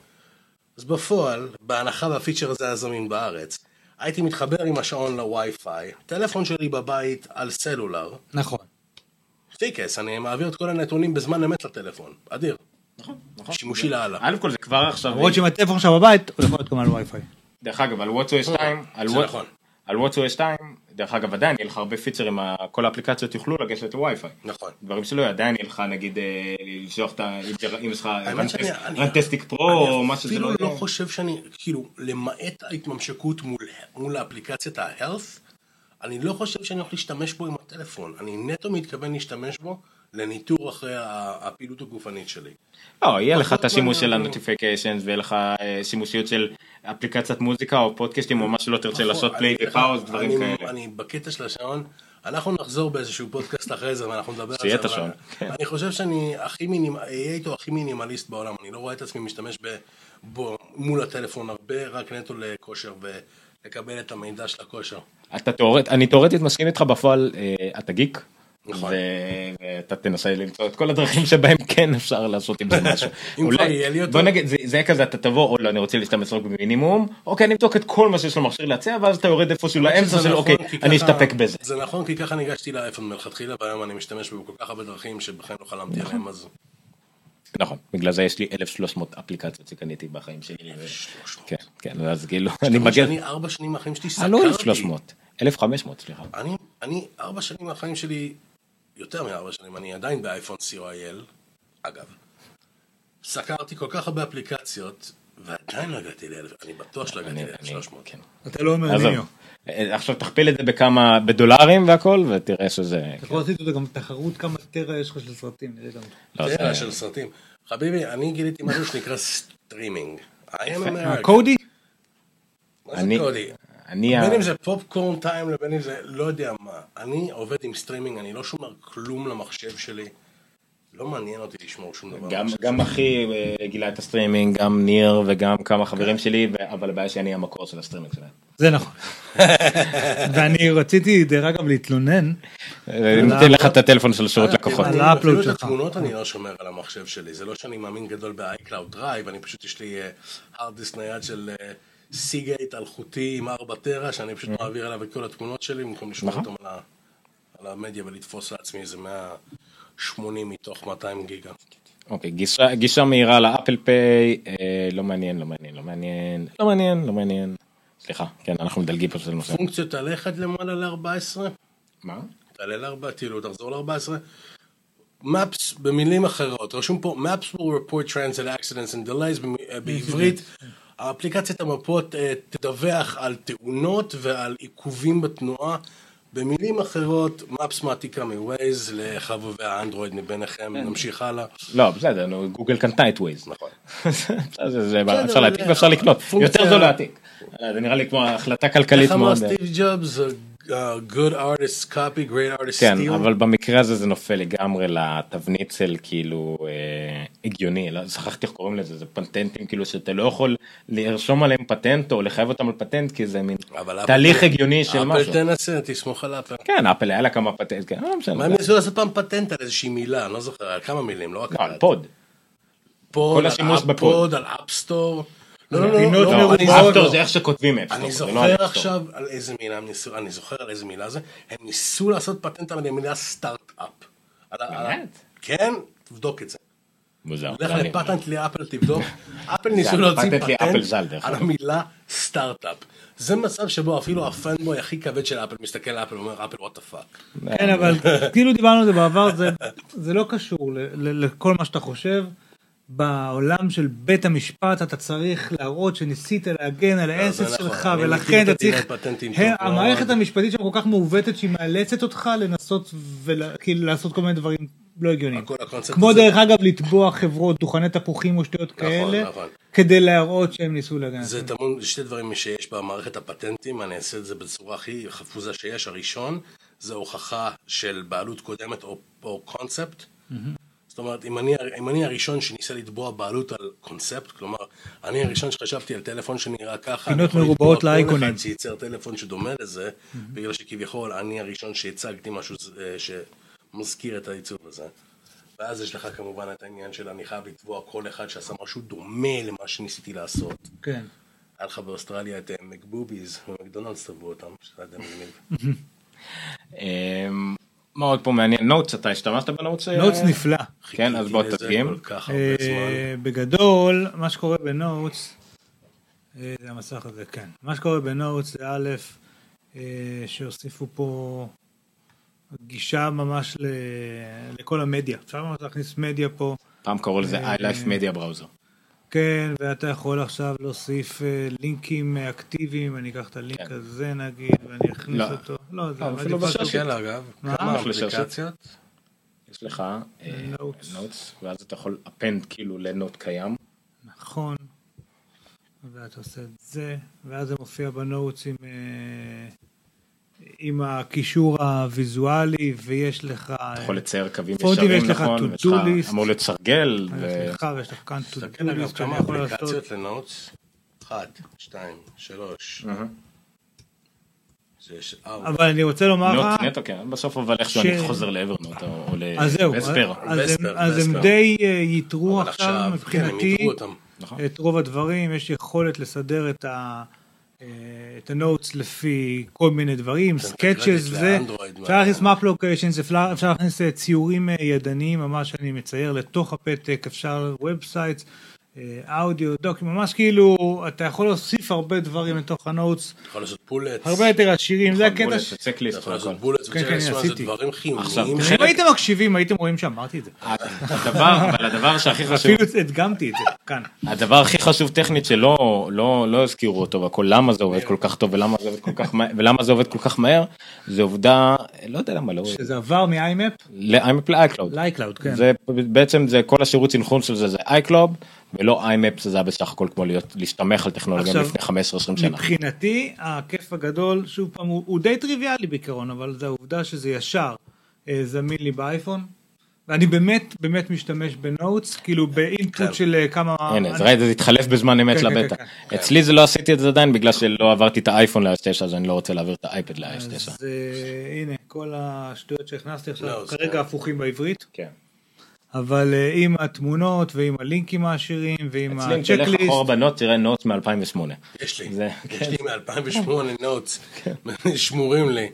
אז בפועל, בהנחה והפיצ'ר הזה הזמין בארץ, הייתי מתחבר עם השעון לווי-פיי, טלפון שלי בבית על סלולר. נכון. פיקס, אני מעביר את כל הנתונים בזמן אמת לטלפון, אדיר. נכון, נכון. שימושי להעלה. א' כל זה כבר עכשיו... עוד שאם הטלפון עכשיו בבית, הוא יכול להיות גם על ווי-פיי. דרך אגב, על וואטסו שתיים, על וואטסו... זה נכון. על וואטס או אס שתיים, דרך אגב עדיין יהיה לך הרבה פיצרים, כל האפליקציות יוכלו לגשת לווי-פיי. נכון. דברים שלא יהיה, עדיין יהיה לך נגיד, לשלוח את ה... אם יש לך רנטסטיק פרו או מה שזה לא יהיה. אפילו לא חושב שאני, כאילו, למעט ההתממשקות מול האפליקציית ה-Health, אני לא חושב שאני הולך להשתמש בו עם הטלפון. אני נטו מתכוון להשתמש בו לניטור אחרי הפעילות הגופנית שלי. לא, יהיה לך את השימוש של הנוטיפיקיישנס, ויהיה לך שימושיות של אפליקציית מוזיקה או פודקאסטים או מה שלא תרצה לעשות פליי ופאוז, דברים כאלה. אני בקטע של השעון, אנחנו נחזור באיזשהו פודקאסט אחרי זה, ואנחנו נדבר על זה. שיהיה את השעון. אני חושב שאני אהיה איתו הכי מינימליסט בעולם, אני לא רואה את עצמי משתמש בו מול הטלפון הרבה, רק נטו לכושר ולקבל את המידע של הכושר. אני תיאורטית מסכים איתך בפועל, אתה גיק? ואתה תנסה למצוא את כל הדרכים שבהם כן אפשר לעשות עם זה משהו. בוא נגיד, זה היה כזה, אתה תבוא, או לא, אני רוצה להשתמש רק במינימום, אוקיי, אני מתוק את כל מה שיש לו מכשיר להציע, ואז אתה יורד איפשהו לאמצע של, אוקיי, אני אשתפק בזה. זה נכון, כי ככה ניגשתי לאייפון מלכתחילה, והיום אני משתמש בו כל כך הרבה דרכים שבכן לא חלמתי עליהם, אז... נכון, בגלל זה יש לי אלף ושלוש מאות אפליקציות שקניתי בחיים שלי. אלף ושלוש מאות? כן, כן, אז כאילו, אני מגן... אני ארבע שנים אחרים שלי סקרתי. לא אלף ושלוש מאות, אלף וחמש מאות, סליחה. אני ארבע שנים אחרים שלי... יותר מארבע שנים, אני עדיין באייפון סי או איי אל, אגב, סקרתי כל כך הרבה אפליקציות, ועדיין לא הגעתי לאלף, אני בטוח שלא הגעתי לאלף שלוש מאות. אתה לא אומר ניו. עכשיו תכפיל את זה בכמה, בדולרים והכל, ותראה שזה... אתה יכול לעשות את זה גם תחרות כמה טרה יש לך של סרטים, נראה גם. טרה של סרטים. חביבי, אני גיליתי משהו שנקרא סטרימינג. קודי? מה זה קודי? בין אם זה פופקורן טיים לבין אם זה לא יודע מה, אני עובד עם סטרימינג, אני לא שומר כלום למחשב שלי, לא מעניין אותי לשמור שום דבר. גם אחי גילה את הסטרימינג, גם ניר וגם כמה חברים שלי, אבל הבעיה שאני המקור של הסטרימינג שלהם. זה נכון. ואני רציתי דרך אגב להתלונן. נותן לך את הטלפון של שירות לקוחות. אפילו את התמונות אני לא שומר על המחשב שלי, זה לא שאני מאמין גדול ב-iCloud Drive, אני פשוט יש לי hard disk נייד של... סיגייט אלחוטי עם ארבע טרה, שאני פשוט מעביר עליו את כל התמונות שלי, במקום לשמור אותם על המדיה ולתפוס לעצמי איזה מאה שמונים מתוך מאתיים גיגה. אוקיי, גישה מהירה לאפל פיי, לא מעניין, לא מעניין, לא מעניין, לא מעניין, לא מעניין. סליחה, כן, אנחנו מדלגים פה של נושא. פונקציות תעלה אחד למעלה ל-ארבע עשרה. מה? תעלה ל-ארבע, תהילו, תחזור ל-ארבע עשרה. מאפס, במילים אחרות, רשום פה, Maps will report transit accidents and delays בעברית. האפליקציית המפות תדווח על תאונות ועל עיכובים בתנועה. במילים אחרות, מאפס מעתיקה מווייז לחבובי האנדרואיד מביניכם, נמשיך הלאה. לא, בסדר, גוגל קנתה את ווייז. נכון. אפשר להעתיק ואפשר לקנות, יותר זו להעתיק. זה נראה לי כמו החלטה כלכלית מאוד. סטיב ג'ובס, good artist copy, great artist steal. כן, אבל במקרה הזה זה נופל לגמרי לתבנית של כאילו הגיוני, שכחתי איך קוראים לזה, זה פטנטים כאילו שאתה לא יכול לרשום עליהם פטנט או לחייב אותם על פטנט, כי זה מין תהליך הגיוני של משהו. אפל תנסה, תסמוך על אפל. כן, אפל היה לה כמה פטנט. מה הם ניסו לעשות פעם פטנט על איזושהי מילה, אני לא זוכר, על כמה מילים, לא רק על פוד. פוד, על פוד, על אפסטור. לא, לא, לא, אפסטור זה איך שכותבים אפסטור. אני זוכר עכשיו על איזה מילה, אני זוכר על איזה מילה זה, הם ניסו לעשות פטנט על מילה סטארט-אפ. באמת? כן, תבדוק את זה. הולך לפטנט לאפל, תבדוק. אפל ניסו להוציא פטנט על המילה סטארט-אפ. זה מצב שבו אפילו הפנבוי הכי כבד של אפל מסתכל על אפל ואומר, אפל, what the fuck. כן, אבל כאילו דיברנו על זה בעבר, זה לא קשור לכל מה שאתה חושב. בעולם של בית המשפט אתה צריך להראות שניסית להגן על האסס שלך, ולכן אתה צריך, המערכת המשפטית שם כל כך מעוותת שהיא מאלצת אותך לנסות ולעשות כל מיני דברים לא הגיוניים, כמו דרך אגב לתבוע חברות דוכני תפוחים או שטויות כאלה כדי להראות שהם ניסו להגן. זה תמון שתי דברים שיש במערכת הפטנטים, אני אעשה את זה בצורה הכי חפוזה שיש. הראשון זה הוכחה של בעלות קודמת או קונספט. זאת אומרת, אם אני, אם אני הראשון שניסה לתבוע בעלות על קונספט, כלומר, אני הראשון שחשבתי על טלפון שנראה ככה, פינות מרובעות לאייקונים. אחד שייצר טלפון שדומה לזה, mm-hmm. בגלל שכביכול אני הראשון שהצגתי משהו שמזכיר את הייצור הזה. ואז יש לך כמובן את העניין של אני חייב לתבוע כל אחד שעשה משהו דומה למה שניסיתי לעשות. כן. היה לך באוסטרליה את מקבוביז, ומקדונלדס תבעו אותם, שזה היה מגניב. אממ... מה עוד פה מעניין? נוטס, אתה השתמשת בנוטס? נוטס נפלא. כן, אז בוא תדגים. בגדול, מה שקורה בנוטס, זה המסך הזה, כן. מה שקורה בנוטס זה א', שהוסיפו פה גישה ממש לכל המדיה. אפשר ממש להכניס מדיה פה. פעם קראו לזה iLife Media Browser. כן, ואתה יכול עכשיו להוסיף לינקים אקטיביים, אני אקח את הלינק הזה נגיד, ואני אכניס אותו. לא, זה אפילו בשרשת. כמה אפליקציות? יש לך נוטס, ואז אתה יכול אפנד כאילו לנוט קיים. נכון. ואתה עושה את זה, ואז זה מופיע בנוטס עם, עם הקישור הוויזואלי, ויש לך... אתה יכול לצייר קווים ישרים, נכון, ויש לך אמור לצרגל. ויש לך, ויש לך כאן תסתכל אגב כמה אפליקציות לנוטס, אחת, שתיים, שלוש. אבל אני רוצה לומר... נוט, כן, בסוף אבל איך שאני חוזר לעבר נוט, או לבספר. אז הם די יתרו עכשיו מבחינתי. את רוב הדברים, יש יכולת לסדר את ה את הנוטס לפי כל מיני דברים, סקצ'ס וזה, אפשר להכניס מפ לוקיישנס, אפשר להכניס ציורים ידניים, ממש אני מצייר לתוך הפתק, אפשר ובסייטס, אודיו, דוק, ממש כאילו, אתה יכול להוסיף הרבה דברים לתוך הנוטס, אתה יכול לעשות בולטס, הרבה יותר עשירים, זה הקטע, אתה יכול לעשות בולטס, זה דברים חיוניים. אם הייתם מקשיבים, הייתם רואים שאמרתי את זה. הדבר שהכי חשוב, אפילו הדגמתי את זה, כאן. הדבר הכי חשוב טכנית שלא הזכירו אותו בכל, למה זה עובד כל כך טוב, ולמה זה עובד כל כך מהר, זה עובדה, לא יודע למה לא עובד. שזה עבר מ-איי-מפ? ל-איי-מפ ל-iCloud. ל-iCloud, כן. בעצם זה כל השירות סינכרון של זה, זה iCloud, ולא iMap, זה בסך הכל כמו להשתמך על טכנולוגיה לפני חמש עשרה עשרים שנה. מבחינתי, הכיף הגדול, שוב פעם, הוא די טריוויאלי בעיקרון, אבל זו העובדה שזה ישר זמין לי באייפון, ואני באמת, באמת משתמש בנוטס, כאילו באינפוט של כמה... הנה, זה ראית, זה התחלף בזמן אמת לבטא. אצלי זה לא עשיתי את זה עדיין, בגלל שלא עברתי את האייפון ל-תשע, אז אני לא רוצה להעביר את האייפד ל-תשע. אז הנה, כל השטויות שהכנסתי עכשיו, כרגע הפוכים בעברית. כן. אבל עם התמונות ועם הלינקים העשירים ועם הצ'קליסט. אצלי אם תלך אחורה בנוט, תראה נוט מ-אלפיים ושמונה. יש לי, יש לי מ-אלפיים ושמונה נוט, שמורים לי.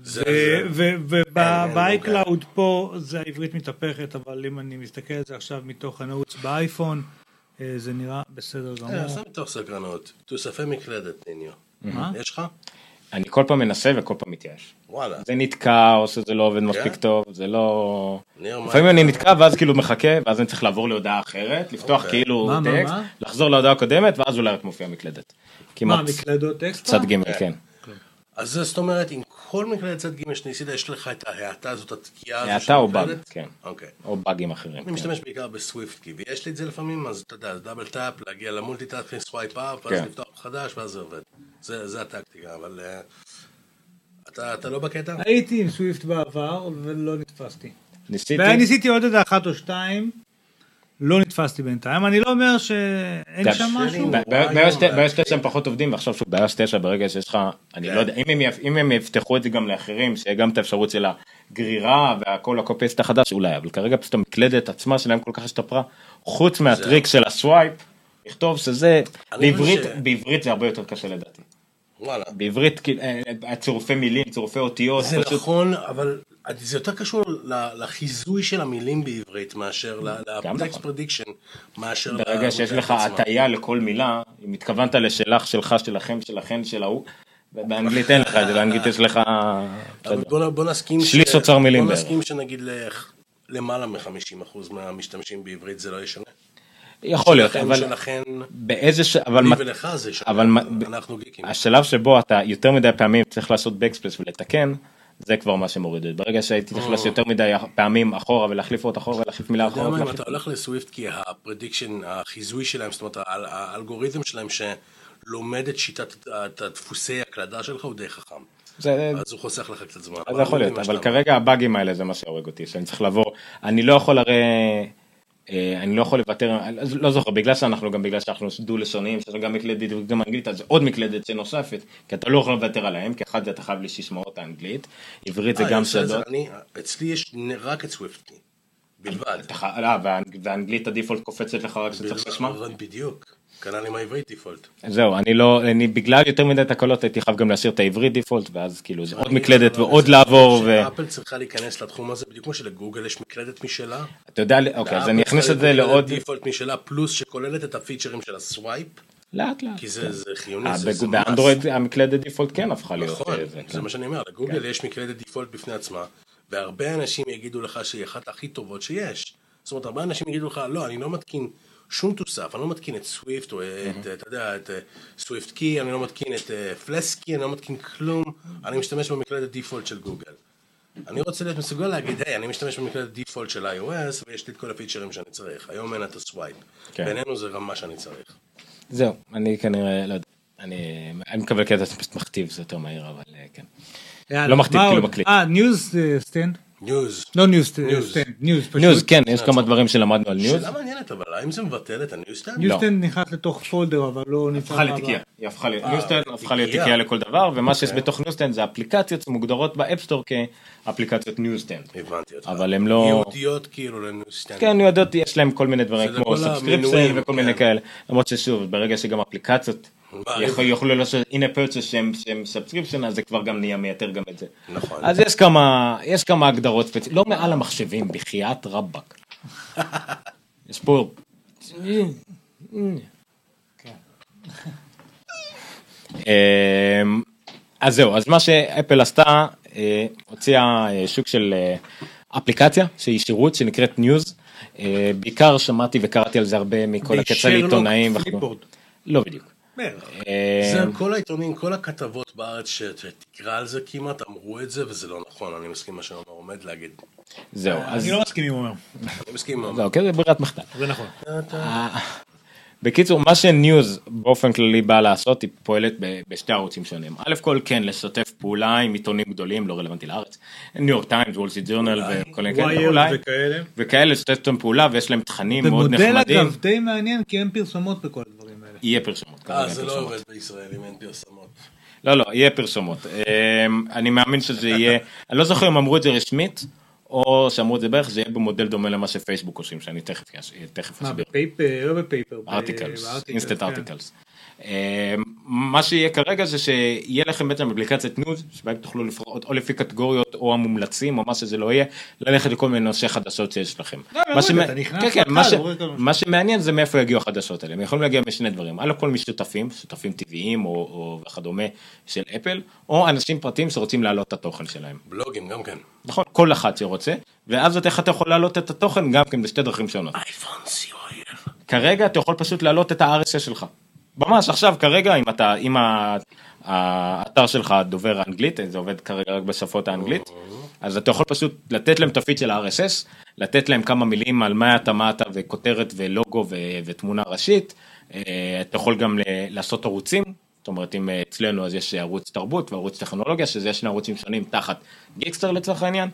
ובאי-קלאוד פה זה העברית מתהפכת, אבל אם אני מסתכל על זה עכשיו מתוך הנוטס באייפון, זה נראה בסדר גמור. עשה מתוך סגרנות, תוספי מקלדת, ניניו. יש לך? אני כל פעם מנסה וכל פעם מתייאש. וואלה. זה נתקע, או שזה לא עובד מספיק טוב, זה לא... לפעמים אני נתקע, ואז כאילו מחכה, ואז אני צריך לעבור להודעה אחרת, לפתוח כאילו טקסט, לחזור להודעה הקודמת, ואז אולי רק מופיע מקלדת. מה, מקלדות טקסט? צד ג' כן. אז זאת אומרת, עם כל מקלדת צד ג' שניסית, יש לך את ההאטה הזאת, התקיעה הזאת של מקלדת? ההאטה או באג, כן. אוקיי. או באגים אחרים. אני משתמש בעיקר בסוויפט, כי יש לי את זה לפעמים, אז אתה יודע, דאבל טאפ, להגיע למולטיטאסקינג, סווייפ אפ, ואז לפתוח חדש, ואז זה עובד. זה הטקטיקה, אבל אתה לא בקטע? הייתי עם סוויפט בעבר, ולא נתפסתי. ניסיתי? וניסיתי עוד את האחת או שתיים, לא נתפסתי בינתיים, אני לא אומר שאין שם משהו. בעיוס תשע הם פחות עובדים, ועכשיו שוב, בעיוס תשע ברגע שיש לך, אני לא יודע, אם הם יפתחו את זה גם לאחרים, שיהיה גם את האפשרות של הגרירה, והכל הקופייסט החדש, אולי, אבל כרגע פשוט המקלדת עצמה שלהם כל כך השתפרה, חוץ מהטריק של הסווייפ, לכתוב שזה, בעברית זה הרבה יותר קשה לדעתי. וואלה. בעברית, צירופי מילים, צירופי אותיות. זה נכון, אבל זה יותר קשור לחיזוי של המילים בעברית, מאשר ל-text prediction, מאשר... ברגע שיש לך הטעיה לכל מילה, אם התכוונת לשלך, שלך, שלכם, שלכן, שלהו, באנגלית אין לך, באנגלית יש לך... בוא נסכים ש... שליש אוצר מילים בערך. בוא נסכים שנגיד למעלה מ-חמישים אחוז מהמשתמשים בעברית זה לא ישנה. יכול להיות, אבל באיזה ש... אבל השלב שבו אתה יותר מדי פעמים צריך לעשות בקספלס ולתקן, זה כבר מה שמוריד. ברגע שהייתי צריך לעשות יותר מדי פעמים אחורה ולהחליף עוד אחורה ולהחליף מילה אחורה. אתה יודע מה, אתה הולך לסוויפט כי הפרדיקשן, החיזוי שלהם, זאת אומרת, האלגוריתם שלהם שלומד את שיטת דפוסי הקלדה שלך הוא די חכם. אז הוא חוסך לך קצת זמן. אז יכול להיות, אבל כרגע הבאגים האלה זה מה שהורג אותי, שאני צריך לעבור, אני לא יכול הרי... אני לא יכול לוותר, לא זוכר, בגלל שאנחנו גם, בגלל שאנחנו דו-לשוניים, שזה גם מקלדת וגם אנגלית, אז עוד מקלדת שנוספת, כי אתה לא יכול לוותר עליהם, כי אחד זה אתה חייב לשמעות האנגלית, עברית זה גם שדות. אצלי יש רק את סוויפטי, בלבד. והאנגלית הדיפולט קופצת לך רק שצריך לשמע? בדיוק, כנ"ל עם העברית דיפולט. זהו, אני לא, אני בגלל יותר מדי תקלות, הייתי חייב גם להשאיר את העברית דיפולט, ואז כאילו זה עוד מקלדת ועוד לעבור. שאפל צריכה להיכנס לתחום הזה, בדיוק כמו שלגוגל יש מקלדת משלה. אתה יודע, אוקיי, אז אני אכניס את זה לעוד... דיפולט משלה, פלוס שכוללת את הפיצ'רים של הסווייפ, לאט לאט. כי זה, זה חיוני. באנדרואיד המקלדת דיפולט כן הפכה להיות. נכון, זה מה שאני אומר, לגוגל יש מקלדת דיפולט בפני עצמה, והרבה אנשים יגידו לך שהיא אחת הכי טובות שיש. זאת אומרת, הרבה אנשים יגידו לך, לא, אני לא מתקין שום תוסף, אני לא מתקין את סוויפט, או את, אתה יודע, את סוויפט קי, אני לא מתקין את פלסקי, אני לא מתקין כלום, אני משתמש במקלדת דיפולט של גוגל. אני רוצה להיות מסוגל להגיד, היי, אני משתמש במקלדת דיפולט של iOS, ויש לי את כל הפיצ'רים שאני צריך. היום אין את הסווייפ. בינינו זה גם מה שאני צריך. זהו, אני כנראה, לא יודע, אני מקבל קטע, אתה פשוט מכתיב, זה יותר מהיר, אבל כן. לא מכתיב, כאילו מקליט. אה, ניוז סטנד? ניוז. לא ניוז סטנד, ניוז פשוט. ניוז, כן, יש כמה דברים שלמדנו על ניוז. שאלה מעניינת, אבל האם זה מבטל את הניוז סטנד? ניוז סטנד נכנס לתוך פולדר, אבל לא נפתח הבא. היא הפכה להיות תיקייה לכל דבר, ומה שיש בתוך ניוז סטנד זה אפליקציות מוגדרות באפסטור כאפליקציות ניוז סטנד. הבנתי אותך. אבל הן לא... יהודיות כאילו לניוז סטנד. כן, יהודיות, יש להן כל מיני דברים כמו סאבסקריפשן וכל מיני כאלה. למרות ששוב, ברגע שגם אפליקציות יכולו לא שאינה פרצ'ס שהם סאבסקריפשן, אז זה כבר גם נהיה מייתר גם את זה. נכון. אז יש כמה, יש כמה הגדרות ספציפיות, לא מעל המחשבים, בחיית רבק. יש פה... אז זהו, אז מה שאפל עשתה, הוציאה שוק של אפליקציה, שהיא שירות, שנקראת ניוז, בעיקר שמעתי וקראתי על זה הרבה מכל הקצה לעיתונאים. לא בדיוק. זה כל העיתונים, כל הכתבות בארץ שתקרא על זה כמעט אמרו את זה וזה לא נכון, אני מסכים מה שאומר עומד להגיד. זהו, אז... אני לא מסכים עם אומר. אני מסכים עם אומר. זה אוקיי, זה ברירת מחדל. זה נכון. בקיצור, מה שניוז באופן כללי באה לעשות היא פועלת בשתי ערוצים שונים. א' כל כן, לשתף פעולה עם עיתונים גדולים, לא רלוונטי לארץ, ניו יורק טיימס, וול סטריט ג'ורנל וכל מיני כאלה, אולי, וכאלה לשתף פעולה ויש להם תכנים מאוד נחמדים. במודל אגב די מעניין כי אין פרסומות בכל הדברים האלה. יהיה פרסומות. אה, זה לא עובד בישראל אם אין פרסומות. לא, לא, יהיה פרסומות. אני מאמין שזה יהיה, אני לא זוכר אם אמרו את זה רשמית, או שאמרו את זה בערך, זה יהיה במודל דומה למה שפייסבוק עושים, שאני תכף אסביר. מה, בפייפר, לא בפייפר. ארטיקלס, אינסטנט ארטיקלס. מה שיהיה כרגע זה שיהיה לכם בעצם אפליקציית ניוז, שבה תוכלו לפרט או לפי קטגוריות או המומלצים, או מה שזה לא יהיה, ללכת לכל מיני נושא חדשות שיש לכם. מה שמעניין זה מאיפה יגיעו החדשות האלה. הם יכולים להגיע משני דברים. על הכל משותפים, שותפים טבעיים או וכדומה של אפל, או אנשים פרטיים שרוצים להעלות את התוכן שלהם. בלוגים גם כן. נכון, כל אחד שרוצה, ואז איך אתה יכול להעלות את התוכן גם כן בשתי דרכים שונות. כרגע אתה יכול פשוט להעלות את ה-אר אס אס שלך. ממש עכשיו כרגע, אם אתה, אם האתר שלך דובר אנגלית, זה עובד כרגע רק בשפות האנגלית, אז אתה יכול פשוט לתת להם תפיד של ה-אר אס אס, לתת להם כמה מילים על מה אתה, מה אתה, וכותרת ולוגו ותמונה ראשית, אתה יכול גם לעשות ערוצים, זאת אומרת, אם אצלנו אז יש ערוץ תרבות וערוץ טכנולוגיה, שזה שני ערוצים שונים תחת גיקסטר לצורך העניין,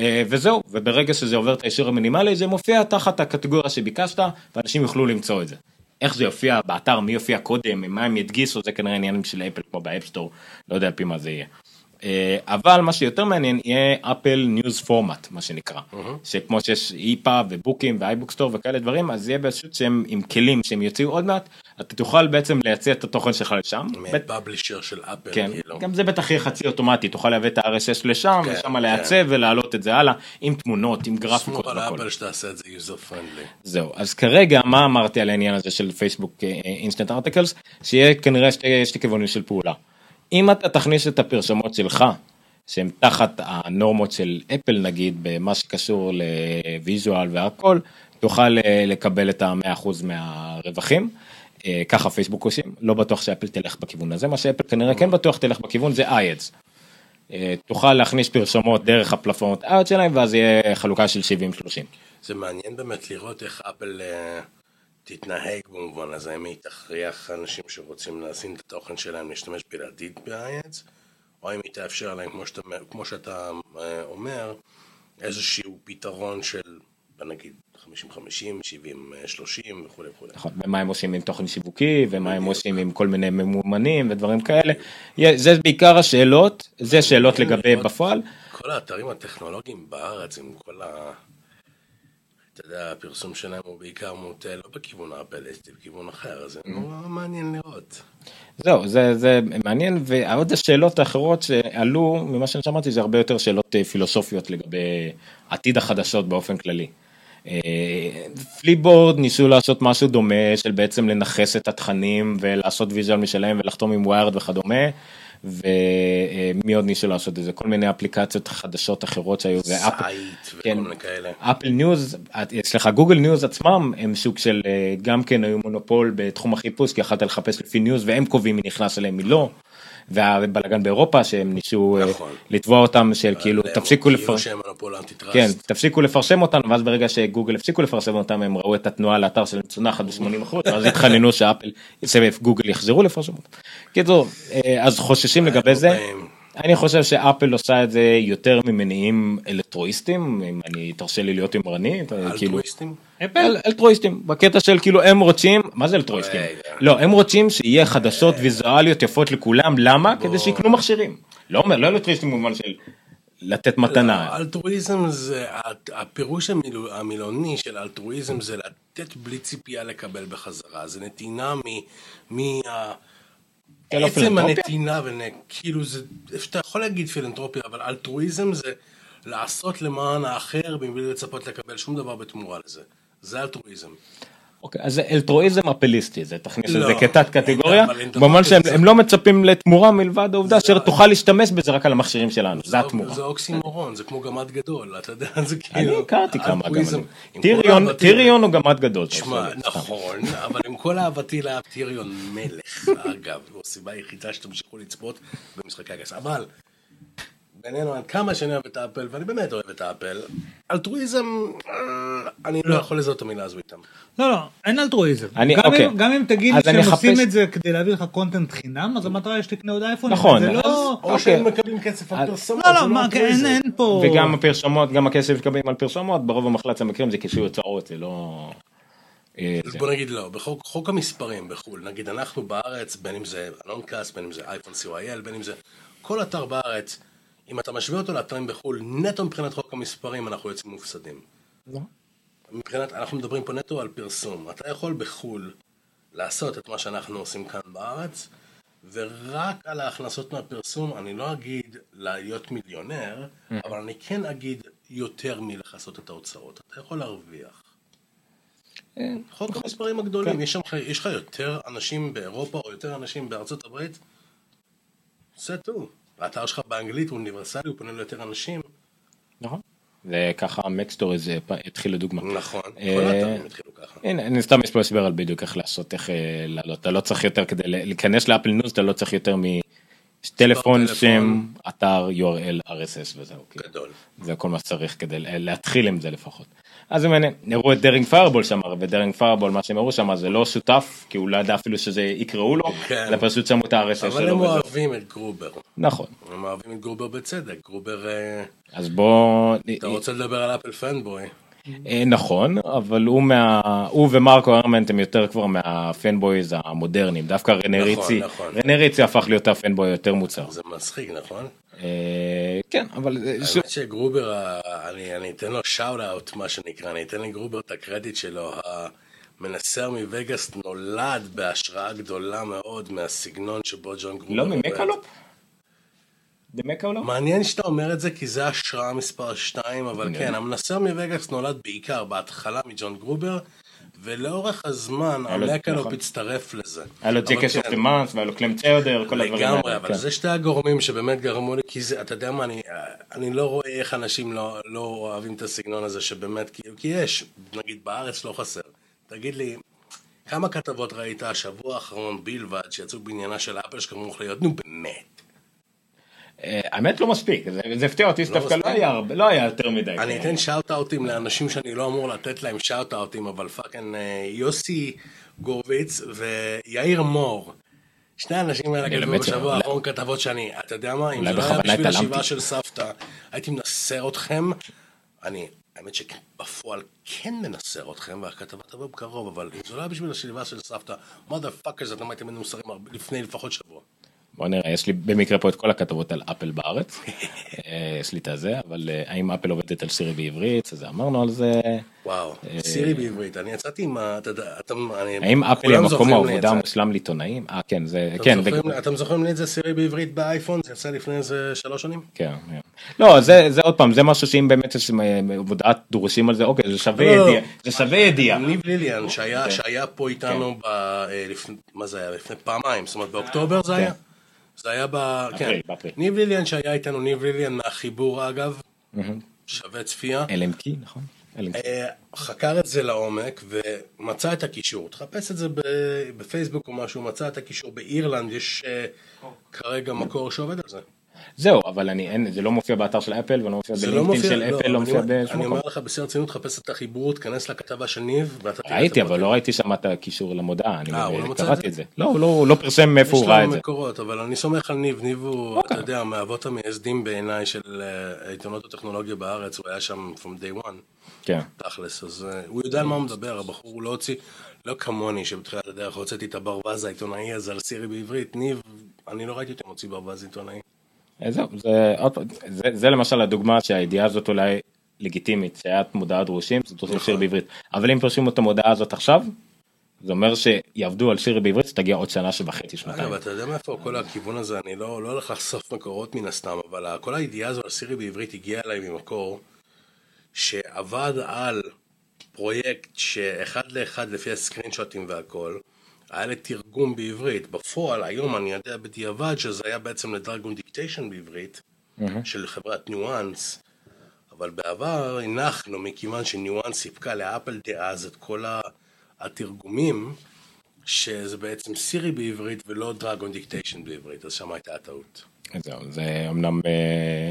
וזהו, וברגע שזה עובר את הישיר המינימלי, זה מופיע תחת הקטגוריה שביקשת, ואנשים יוכלו למצוא את זה. איך זה יופיע באתר, מי יופיע קודם, מה הם ידגיסו, זה כנראה עניינים של אפל כמו באפסטור, לא יודע על פי מה זה יהיה. אבל מה שיותר מעניין יהיה אפל ניוז פורמט, מה שנקרא, שכמו שיש איפה ובוקים ואייבוקסטור וכאלה דברים, אז יהיה פשוט שהם עם כלים שהם יוציאו עוד מעט, אתה תוכל בעצם לייצא את התוכן שלך לשם. מפאבלישר של אפל. כן, גם זה בטח יהיה חצי אוטומטי, תוכל להביא את ה-אר אס אס לשם, לשם לייצא ולהעלות את זה הלאה, עם תמונות, עם גרפיקות וכל. סמוך על אפל שתעשה את זה user friendly. זהו, אז כרגע מה אמרתי על העניין הזה של פייסבוק instant articles, שיהיה כנראה שתי כיוונים של פעולה. אם אתה תכניס את הפרסומות שלך, שהן תחת הנורמות של אפל נגיד, במה שקשור לויזואל והכל, תוכל לקבל את ה-מאה אחוז מהרווחים, ככה פייסבוק עושים, לא בטוח שאפל תלך בכיוון הזה, מה שאפל כנראה כן בטוח תלך בכיוון זה איידס, תוכל להכניס פרסומות דרך הפלטפורמות איידס שלהם, ואז יהיה חלוקה של שבעים שלושים. זה מעניין באמת לראות איך אפל תתנהג במובן הזה, אם היא תכריח אנשים שרוצים להסין את התוכן שלהם להשתמש בלעדית באיידס, או אם היא תאפשר להם, כמו שאתה, כמו שאתה אומר, איזשהו פתרון של, נגיד, חמישים חמישים, שבעים שלושים וכו' וכו'. נכון, ומה הם עושים עם תוכן שיווקי, ומה הם עושים עם כל מיני ממומנים ודברים כאלה. זה בעיקר השאלות, זה שאלות לגבי בפועל. כל האתרים הטכנולוגיים בארץ, עם כל ה... אתה יודע, הפרסום שלהם הוא בעיקר מוטה, לא בכיוון האפליסטי, בכיוון אחר, זה נורא מעניין לראות. זהו, זה מעניין, ועוד השאלות האחרות שעלו, ממה שאני שמעתי, זה הרבה יותר שאלות פילוסופיות לגבי עתיד החדשות באופן כללי. פליבורד ניסו לעשות משהו דומה של בעצם לנחס את התכנים ולעשות ויז'ל משלהם ולחתום עם ווירד וכדומה, ומי עוד ניסו לעשות את זה? כל מיני אפליקציות חדשות אחרות שהיו, אפל ניוז, אצלך גוגל ניוז עצמם הם שוק של גם כן היו מונופול בתחום החיפוש, כי יכולת לחפש לפי ניוז והם קובעים מי נכנס אליהם מי לא, והבלגן באירופה שהם ניסו לתבוע אותם של כאילו תפסיקו לפרשם, כן, תפסיקו לפרשם אותם, ואז ברגע שגוגל הפסיקו לפרשם אותם הם ראו את התנועה לאתר של צונח עד שמונים אחוז, אז התחננו שאפל גוגל יחזרו לפרשם אותם. קיצור, אז חוששים לגבי זה. אני חושב שאפל עושה את זה יותר ממניעים אלטרואיסטים, אם אני תרשה לי להיות אמרני, אלטרואיסטים? אפל, אלטרואיסטים, בקטע של כאילו הם רוצים, מה זה אלטרואיסטים? לא, הם רוצים שיהיה חדשות ויזואליות יפות לכולם, למה? כדי שיקנו מכשירים. לא אומר, לא אלטרואיסטים במובן של לתת מתנה. אלטרואיזם זה, הפירוש המילוני של אלטרואיזם זה לתת בלי ציפייה לקבל בחזרה, זה נתינה מה... עצם הנתינה, כאילו זה, אתה יכול להגיד פילנתרופיה, אבל אלטרואיזם זה לעשות למען האחר, מבלי לצפות לקבל שום דבר בתמורה לזה. זה אלטרואיזם. אוקיי, אז זה אלטרואיזם אפליסטי, זה תכניס לזה כתת קטגוריה, במובן שהם לא מצפים לתמורה מלבד העובדה שתוכל להשתמש בזה רק על המכשירים שלנו, זה התמורה. זה אוקסימורון, זה כמו גמד גדול, אתה יודע, זה כאילו... אני הכרתי כמה גמדים. טיריון הוא גמד גדול. תשמע, נכון, אבל עם כל אהבתי לאהב טיריון מלך, אגב, הוא הסיבה היחידה שתמשיכו לצפות במשחקי הגס, אבל... בינינו, עד כמה שאני אוהב את האפל, ואני באמת אוהב את האפל, אלטרואיזם, אני לא יכול לזאת המילה הזו איתם. לא, לא, אין אלטרואיזם. גם אם תגיד שהם עושים את זה כדי להביא לך קונטנט חינם, אז המטרה יש לקנות עוד אייפון. נכון. או שהם מקבלים כסף על פרסומות. לא, לא, אין פה... וגם הפרסומות, גם הכסף שקבלים על פרסומות, ברוב המחלץ המקרים זה כשהוא יוצאות, זה לא... בוא נגיד לא, בחוק המספרים בחול, נגיד אנחנו בארץ, בין אם זה אלונקאס, בין אם זה אייפון סי איי אל, בין אם זה כל אתר בארץ, אם אתה משווה אותו לאתרים בחול, נטו מבחינת חוק המספרים, אנחנו יוצאים מופסדים. לא. מבחינת, אנחנו מדברים פה נטו על פרסום. אתה יכול בחול לעשות את מה שאנחנו עושים כאן בארץ, ורק על ההכנסות מהפרסום, אני לא אגיד להיות מיליונר, אבל אני כן אגיד יותר מלכסות את ההוצאות. אתה יכול להרוויח. חוק המספרים הגדולים, יש לך יותר אנשים באירופה, או יותר אנשים בארצות הברית, זה טוב. האתר שלך באנגלית הוא אוניברסלי, הוא פונה ליותר אנשים. נכון. וככה המקסטורי זה התחיל לדוגמה. נכון, כל האתרים התחילו ככה. הנה, אני סתם יש פה הסבר על בדיוק איך לעשות, איך לעלות. אתה לא צריך יותר, כדי להיכנס לאפל ניוז, אתה לא צריך יותר מטלפון, שם, אתר, יו אר אל, אר אס אס וזהו. גדול. זה כל מה שצריך כדי להתחיל עם זה לפחות. אז הם הראו את דרינג פיירבול שם, ודרינג פיירבול, מה שהם הראו שם, זה לא שותף, כי הוא לא ידע אפילו שזה יקראו לו, אלא פשוט שמו את הארס שלו. אבל הם אוהבים את גרובר. נכון. הם אוהבים את גרובר בצדק, גרובר... אז בוא... אתה רוצה לדבר על אפל פנבוי. נכון, אבל הוא ומרקו הרמנט הם יותר כבר מהפנבויז המודרניים, דווקא רנריצי, רנריצי הפך להיות הפנבוי יותר מוצר. זה מצחיק, נכון? כן, אבל... האמת שגרובר, אני אתן לו שאוט אאוט, מה שנקרא, אני אתן לגרובר את הקרדיט שלו, המנסר מווגאס נולד בהשראה גדולה מאוד מהסגנון שבו ג'ון גרובר... לא ממקלופ? מעניין שאתה אומר את זה, כי זה השראה מספר שתיים, אבל כן, המנסר מווגאס נולד בעיקר בהתחלה מג'ון גרובר, ולאורך הזמן המקלופ הצטרף לזה. היה לו ג'קס אוף דה מאנס, והיה לו קלם צ'אודר, כל הדברים האלה. לגמרי, אבל זה שתי הגורמים שבאמת גרמו לי, כי אתה יודע מה, אני לא רואה איך אנשים לא אוהבים את הסגנון הזה, שבאמת, כי יש, נגיד בארץ לא חסר. תגיד לי, כמה כתבות ראית השבוע האחרון בלבד, שיצאו בעניינה של אפל, שכמוך לידנו באמת? האמת לא מספיק, זה הפתיע אותי, סתפקה לא היה יותר מדי. אני אתן שאוט-אוטים לאנשים שאני לא אמור לתת להם שאוט-אוטים, אבל פאקן יוסי גורביץ ויאיר מור, שני אנשים האלה כתבו בשבוע האחרון כתבות שאני, אתה יודע מה, אם זה לא היה בשביל השבעה של סבתא, הייתי מנסר אתכם, אני, האמת שבפועל כן מנסר אתכם, והכתבה תבוא בקרוב, אבל אם זה לא היה בשביל השבעה של סבתא, מה דה פאק הזה, אתם הייתם מנוסרים לפני לפחות שבוע. בוא נראה, יש לי במקרה פה את כל הכתבות על אפל בארץ, יש לי את הזה, אבל האם אפל עובדת על סירי בעברית, אז אמרנו על זה. וואו, סירי בעברית, אני יצאתי עם ה... האם אפל המקום העבודה מושלם לעיתונאים? אה, כן, זה... אתם זוכרים לי את זה סירי בעברית באייפון? זה יצא לפני איזה שלוש שנים? כן, כן. לא, זה עוד פעם, זה משהו שאם באמת יש מודעת דורשים על זה, אוקיי, זה שווה ידיעה, זה שווה ידיעה. ניב ליליאן, שהיה פה איתנו, מה זה היה, לפני פעמיים, זאת אומרת, באוקטובר זה היה? זה היה ב... כן, ניב ליליאן שהיה איתנו, ניב ליליאן מהחיבור אגב, שווה צפייה. L M K, נכון? חקר את זה לעומק ומצא את הקישור, תחפש את זה בפייסבוק או משהו, מצא את הקישור באירלנד, יש כרגע מקור שעובד על זה. זהו, אבל אני, אין, זה לא מופיע באתר של אפל, ולא מופיע בלינקדאין של אפל, לא מופיע בשום מקום. אני אומר לך, בסדר רצינות, תחפש את החיבור, תכנס לכתבה של ניב, ואתה תראה. ראיתי, אבל לא ראיתי שם את הקישור למודעה, אני קראתי את זה. לא, הוא לא פרסם מאיפה הוא ראה את זה. יש לו מקורות, אבל אני סומך על ניב, ניב הוא, אתה יודע, מהאבות המייסדים בעיניי של העיתונות הטכנולוגיה בארץ, הוא היה שם from day one. כן. תכלס, אז הוא יודע על מה הוא מדבר, הבחור הוא לא הוציא, לא כמוני שבתחילת הדרך הוצאתי את הברווז העיתונאי הזה על סירי בעברית, ניב, אני לא ראיתי אותם הוציא ברווז עיתונאי. זהו, זה, זה, זה למשל הדוגמה שהאידיעה הזאת אולי לגיטימית, שהיית מודעה דרושים, זה דרושים שיר בעברית. אבל אם פרשים את המודעה הזאת עכשיו, זה אומר שיעבדו על שיר בעברית, שתגיע עוד שנה שבחצי שנתיים. אגב, אתה יודע מאיפה כל הכיוון הזה, אני לא הולך לחשוף מקורות מן הסתם, אבל כל האידיעה הזו על שיר בעברית הגיעה אליי ממקור, שעבד על פרויקט שאחד לאחד לפי הסקרינשוטים והכל, היה לתרגום בעברית, בפועל היום אני יודע בדיעבד שזה היה בעצם לדרגון דיקטיישן בעברית, של חברת ניואנס, אבל בעבר הנחנו מכיוון שניואנס סיפקה לאפל דאז את כל התרגומים, שזה בעצם סירי בעברית ולא דרגון דיקטיישן בעברית, אז שם הייתה הטעות. זה אמנם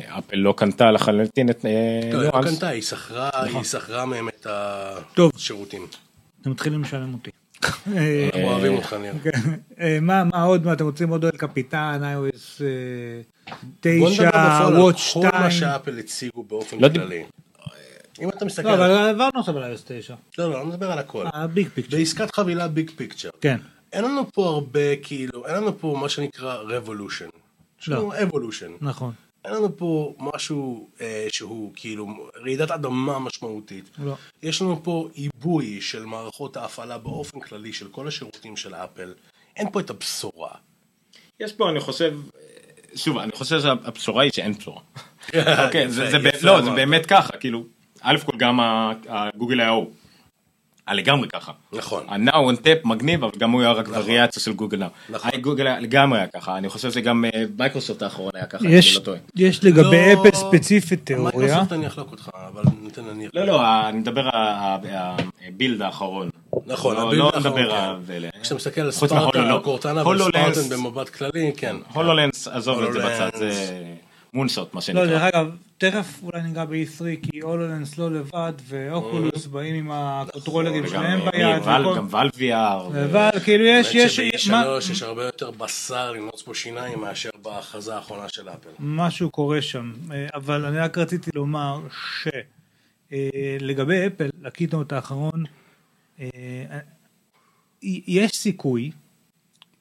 אפל לא קנתה לחלוטין את ניואנס. לא, לא קנתה, היא שכרה מהם את השירותים. אתם מתחילים לשלם אותי. אנחנו אוהבים אותך ניר. מה עוד? מה אתם רוצים עוד? קפיטן, iOS תשע, Watch טיים. כל מה שאפל הציגו באופן כללי. אם אתה מסתכל... לא, אבל דבר נוסף על iOS תשע. לא, לא, אני מדבר על הכל. ביג פיקצ'ר. בעסקת חבילה ביג פיקצ'ר. כן. אין לנו פה הרבה, כאילו, אין לנו פה מה שנקרא רבולושן. שהוא אבולושן. נכון. אין לנו פה משהו שהוא כאילו רעידת אדמה משמעותית. יש לנו פה עיבוי של מערכות ההפעלה באופן כללי של כל השירותים של אפל. אין פה את הבשורה. יש פה, אני חושב, שוב, אני חושב שהבשורה היא שאין בשורה. לא, זה באמת ככה, כאילו, א' כל גם הגוגל היה הוא. לגמרי ככה. נכון. ה-Now on Tap מגניב, אבל גם הוא היה רק וריאציה של גוגל Now. נכון. גוגל לגמרי היה ככה, אני חושב שגם מייקרוסופט האחרון היה ככה, אני לא טועה. יש לגבי אפל ספציפית תיאוריה. מייקרוסופט אני אחלוק אותך, אבל ניתן לניר. לא, לא, אני מדבר הבילד האחרון. נכון, הבילד האחרון, כן. כשאתה מסתכל על ספרטה, קורטנה וספרטן במבט כללי, כן. הולולנס, עזוב את זה בצד, זה... מונשוט, מה שנקרא. לא, דרך אגב, תכף אולי ניגע ב-E three, כי הולולנס לא לבד, ואוקולוס באים עם הקוטרולגים שלהם ביד. גם ואל V R. אבל כאילו יש... ב-E שלוש יש הרבה יותר בשר לנוץ פה שיניים מאשר בהכרזה האחרונה של אפל. משהו קורה שם, אבל אני רק רציתי לומר שלגבי אפל, לקייטנוט האחרון, יש סיכוי,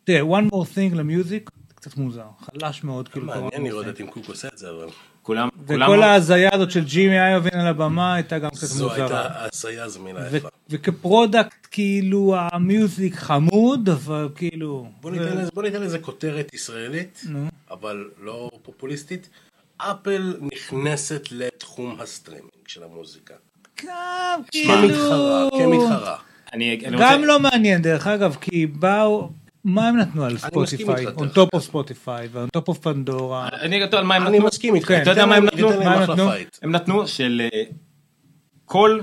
תראה, one more thing למיוזיק, קצת מוזר, חלש מאוד. מעניין לראות את אם קוק עושה את זה, אבל... וכל ההזיה הזאת של ג'ימי איובין על הבמה הייתה גם קצת מוזרה. זו הייתה הזיה, זו מילה יפה. וכפרודקט, כאילו, המיוזיק חמוד, אבל כאילו... בוא ניתן לזה כותרת ישראלית, אבל לא פופוליסטית. אפל נכנסת לתחום הסטרימינג של המוזיקה. גם, כאילו... כמתחרה. גם לא מעניין, דרך אגב, כי באו... מה הם נתנו על ספוטיפיי, on top of ספוטיפיי, on top of פנדורה? אני אגתו על מה הם נתנו. אני מסכים איתך. אתה יודע מה הם נתנו? הם נתנו של כל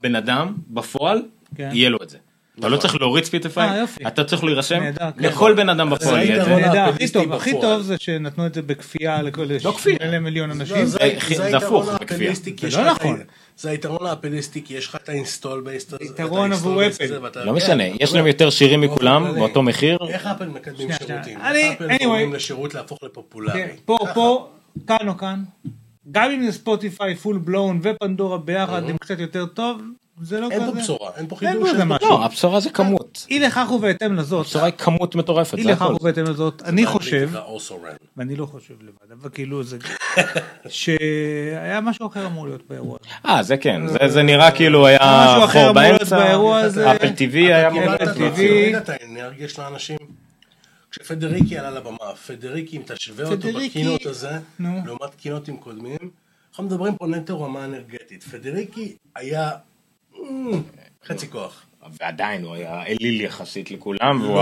בן אדם בפועל יהיה לו את זה. אתה לא צריך להוריד ספוטיפיי, אתה צריך להירשם לכל בן אדם בפועל יהיה את זה. הכי טוב זה שנתנו את זה בכפייה למיליון אנשים. זה היתרון האפליסטי, זה לא נכון. זה היתרון האפליסטי, כי יש לך את האינסטול בייסט הזה. יתרון עבור אפל. לא משנה, יש להם יותר שירים מכולם, באותו מחיר. איך אפל מקדמים שירותים? איך אפל קוראים לשירות להפוך לפופולרי? פה, פה, כאן או כאן. גם אם זה ספוטיפיי, פול בלון ופנדורה ביחד, הם קצת יותר טוב, אין פה בשורה, אין פה חידוש. לא, הבשורה זה כמות. אי לכך ובהתאם לזאת. הבשורה היא כמות מטורפת. אי לכך ובהתאם לזאת. אני חושב, ואני לא חושב לבד, אבל כאילו זה, שהיה משהו אחר אמור להיות באירוע. אה, זה כן. זה נראה כאילו היה חור באמצע. אפל טיווי היה מול. אפל טיווי. אתה נרגש לאנשים. כשפדריקי עלה לבמה, פדריקי, אם תשווה אותו בקינות הזה, לעומת קינות עם קודמים, אנחנו מדברים פה נטו רמה אנרגטית. פדריקי היה חצי כוח. ועדיין הוא היה אליל יחסית לכולם, והוא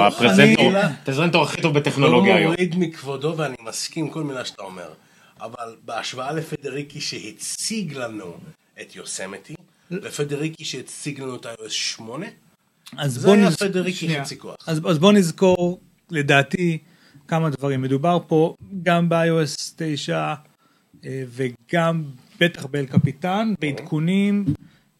הפרזנטור הכי טוב בטכנולוגיה היום. הוא מוריד מכבודו, ואני מסכים כל מילה שאתה אומר. אבל בהשוואה לפדריקי שהציג לנו את יוסמתי, לפדריקי שהציג לנו את iOS שמונה, זה היה פדריקי חצי כוח. אז בוא נזכור לדעתי כמה דברים. מדובר פה גם ב-iOS תשע, וגם בטח באל קפיטן, בעדכונים,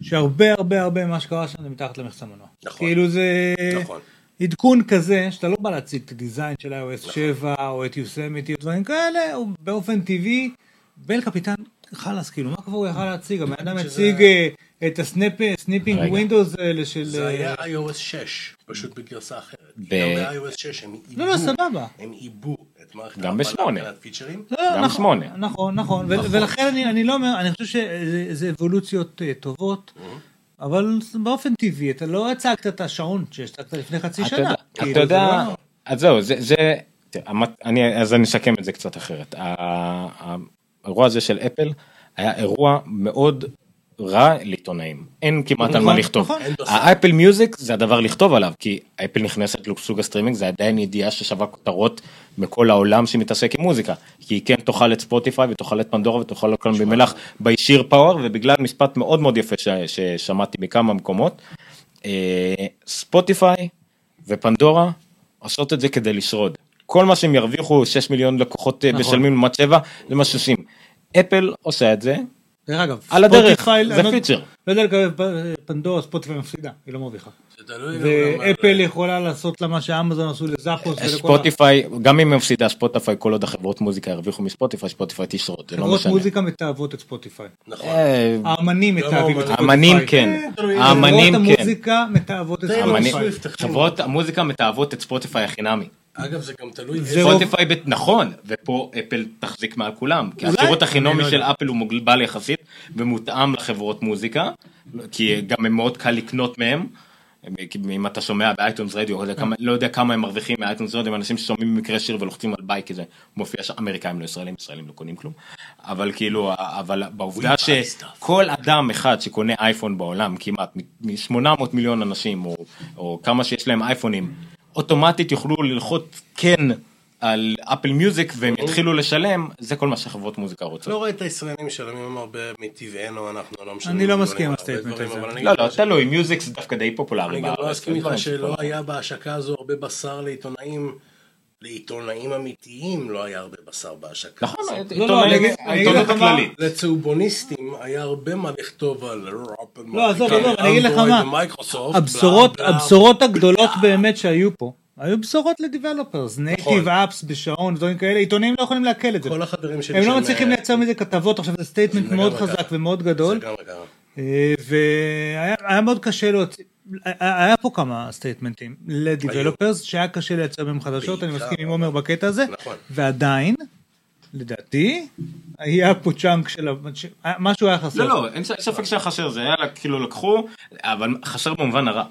שהרבה הרבה הרבה מה שקרה שם זה מתחת למחסה מנוע. נכון. כאילו זה נכון. עדכון כזה, שאתה לא בא להציג את הדיזיין של iOS נכון. שבע, או את יוסמיטי, או דברים כאלה, או באופן טבעי, באל קפיטן חלס, כאילו, מה כבר הוא יכל להציג? המאדם הציג שזה את הסניפינג ווינדוס האלה של זה היה iOS שש, פשוט בגרסה אחרת. ב גם ב-iOS שש הם עיבו. לא, לא, סבבה. הם עיבו את מערכת גם בשמונה. גם שמונה. נכון, נכון. ולכן אני, אני לא אומר, אני חושב שזה אבולוציות טובות, אבל באופן טבעי, אתה לא הצגת את השעון שהצגת לפני חצי שנה. אתה יודע, אז זהו, זה אז אני אשקם את זה קצת אחרת. האירוע הזה של אפל היה אירוע מאוד רע לעיתונאים. אין כמעט על מה לכתוב. האפל מיוזיק זה הדבר לכתוב עליו, כי אפל נכנסת לסוג הסטרימינג, זה עדיין ידיעה ששווה כותרות מכל העולם שמתעסק עם מוזיקה. כי כן תאכל את ספוטיפיי ותאכל את פנדורה ותאכל כל במלח בישיר פאוור, ובגלל משפט מאוד מאוד יפה ששמעתי מכמה מקומות, ספוטיפיי ופנדורה עושות את זה כדי לשרוד. כל מה שהם ירוויחו, שישה מיליון לקוחות משלמים למעט שבע, זה מה שעושים. אפל עושה את זה, על הדרך, זה פיצ'ר. לא יודע לגבי פנדורה, ספוטיפיי מפסידה, היא לא מרוויחה. ואפל יכולה לעשות למה שאמזון עשו לזאפוס. ספוטיפיי, גם אם מפסידה ספוטיפיי, כל עוד החברות מוזיקה ירוויחו מספוטיפיי, ספוטיפיי תשרוד, זה לא משנה. חברות מוזיקה מתאהבות את ספוטיפיי. נכון. האמנים מתאהבים את ספוטיפיי. האמנים כן. חברות המוזיקה מתאהבות את ספוטיפיי. חברות המוזיקה מתאהבות את ספוטיפיי החינמי. אגב, זה גם תלוי. ספוטיפיי, נכון, ופה אפל תחזיק מעל כולם, כי השירות החינמי של אפל הוא מוגבל יחסית, ומותאם לחברות מוזיקה, כי גם הם מאוד קל לקנות מהם, אם אתה שומע באייטונס רדיו, לא יודע כמה הם מרוויחים מהאייטונס רדיו, אנשים ששומעים במקרה שיר ולוחצים על ביי, כי זה מופיע שאמריקאים לא ישראלים, ישראלים לא קונים כלום, אבל כאילו, אבל בעובדה שכל אדם אחד שקונה אייפון בעולם, כמעט שמונה מאות מיליון אנשים, או כמה שיש להם אייפונים, אוטומטית יוכלו ללחוץ כן על אפל מיוזיק והם יתחילו לשלם, זה כל מה שחברות מוזיקה רוצות. לא רואה את הישראלים משלמים הרבה מטבענו, אנחנו לא משלמים. אני לא מסכים עם הסטייטמנט הזה. לא, לא, תלוי, מיוזיק זה דווקא די פופולרי. אני גם לא מסכים איתך שלא היה בהשקה הזו הרבה בשר לעיתונאים, לעיתונאים אמיתיים לא היה הרבה בשר בהשקה. נכון, העיתונות הכללית. לצהובוניסטים היה הרבה מה לכתוב על מייקרוסופט. הבשורות הגדולות באמת שהיו פה, היו בשורות לדיבלופרס, נייטיב אפס בשעון, דברים כאלה, עיתונאים לא יכולים להקל את זה. כל החברים שלי הם לא מצליחים לייצר מזה כתבות, עכשיו זה סטייטמנט מאוד חזק ומאוד גדול. זה גם רגע. והיה מאוד קשה להוציא. היה פה כמה סטייטמנטים לדיבלופרס שהיה קשה לייצר מהם חדשות, אני מסכים עם עומר בקטע הזה, ועדיין, לדעתי, היה פה צ'אנק של משהו היה חסר. לא, לא, אין ספק שהיה חסר, זה היה כאילו לקחו, אבל חסר במובן הרע.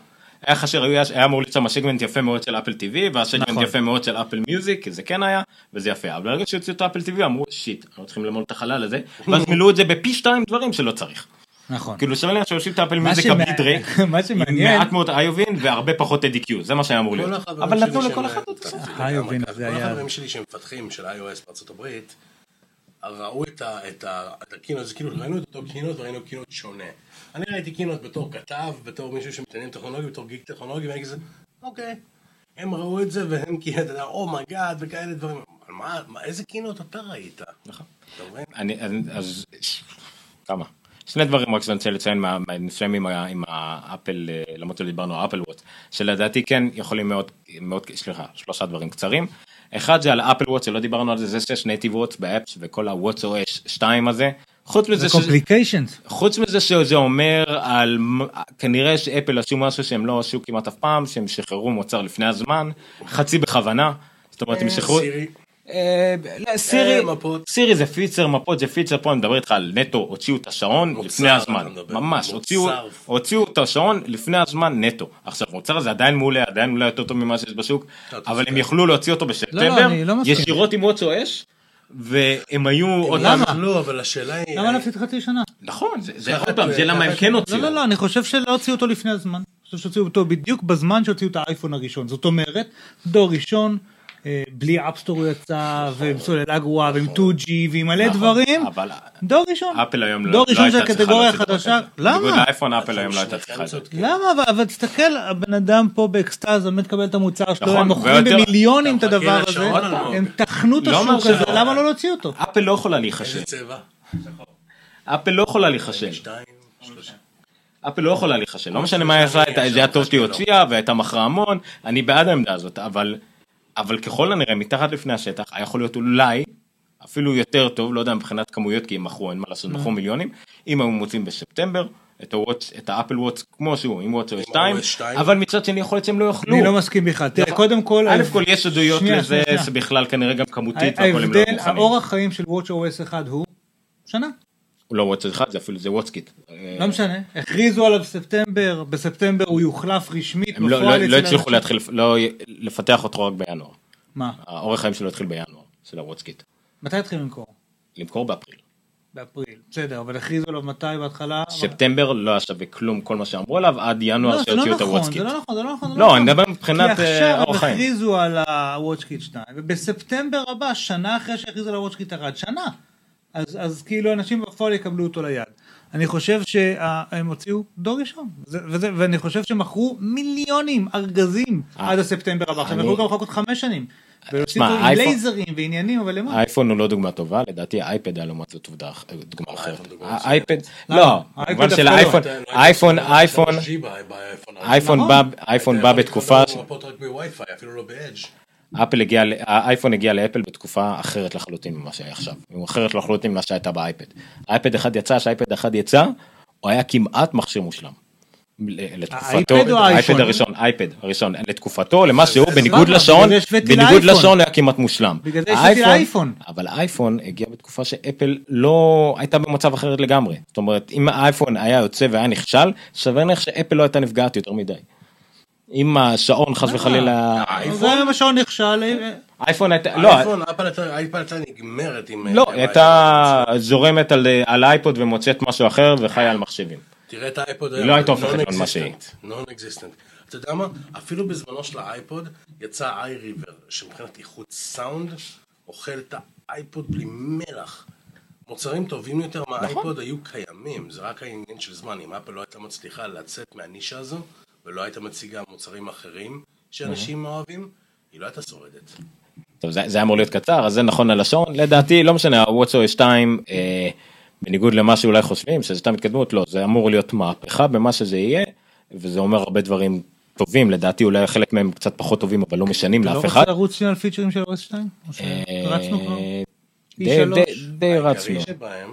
היה חסר, היה אמור להיות שם השגמנט יפה מאוד של אפל טיווי, והשגמנט יפה מאוד של אפל מיוזיק, כי זה כן היה, וזה יפה. אבל הרגע שהוציאו את אפל טיווי, אמרו, שיט, אנחנו צריכים למול את החלל הזה, ואז מילאו את זה בפי שתיים דברים שלא צריך. נכון. כאילו שווה לי עכשיו שיושבים את האפל מוזיקה בלי דרק, מעט מאוד איובין והרבה פחות איי די קיו, זה מה שהיה אמור להיות. אבל נתנו לכל אחד עוד קצת. כל החברים שלי שמפתחים של iOS בארצות הברית, ראו את הקינות, זה כאילו ראינו את אותו קינות וראינו קינות שונה. אני ראיתי קינות בתור כתב, בתור מישהו שמתעניין טכנולוגי, בתור גיג טכנולוגי, ואני כזה, אוקיי. הם ראו את זה והם כאילו, אתה יודע, או מגד וכאלה דברים. איזה קינות אתה ראית? נכון. אז כמה? שני דברים רק שאני רוצה לציין מסוים עם האפל, למרות שדיברנו על אפל ווטש, שלדעתי כן יכולים מאוד, סליחה, שלושה דברים קצרים. אחד זה על האפל ווטש, שלא דיברנו על זה, זה שיש נייטיב ווטש באפס, וכל הווטש או אס שתיים הזה, חוץ מזה ש... חוץ מזה שזה אומר על... כנראה שאפל עשו משהו שהם לא עשו כמעט אף פעם, שהם שחררו מוצר לפני הזמן, חצי בכוונה, זאת אומרת, הם שחררו... סירי, סירי זה פיצר, מפות זה פיצר, פה אני מדבר איתך על נטו, הוציאו את השעון לפני הזמן, ממש, הוציאו את השעון לפני הזמן נטו, עכשיו מוצר זה עדיין מעולה, עדיין אולי יותר טוב ממה שיש בשוק, אבל הם יכלו להוציא אותו בספטמבר, ישירות עם וואטס או אש, והם היו עוד למה? לא, אבל השאלה היא... למה לפני חצי שנה? נכון, זה עוד פעם, זה למה הם כן הוציאו. לא, לא, לא, אני חושב שלא הוציאו אותו לפני הזמן, אני חושב שהוציאו אותו בדיוק בזמן שהוציאו את האייפון הראשון, זאת אומרת, דור ראשון בלי אפסטור הוא יצא, ועם סוללה גרועה, ועם טו ג'י, ועם מלא דברים, דור ראשון. אפל היום לא הייתה צריכה לצאת חדשה. למה? בגלל האייפון אפל היום לא הייתה צריכה לצאת. למה? אבל תסתכל, הבן אדם פה באקסטאז, באמת קבל את המוצר שלו, הם מוכרים במיליונים את הדבר הזה, הם תכנו את השוק הזה, למה לא להוציא אותו? אפל לא יכולה להיחשב. איזה צבע? אפל לא יכולה להיחשב. אפל לא יכולה להיחשב. לא משנה מה יעשה, זה הטוב שהיא הוציאה, והייתה מכרה המון, אני בעד העמדה הזאת, אבל אבל ככל הנראה, מתחת לפני השטח, היה יכול להיות אולי, אפילו יותר טוב, לא יודע, מבחינת כמויות, כי הם מכרו, אין מה לעשות, מכרו מיליונים, אם הם מוצאים בספטמבר, את האפל וואטס כמו שהוא, עם וואטס או שתיים, אבל מצד שני, יכול להיות שהם לא יוכלו. אני לא מסכים בכלל. תראה, קודם כל... א' כל יש עדויות לזה, זה בכלל כנראה גם כמותית, והכל הם לא מוכנים. האורח חיים של וואטס או אס אחד הוא שנה. הוא לא וואטס אחד, זה אפילו, זה וואטסקיט. לא משנה, הכריזו עליו בספטמבר, בספטמבר הוא יוחלף רשמית. הם לא הצליחו להתחיל, לא לפתח אותו רק בינואר. מה? האורך חיים שלו התחיל בינואר, של הוואטסקיט. מתי התחיל למכור? למכור באפריל. באפריל, בסדר, אבל הכריזו עליו מתי בהתחלה? ספטמבר לא היה שווה כלום, כל מה שאמרו עליו, עד ינואר שהוציאו את הוואטסקיט. זה לא נכון, זה לא נכון, זה לא נכון. לא, אני מדבר מבחינת אורך חיים. כי עכשיו הכריזו על הוואטסקיט שתיים, ובספטמבר הבא, שנה אחרי שהכריזו על הוואטסקיט אחד, שנה. אז, אז כאילו אנשים בפועל יקבלו אותו ליד. אני חושב שהם הוציאו דור ראשון, וזה, ואני חושב שמכרו מיליונים, ארגזים, עד הספטמבר הבא. עכשיו, מכרו גם חוק עוד חמש שנים, ולהוציאו לייזרים ועניינים, אבל למה? האייפון הוא לא דוגמה טובה, לדעתי האייפד היה לעומת זאת דוגמה אחרת. האייפד, לא, במובן של האייפון, האייפון, האייפון, האייפון בא בתקופה... אפילו לא באדג' אפל הגיע, האייפון הגיע לאפל בתקופה אחרת לחלוטין ממה שהיה עכשיו, הוא אחרת לחלוטין ממה שהייתה באייפד. האייפד אחד יצא, שהאייפד אחד יצא, הוא היה כמעט מכשיר מושלם. לתקופתו, האייפד הראשון, האייפד הראשון, לתקופתו, למה שהוא, בניגוד לשעון, בניגוד לשעון היה כמעט מושלם. בגלל זה ישבתי לאייפון. אבל האייפון הגיע בתקופה שאפל לא הייתה במצב אחרת לגמרי. זאת אומרת, אם האייפון היה יוצא והיה נכשל, שווה לך שאפל לא הייתה נפגעת יותר מדי. עם השעון חס וחלילה... זה עם השעון נכשל... אייפון הייתה... לא, אייפון הייתה נגמרת עם... לא, הייתה זורמת על אייפוד ומוצאת משהו אחר וחיה על מחשבים. תראה את האייפוד... היא לא הייתה הופכת על מה שהיא. נון אקזיסטנט. אתה יודע מה? אפילו בזמנו של האייפוד יצא איי ריבר, שמבחינת איכות סאונד, אוכל את האייפוד בלי מלח. מוצרים טובים יותר מהאייפוד היו קיימים. זה רק העניין של זמן. אם אפל לא הייתה מצליחה לצאת מהנישה הזו, ולא הייתה מציגה מוצרים אחרים שאנשים אוהבים, היא לא הייתה שורדת. טוב, זה, זה אמור להיות קצר, אז זה נכון על השעון. לדעתי, לא משנה, הוואטסו שתיים, אה, בניגוד למה שאולי חושבים, שזה סתם התקדמות, לא, זה אמור להיות מהפכה במה שזה יהיה, וזה אומר הרבה דברים טובים, לדעתי אולי חלק מהם קצת פחות טובים, אבל לא משנים לאף אחד. אתה לא רוצה לרוץ על פיצ'רים של או אס שתיים? או שרצנו כבר? די רצנו,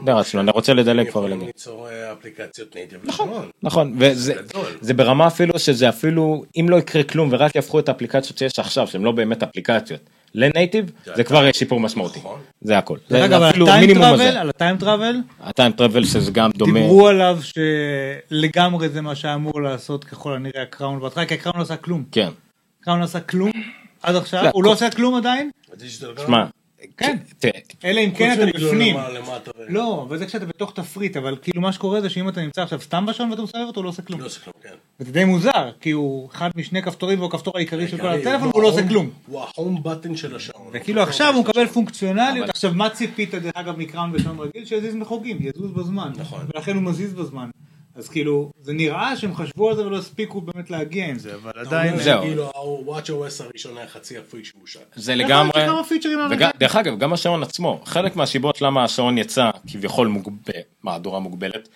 די רצנו, אני רוצה לדלג כבר למי. ליצור אפליקציות נייטיב לשעון. נכון, וזה ברמה אפילו שזה אפילו, אם לא יקרה כלום ורק יהפכו את האפליקציות שיש עכשיו, שהן לא באמת אפליקציות, לנייטיב, זה כבר יש שיפור משמעותי. זה הכל. אגב, על הטיים טראבל? הטיים טראבל שזה גם דומה. דיברו עליו שלגמרי זה מה שאמור לעשות ככל הנראה הקראון, בהתחלה כי הקראון לא עשה כלום. כן. הקראון לא עשה כלום עד עכשיו, הוא לא עושה כלום עדיין? שמע. כן, אלא אם כן אתה בפנים. לא, וזה כשאתה בתוך תפריט, אבל כאילו מה שקורה זה שאם אתה נמצא עכשיו סתם בשעון ואתה מסובב אותו, הוא לא עושה כלום. וזה די מוזר, כי הוא אחד משני כפתורים והוא הכפתור העיקרי של כל הטלפון, הוא לא עושה כלום. הוא ההום בטן של השעון. וכאילו עכשיו הוא מקבל פונקציונליות, עכשיו מה ציפית דרך אגב מקראון בשעון רגיל? שיזיז מחוגים, יזוז בזמן, ולכן הוא מזיז בזמן. אז כאילו, זה נראה שהם חשבו על זה ולא הספיקו באמת להגיע עם זה, אבל עדיין... זהו. כאילו, ה-WatchOS הראשון היה חצי הפיצ'ר מושל. זה לגמרי... דרך אגב, גם השעון עצמו. חלק מהשיבות למה השעון יצא כביכול מהדורה מוגבלת,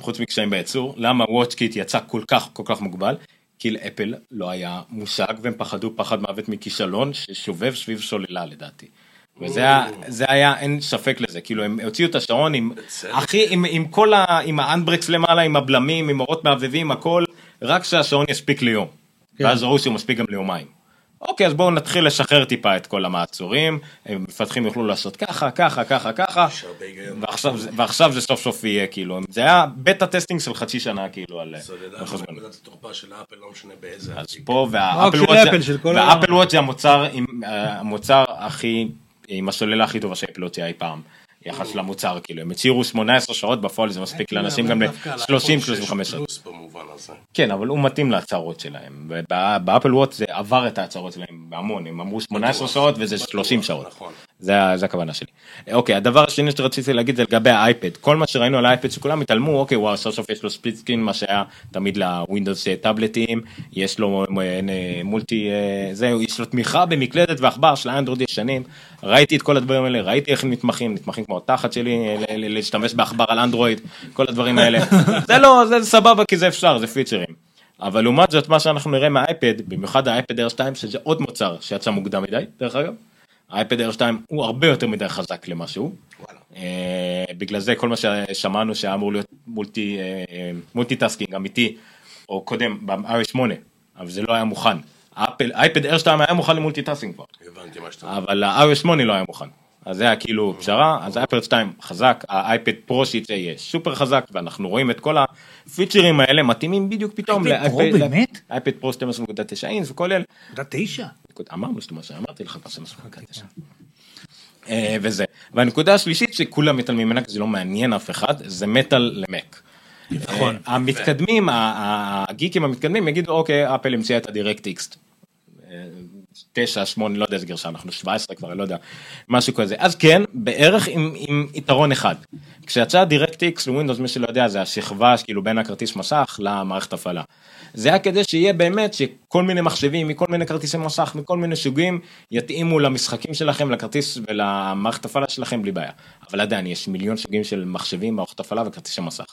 חוץ מקשיים בייצור, למה WatchKit יצא כל כך, כל כך מוגבל, כי לאפל לא היה מושג, והם פחדו פחד מוות מכישלון ששובב סביב סוללה לדעתי. וזה היה, אין ספק לזה, כאילו הם הוציאו את השעון עם, אחי, עם כל, עם האנברקס למעלה, עם הבלמים, עם אורות מעבבים, הכל, רק שהשעון יספיק ליום, ואז ראו שהוא מספיק גם ליומיים. אוקיי, אז בואו נתחיל לשחרר טיפה את כל המעצורים, הם מפתחים יוכלו לעשות ככה, ככה, ככה, ככה, ועכשיו זה סוף סוף יהיה, כאילו, זה היה בטה טסטינג של חצי שנה, כאילו, על... אז פה, והאפל וואץ' זה המוצר הכי... עם הסוללה הכי טובה שאפל הוציאה אי פעם, יחס למוצר, כאילו, הם הצהירו שמונה עשרה שעות, בפועל זה מספיק לאנשים גם ל-שלושים שלושים וחמש שעות. כן, אבל הוא מתאים להצהרות שלהם, ובאפל וואץ' זה עבר את ההצהרות שלהם בהמון, הם אמרו שמונה עשרה שעות וזה שלושים שעות, זה הכוונה שלי. אוקיי, הדבר השני שרציתי להגיד זה לגבי האייפד, כל מה שראינו על האייפד שכולם התעלמו, אוקיי, וואו, סוף סוף יש לו ספליט סקרין, מה שהיה תמיד לווינדוס טאבלטים, יש לו מולטי, זהו, יש לו תמיכה במקלדת ועכבר של האנדרואיד ישנים, ראיתי את כל הדברים האלה, ראיתי איך נתמכים, נתמכים כמו התחת שלי, להשתמש בעכבר על אנדרואיד, כל הדברים האלה, זה לא, זה סבבה כי זה אפשר, זה פיצ'רים, אבל לעומת זאת מה שאנחנו נראה מהאייפד, במיוחד האייפד אייר שתיים, שזה עוד מוצר שיצא מוקדם מדי, דרך אגב, האייפד אייר שתיים הוא הרבה יותר מדי חזק למשהו, בגלל זה כל מה ששמענו שהיה אמור להיות מולטיטאסקינג אמיתי, או קודם, ב-איי או אס שמונה, אבל זה לא היה מוכן, האייפד אייר שתיים היה מוכן למולטיטאסקינג כבר, אבל ה-iOS שמונה לא היה מוכן, אז זה היה כאילו פשרה, אז האייפד שתיים חזק, האייפד פרו שיצא יהיה סופר חזק, ואנחנו רואים את כל הפיצ'רים האלה מתאימים בדיוק פתאום, האייפד פרו באמת? האייפד פרו שתים עשרה נקודה תשע אינץ' וכל אלה. תשע? אמרנו שתום מה שאמרתי לך, שתים עשרה נקודה תשע. וזה. והנקודה השלישית שכולם מתעלמים ממנה, כי זה לא מעניין אף אחד, זה מטל למק. נכון. המתקדמים, הגיקים המתקדמים יגידו, אוקיי, אפל המציאה את הדירקט-איקס. תשע, שמונה, לא יודע, זה גרשה, אנחנו שבע עשרה כבר, לא יודע, משהו כזה. אז כן, בערך עם, עם יתרון אחד. כשיצא DirectX לווינדוס, מי שלא יודע, זה השכבה, כאילו בין הכרטיס מסך למערכת הפעלה. זה היה כדי שיהיה באמת שכל מיני מחשבים, מכל מיני כרטיסי מסך, מכל מיני סוגים, יתאימו למשחקים שלכם, לכרטיס ולמערכת הפעלה שלכם בלי בעיה. אבל עדיין, יש מיליון סוגים של מחשבים, מערכת הפעלה וכרטיסי מסך.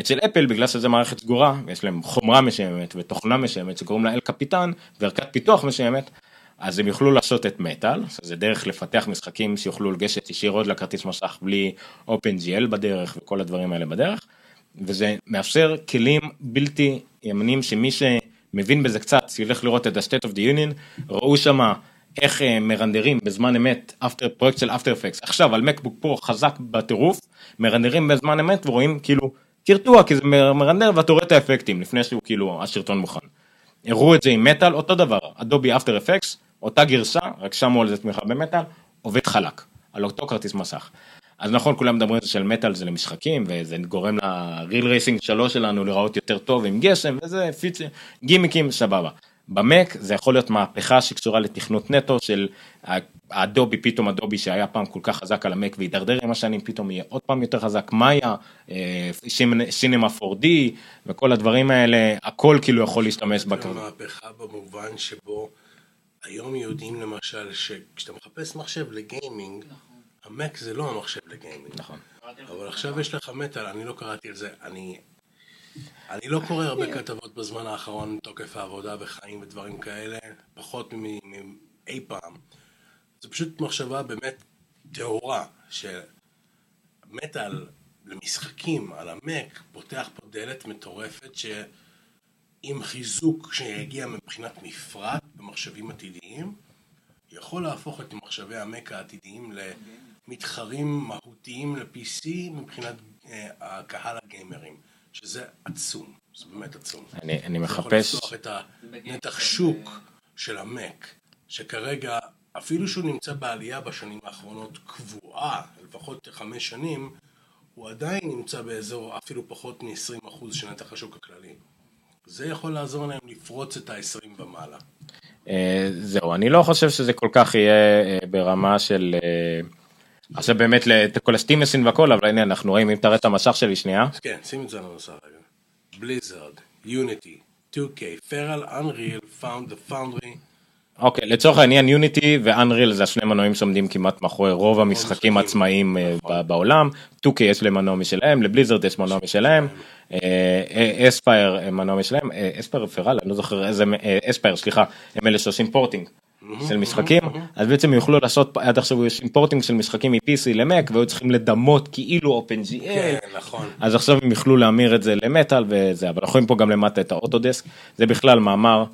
אצל אפל, בגלל שזה מערכת סגורה, יש להם חומרה משיימת ותוכנה משיימת, שקוראים לה אל קפיטן, וערכת פיתוח משיימת, אז הם יוכלו לעשות את מטל, זה דרך לפתח משחקים שיוכלו לגשת ישירות לכרטיס מסך, בלי OpenGL בדרך, וכל הדברים האלה בדרך, וזה מאפשר כלים בלתי ימנים, שמי שמבין בזה קצת, ילך לראות את ה-State of the Union, ראו שמה איך מרנדרים בזמן אמת, פרויקט של After Effects, עכשיו על מקבוק פרו חזק בטירוף, מרנדרים בזמן אמת ורואים כאילו קרטוע, כי זה מרנדר ואתה רואה את האפקטים, לפני שהוא כאילו, השרטון מוכן. הראו את זה עם מטל, אותו דבר, אדובי After Effects, אותה גרסה, רק שמו על זה תמיכה במטל, עובד חלק, על אותו כרטיס מסך. אז נכון, כולם מדברים של מטל, זה למשחקים, וזה גורם לריל רייסינג שלוש שלנו, לראות יותר טוב עם גשם, וזה פיצ'ר, גימיקים, סבבה. במק, זה יכול להיות מהפכה שקשורה לתכנות נטו של האדובי, פתאום אדובי שהיה פעם כל כך חזק על המק והידרדר עם השנים, פתאום יהיה עוד פעם יותר חזק, מאיה, סינמה פור די וכל הדברים האלה, הכל כאילו יכול להשתמש בקרב. מהפכה במובן שבו היום יודעים למשל שכשאתה מחפש מחשב לגיימינג, המק זה לא המחשב לגיימינג. נכון. אבל עכשיו יש לך מטל, אני לא קראתי על זה, אני... אני לא קורא הרבה כתבות בזמן האחרון, תוקף העבודה וחיים ודברים כאלה, פחות מאי פעם. זו פשוט מחשבה באמת תאורה, שמטל למשחקים על המק, פותח פה דלת מטורפת שעם חיזוק שיגיע מבחינת מפרט במחשבים עתידיים, יכול להפוך את מחשבי המק העתידיים למתחרים מהותיים ל-פי סי מבחינת הקהל הגיימרים. שזה עצום, זה באמת עצום. אני, אני מחפש... יכול לפתוח את הנתח שוק של המק, שכרגע, אפילו שהוא נמצא בעלייה בשנים האחרונות קבועה, לפחות חמש שנים, הוא עדיין נמצא באזור אפילו פחות מ-עשרים אחוז של נתח השוק הכללי. זה יכול לעזור להם לפרוץ את ה-עשרים ומעלה. זהו, אני לא חושב שזה כל כך יהיה ברמה של... עכשיו באמת, כל הסטימסין והכל, אבל הנה, אנחנו רואים, אם תראה את המסך שלי שנייה. כן, שים את זה על המסך רגע. בליזרד, יוניטי, טו קיי, פרל, אנריל, פאונד, פאונדרי. אוקיי, לצורך העניין, יוניטי ואנריל זה השני מנועים שעומדים כמעט מאחורי רוב המשחקים העצמאיים בעולם. טו קיי יש להם מנוע משלהם, לבליזרד יש מנוע משלהם, אספייר מנוע משלהם, אספייר פרל, אני לא זוכר איזה, אספייר, סליחה, הם אלה שעושים פורטינג. של משחקים, אז בעצם יוכלו לעשות, עד עכשיו יש אימפורטינג של משחקים מ-פי סי ל-Mac, והיו צריכים לדמות כאילו OpenGL, אז עכשיו הם יוכלו להמיר את זה למטל וזה, אבל אנחנו רואים פה גם למטה את האוטודסק, זה בכלל מאמר,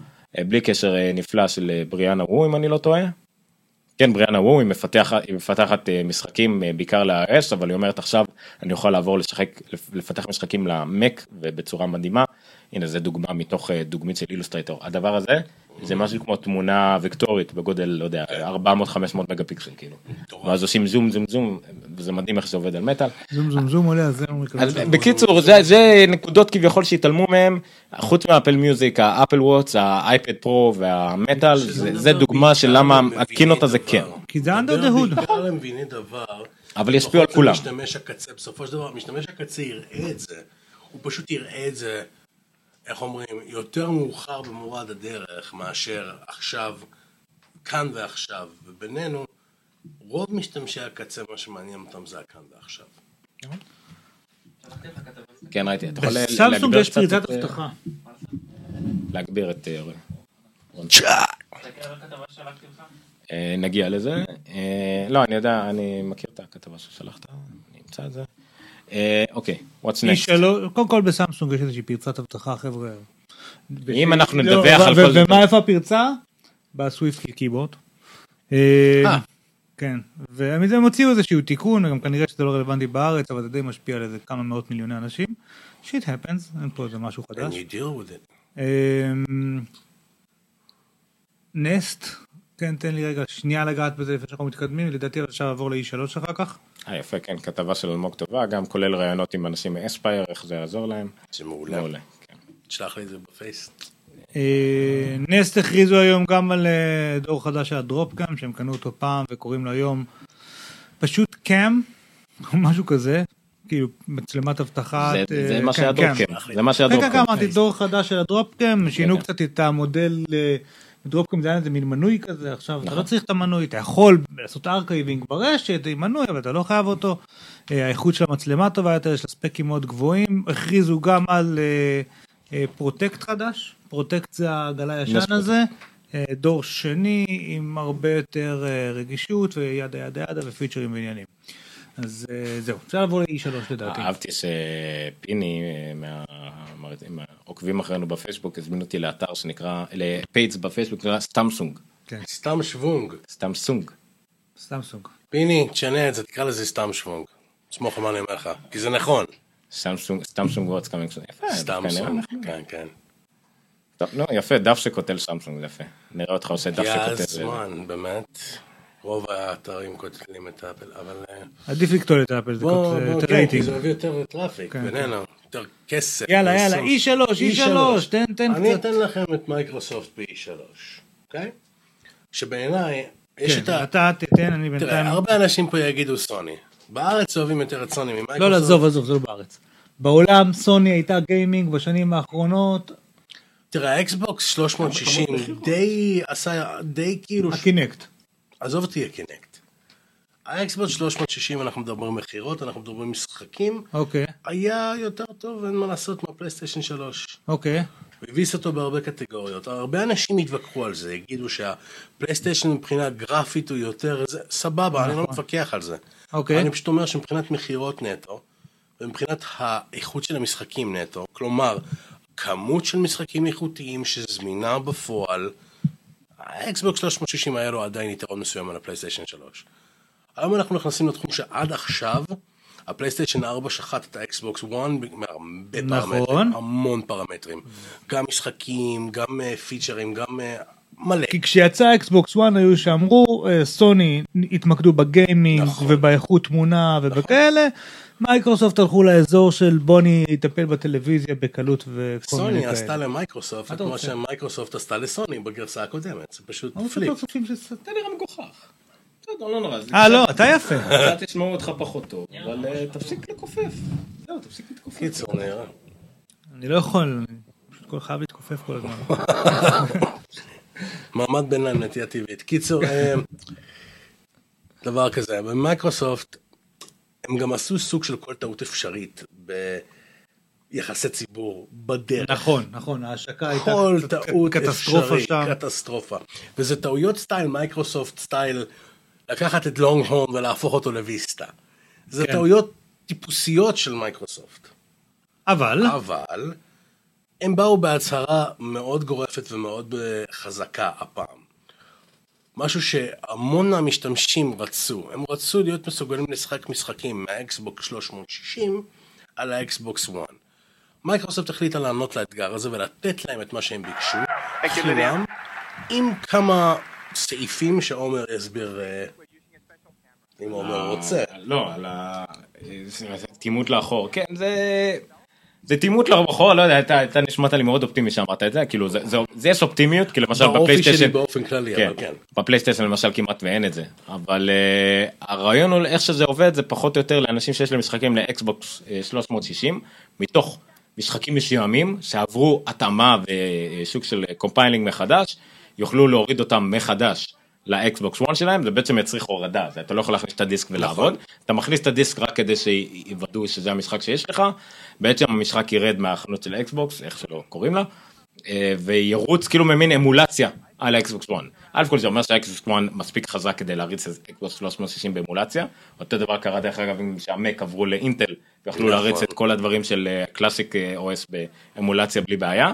בלי קשר נפלא של בריאנה וו, אם אני לא טועה, כן, בריאנה וו, היא מפתחת משחקים בעיקר ל-איי או אס, אבל היא אומרת עכשיו, אני יכול לעבור לשחק, לפתח משחקים ל-Mac, ובצורה מדהימה, הנה, זה דוגמה מתוך דוגמית של אילוסטרייטור. הדבר הזה, זה משהו כמו תמונה ויקטורית בגודל, לא יודע, ארבע מאות עד חמש מאות מגה פיקסל, כאילו. ואז עושים זום, זום, זום, וזה מדהים איך זה עובד על מטל. זום, זום, זום, עולה, זה מקבל. בקיצור, זה נקודות כביכול שהתעלמו מהם, חוץ מהאפל מיוזיק, האפל וואץ, האייפד פרו והמטל, זה דוגמה של למה הקינות הזה כן. כי זה אנדר דהוד. בעיקר הם מבינים דבר, אבל ישפיעו על כולם. בסופו של דבר, משתמש הקצה יראה את זה, הוא פשוט יראה את זה איך אומרים, יותר מאוחר במורד הדרך מאשר עכשיו, כאן ועכשיו, ובינינו, רוב משתמשי הקצה מה שמעניין אותם זה כאן ועכשיו. כן, ראיתי, אתה יכול להגביר קצת את... להגביר את... נגיע לזה. לא, אני יודע, אני מכיר את הכתבה ששלחת, אני אמצא את זה. אוקיי, what's next? קודם כל בסמסונג יש איזושהי פרצת הבטחה, חבר'ה. אם אנחנו נדווח על כל זה. ומה איפה הפרצה? בסוויפט של קיבוט. כן, ומזה הם הוציאו איזשהו תיקון, גם כנראה שזה לא רלוונטי בארץ, אבל זה די משפיע על איזה כמה מאות מיליוני אנשים. Shit happens, אין פה איזה משהו חדש. And you deal with it. נסט, כן, תן לי רגע שנייה לגעת בזה לפני שאנחנו מתקדמים, לדעתי אפשר לעבור ל-אי שלוש אחר כך. יפה, כן, כתבה של אלמוג טובה, גם כולל רעיונות עם אנשים מאספייר, איך זה יעזור להם. זה מעולה. תשלח לי את זה בפייס. נסט הכריזו היום גם על דור חדש של הדרופקאם, שהם קנו אותו פעם וקוראים לו היום פשוט קאם, או משהו כזה, כאילו מצלמת הבטחת. זה מה שהדרופקאם. זה מה שהדרופקאם. כן, כן, אמרתי דור חדש של הדרופקאם, שינו קצת את המודל... בדרופקאם זה היה איזה מין מנוי כזה, עכשיו אתה לא צריך את המנוי, אתה יכול לעשות ארכייבינג ברשת, עם מנוי, אבל אתה לא חייב אותו, האיכות של המצלמה טובה יותר, יש לה ספקים מאוד גבוהים, הכריזו גם על פרוטקט חדש, פרוטקט זה הגל הישן הזה, דור שני עם הרבה יותר רגישות, וידה ידה ידה ופיצ'רים ועניינים. אז זהו, אפשר לבוא ל-אי שלוש לדעתי. אהבתי שפיני מהעוקבים אחרינו בפייסבוק הזמין אותי לאתר שנקרא, לפייץ בפייסבוק שנקרא סטמסונג. סטם שוונג. סטם סונג. סטם סונג. פיני, תשנה את זה, תקרא לזה סטם שוונג. סמוך מה אני אומר לך, כי זה נכון. סטמסונג וואטס קאמינג סונג. סטמסונג, כן, כן. יפה, דף שכותל סטמסונג, זה יפה. נראה אותך עושה דף שכותל. יא זמן, באמת. רוב האתרים כותלים את האפל, אבל... עדיף לקטול את האפל, זה רייטינג. זה מביא יותר טראפיק, בינינו, יותר כסף. יאללה, יאללה, אי שלוש, אי שלוש, תן קצת. אני אתן לכם את מייקרוסופט ב-אי שלוש, אוקיי? שבעיניי, יש את ה... כן, אתה תתן, אני בינתיים... תראה, הרבה אנשים פה יגידו סוני. בארץ אוהבים יותר את סוני ממייקרוסופט. לא, לעזוב, עזוב, זה לא בארץ. בעולם, סוני הייתה גיימינג בשנים האחרונות. תראה, האקסבוקס שלוש מאות שישים די עשה, די כאילו... הקינקט. עזוב תהיה קינקט. האקסבוקס שלוש מאות שישים, אנחנו מדברים מחירות, אנחנו מדברים משחקים. אוקיי. היה יותר טוב, אין מה לעשות מהפלייסטיישן שלוש. אוקיי. הביס אותו בהרבה קטגוריות. הרבה אנשים התווכחו על זה, יגידו שהפלייסטיישן מבחינה גרפית הוא יותר, זה סבבה, אני לא מתווכח על זה. אוקיי. אני פשוט אומר שמבחינת מחירות נטו, ומבחינת האיכות של המשחקים נטו, כלומר, כמות של משחקים איכותיים שזמינה בפועל, האקסבוקס שלוש מאות שישים היה לו עדיין יתרון מסוים על הפלייסטיישן שלוש. היום אנחנו נכנסים לתחום שעד עכשיו הפלייסטיישן ארבע שחט את האקסבוקס אחת מהרבה פרמטרים, המון פרמטרים, גם משחקים, גם פיצ'רים, גם מלא. כי כשיצא האקסבוקס אחת היו שאמרו סוני התמקדו בגיימינג ובאיכות תמונה ובכאלה, מייקרוסופט הלכו לאזור של בוני יטפל בטלוויזיה בקלות וכל מיני כאלה. סוני עשתה למייקרוסופט את מה שמייקרוסופט עשתה לסוני בגרסה הקודמת, זה פשוט פליפ. אתה נראה מגוחך. לא, לא נורא. אה, לא, אתה יפה. אתה תשמעו אותך פחות טוב, אבל תפסיק לקופף. זהו, תפסיק לתקופף. קיצור, נראה. אני לא יכול, פשוט כל חייב להתקופף כל הזמן. מעמד ביניים נטייה טבעית. קיצור, דבר כזה, במייקרוסופט, הם גם עשו סוג של כל טעות אפשרית יחסי ציבור בדרך. נכון, נכון, ההשקה הייתה קטסטרופה שם. קטסטרופה. וזה טעויות סטייל, מייקרוסופט סטייל, לקחת את לונג הום ולהפוך אותו לויסטה. זה טעויות טיפוסיות של מייקרוסופט. אבל? אבל, הם באו בהצהרה מאוד גורפת ומאוד חזקה הפעם. משהו שהמון המשתמשים רצו. הם רצו להיות מסוגלים לשחק משחקים מהאקסבוקס שלוש מאות שישים על האקסבוקס אחת. מייקרוסופט החליטה לענות לאתגר הזה ולתת להם את מה שהם ביקשו, חינם, עם כמה סעיפים שעומר יסביר, אם עומר רוצה. לא, זה תימות לאחור. כן, זה תימות לאחור, לא יודע, אתה נשמעת לי מאוד אופטימי שאמרת את זה, כאילו זה יש אופטימיות, כי למשל בפלייסטיישן, באופן כללי, אבל כן. בפלייסטיישן למשל כמעט ואין את זה, אבל הרעיון הוא איך שזה עובד, זה פחות או יותר לאנשים שיש להם משחקים לאקסבוקס שלוש מאות שישים, מתוך משחקים משועמים שעברו התאמה ושוק של קומפיילינג מחדש, יוכלו להוריד אותם מחדש לאקסבוקס אחת שלהם, זה בעצם יצריך הורדה, אתה לא יכול להכניס את הדיסק ולעבוד, אתה מכניס את הדיסק רק כדי שיוודאו שזה המשחק שיש לך, בעצם המשחק ירד מהחנות של האקסבוקס, איך שלא קוראים לה, וירוץ כאילו ממין אמולציה על האקסבוקס אחת. אלף כל זה אומר שהאקסבוקס אחת מספיק חזק כדי להריץ את האקסבוקס שלוש מאות שישים באמולציה, אותו דבר קרה דרך אגב עם שהמק עברו לאינטל, ויכלו להריץ את כל הדברים של קלאסיק או אס באמולציה בלי בעיה,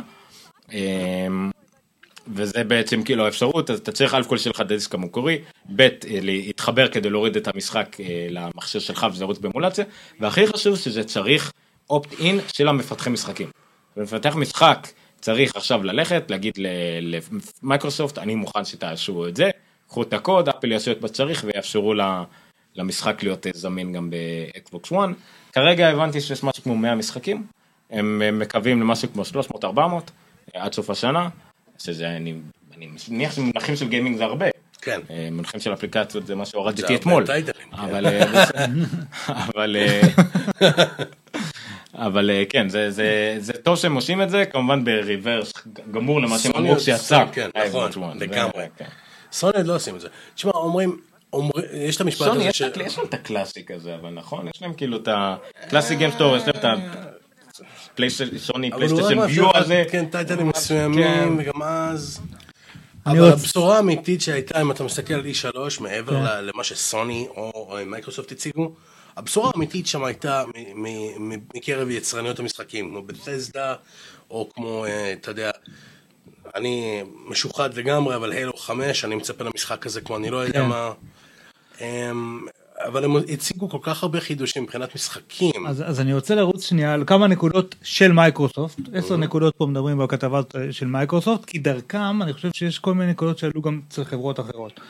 וזה בעצם כאילו האפשרות, אז אתה צריך אלף כל שלך דיסק המקורי, ב' להתחבר כדי להוריד את המשחק למכשיר שלך וזה רוץ באמולציה, והכי חשוב שזה צריך אופט-אין של המפתחי משחקים. ומפתח משחק צריך עכשיו ללכת, להגיד למייקרוסופט, אני מוכן שתאשרו את זה, קחו את הקוד, אפל יעשו את מה שצריך ויאפשרו למשחק להיות זמין גם באקסבוקס אחת. כרגע הבנתי שיש משהו כמו מאה משחקים, הם מקווים למשהו כמו שלוש מאות ארבע מאות עד סוף השנה, שזה, אני, אני מניח שמונחים של גיימינג זה הרבה. כן. מונחים של אפליקציות זה מה שהורדתי אתמול. זה הרבה טייטלים. אבל, אבל, אבל כן, זה, זה, זה טוב שהם עושים את זה, כמובן בריברס גמור למה שהם אמרו שיצא. כן, נכון, לגמרי. סוני לא עושים את זה. תשמע, אומרים, יש את המשפט הזה ש... סוני, יש להם את הקלאסיק הזה, אבל נכון, יש להם כאילו את הקלאסיק גיים סטור, יש להם את ה... סוני פלייסטיישן ויו הזה, כן, טייטלים מסוימים, וגם אז, אבל הבשורה האמיתית שהייתה, אם אתה מסתכל על אי שלוש, מעבר למה שסוני או מייקרוסופט הציגו, הבשורה האמיתית שם הייתה מקרב יצרניות המשחקים, כמו בתסדה, או כמו, אתה יודע, אני משוחד לגמרי, אבל הילו חמש, אני מצפה למשחק הזה, כמו אני לא יודע מה, אבל הם הציגו כל כך הרבה חידושים מבחינת משחקים. אז, אז אני רוצה לרוץ שנייה על כמה נקודות של מייקרוסופט, עשר נקודות פה מדברים בכתבה של מייקרוסופט, כי דרכם אני חושב שיש כל מיני נקודות שעלו גם אצל חברות אחרות.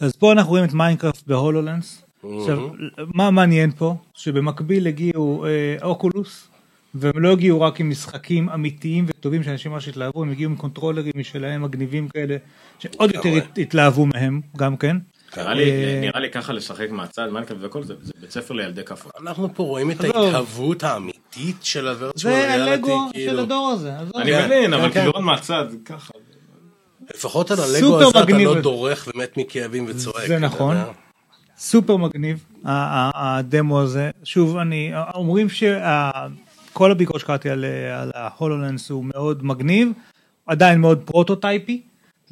אז פה אנחנו רואים את מיינקראפט בהולולנס, עכשיו, מה מעניין פה? שבמקביל הגיעו אה, אוקולוס, והם לא הגיעו רק עם משחקים אמיתיים וטובים שאנשים ממש התלהבו, הם הגיעו עם קונטרולרים משלהם, מגניבים כאלה, שעוד יותר התלהבו מהם גם כן. נראה לי ככה לשחק מהצד, מיינקראפט וכל זה, זה בית ספר לילדי כפר. אנחנו פה רואים את ההתהוות האמיתית של הווירצ'ואל ריאליטי. זה הלגו של הדור הזה. אני מבין, אבל כדורון מהצד, ככה. לפחות על הלגו הזה אתה לא דורך ומת מכאבים וצועק. זה נכון. סופר מגניב, הדמו הזה. שוב, אומרים שכל הביקורת שקראתי על ההולולנס הוא מאוד מגניב, עדיין מאוד פרוטוטייפי.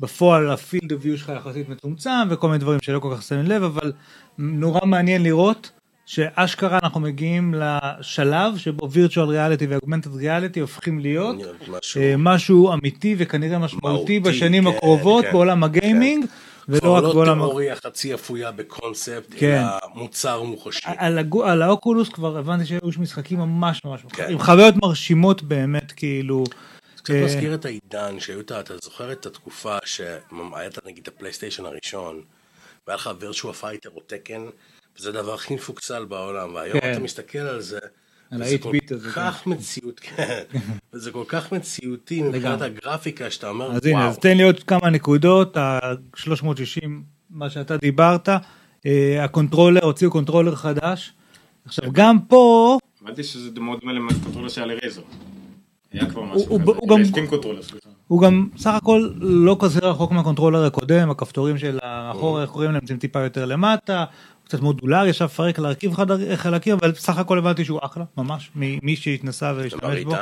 בפועל הפילד הוויו שלך יחסית מצומצם, וכל מיני דברים שלא כל כך שמים לב, אבל נורא מעניין לראות, שאשכרה אנחנו מגיעים לשלב, שבו וירצ'ואל ריאליטי ואוגמנטד ריאליטי, הופכים להיות משהו. משהו אמיתי, וכנראה משמעותי, בשנים כן, הקרובות, כן, בעולם הגיימינג, כן. ולא רק לא בעולם... תיאוריה חצי אפויה בקונספט, כן. אלא מוצר מוחשי. על, הגו... על האוקולוס כבר הבנתי, שיש משחקים ממש ממש, כן. עם חוויות מרשימות באמת, כאילו... צריך להזכיר את העידן שהיו אותה, אתה זוכר את התקופה שהייתה נגיד הפלייסטיישן הראשון, והיה לך וירצ'ואל פייטר או תקן, וזה הדבר הכי מפוקסל בעולם, והיום אתה מסתכל על זה, וזה כל כך מציאות, כן, וזה כל כך מציאותי מבחינת הגרפיקה, שאתה אומר, אז הנה, אז תן לי עוד כמה נקודות, ה-שלוש מאות שישים, מה שאתה דיברת, הקונטרולר, הוציאו קונטרולר חדש, עכשיו גם פה... אמרתי שזה מאוד דומה לקונטרולר שהיה לרייזר. הוא גם סך הכל לא כזה רחוק מהקונטרולר הקודם, הכפתורים של האחור קוראים להם טיפה יותר למטה, קצת מודולר, ישב פרק להרכיב חלקים, אבל בסך הכל הבנתי שהוא אחלה, ממש, מי שהתנסה והשתמש בו.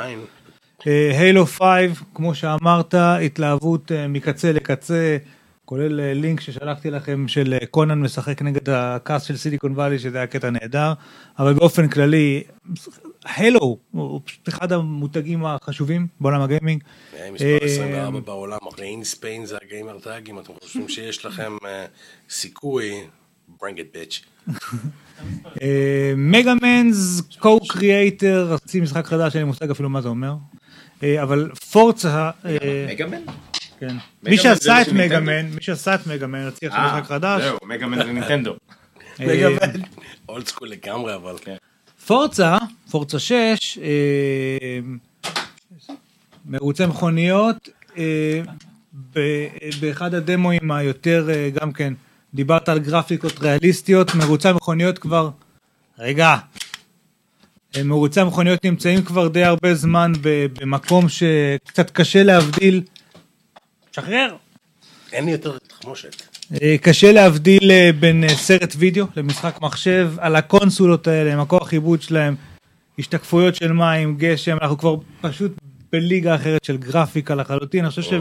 הילו פייב, כמו שאמרת, התלהבות מקצה לקצה, כולל לינק ששלחתי לכם של קונן משחק נגד הקאס של סיליקון ואלי, שזה היה קטע נהדר, אבל באופן כללי, הילו, הוא פשוט אחד המותגים החשובים בעולם הגיימינג. מספר עשרים וארבע בעולם, ריין ספיין זה הגיימר טאג, אם אתם חושבים שיש לכם סיכוי, bring it bitch. מגה-מנס, co-creator, עושים משחק חדש, אני מושג אפילו מה זה אומר, אבל פורצה... מגה-מן? כן. מי שעשה את מגה-מן, מי שעשה את מגה-מן, הוציא עכשיו משחק חדש. זהו, מגה-מן זה נינטנדו. מגה-מן. אולד סקול לגמרי, אבל כן. פורצה, פורצה שש, מרוצי מכוניות, באחד הדמויים היותר גם כן, דיברת על גרפיקות ריאליסטיות, מרוצי מכוניות כבר, רגע, מרוצי מכוניות נמצאים כבר די הרבה זמן במקום שקצת קשה להבדיל, שחרר. אין לי יותר תחמושת. קשה להבדיל בין סרט וידאו למשחק מחשב, על הקונסולות האלה, מקור החיבוד שלהם, השתקפויות של מים, גשם, אנחנו כבר פשוט בליגה אחרת של גרפיקה לחלוטין, אני חושב ש...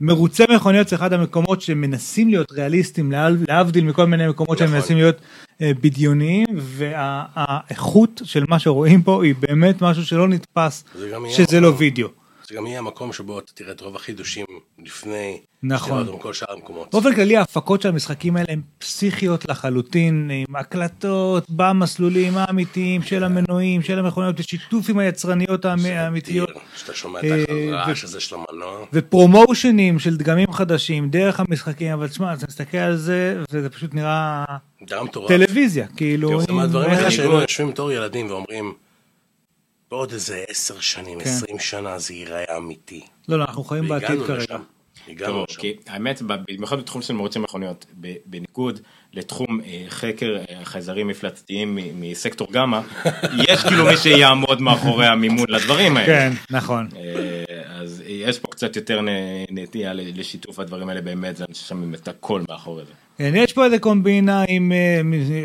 מרוצה מכוניות זה אחד המקומות שמנסים להיות ריאליסטים, להבדיל מכל מיני מקומות שהם מנסים להיות בדיוניים, והאיכות של מה שרואים פה היא באמת משהו שלא נתפס שזה לא וידאו. זה גם יהיה המקום שבו אתה תראה את רוב החידושים לפני, נכון, כל שאר המקומות. באופן כללי ההפקות של המשחקים האלה הן פסיכיות לחלוטין, עם הקלטות, במסלולים האמיתיים של המנועים, של המכוניות, שיתוף עם היצרניות האמיתיות. שאתה שומע את הרעש הזה של המנוע. ופרומושנים של דגמים חדשים דרך המשחקים, אבל תשמע, אתה מסתכל על זה, וזה פשוט נראה טלוויזיה. זה מהדברים האלה שהיינו יושבים תור ילדים ואומרים, בעוד איזה עשר שנים, עשרים שנה, זה ייראה אמיתי. לא, לא, אנחנו חיים בעתיד כרגע. הגענו לשם. האמת, במיוחד בתחום של מרוצי מכוניות, בניגוד לתחום חקר חייזרים מפלצתיים מסקטור גמא, יש כאילו מי שיעמוד מאחורי המימון לדברים האלה. כן, נכון. אז יש פה קצת יותר נטייה לשיתוף הדברים האלה, באמת, זה שמים את הכל מאחורי זה. יש פה איזה קומבינה, אם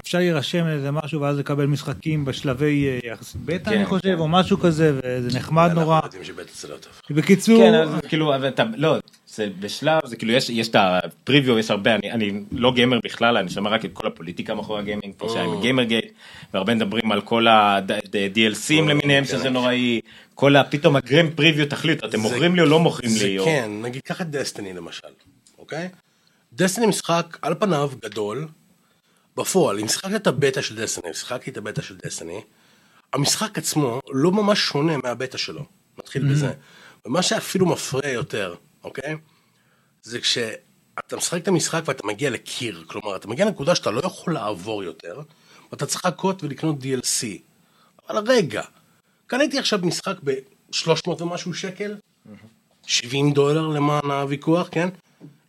אפשר להירשם איזה משהו, ואז לקבל משחקים בשלבי יחס בטא, אני חושב, או משהו כזה, וזה נחמד נורא. אנחנו יודעים שבטא זה לא טוב. בקיצור... כן, אז כאילו, לא, זה בשלב, זה כאילו, יש את הפריוויו, יש הרבה, אני לא גיימר בכלל, אני שומע רק את כל הפוליטיקה מאחורי הגיימינג, פה שהיה עם גיימרגייט, והרבה מדברים על כל ה-די אל סי למיניהם, שזה נוראי, כל הפתאום הגרם פריוויו תחליט, אתם מוכרים לי או לא מוכרים לי? כן, נגיד ככה דסטיני למשל, אוקיי? דסטיני משחק על פניו גדול, בפועל, אם שחקתי את הבטא של דסטיני, שחקתי את הבטא של דסטיני, המשחק עצמו לא ממש שונה מהבטא שלו, מתחיל mm-hmm. בזה, ומה שאפילו מפריע יותר, אוקיי? זה כשאתה משחק את המשחק ואתה מגיע לקיר, כלומר, אתה מגיע לנקודה שאתה לא יכול לעבור יותר, ואתה צריך לחכות ולקנות די אל סי, אבל רגע, קניתי עכשיו משחק ב-שלוש מאות ומשהו שקל, mm-hmm. שבעים דולר למען הוויכוח, כן?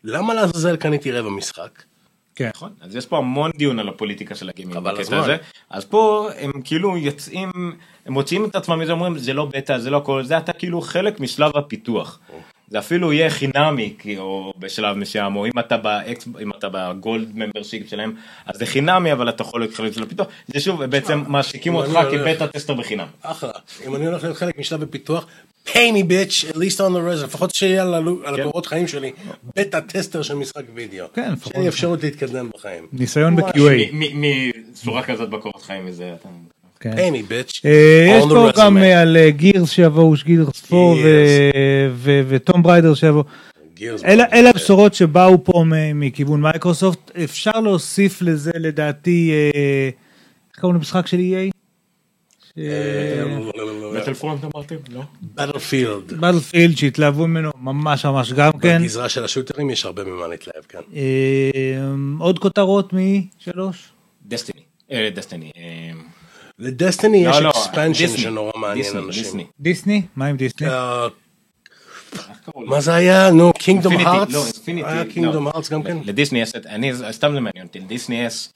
למה לעזאזל קניתי רבע משחק? כן. נכון, אז יש פה המון דיון על הפוליטיקה של הגיימינג בקטע הזה. אז פה הם כאילו יוצאים, הם מוציאים את עצמם מזה, אומרים זה לא בטא, זה לא הכל, זה אתה כאילו חלק משלב הפיתוח. זה אפילו יהיה חינמי, או בשלב משם, או אם אתה באקס, אם אתה בגולד ממברשיפ שלהם, אז זה חינמי, אבל אתה יכול להיות חלק של הפיתוח. זה שוב, בעצם מעסיקים אותך כבטא טסטר בחינם. אחלה, אם אני הולך להיות חלק משלב הפיתוח, pay me bitch, at least on the resume, לפחות שיהיה על הקורות חיים שלי, בטא טסטר של משחק וידאו. כן, לפחות. שיהיה אפשרות להתקדם בחיים. ניסיון ב-קיו איי. מסורה כזאת בקורות חיים, איזה אתה... אימי ביץ'. יש פה גם על גירס שיבואו, שגירס פור וטום בריידר שיבואו. אלה הבשורות שבאו פה מכיוון מייקרוסופט. אפשר להוסיף לזה לדעתי, איך קראו למשחק של אי איי? מטל פרונט אמרתם? לא. בטלפילד. בטלפילד שהתלהבו ממנו ממש ממש גם כן. בגזרה של השוטרים יש הרבה ממה להתלהב כאן. עוד כותרות משלוש? דסטיני. דסטיני. לדסטיני יש אקספנשן שנורא מעניין אנשים. דיסני? מה עם דיסני? מה זה היה? נו, קינגדום הארטס? היה קינגדום הארטס גם כן? לדיסני יש, סתם זה מעניין, לדיסני יש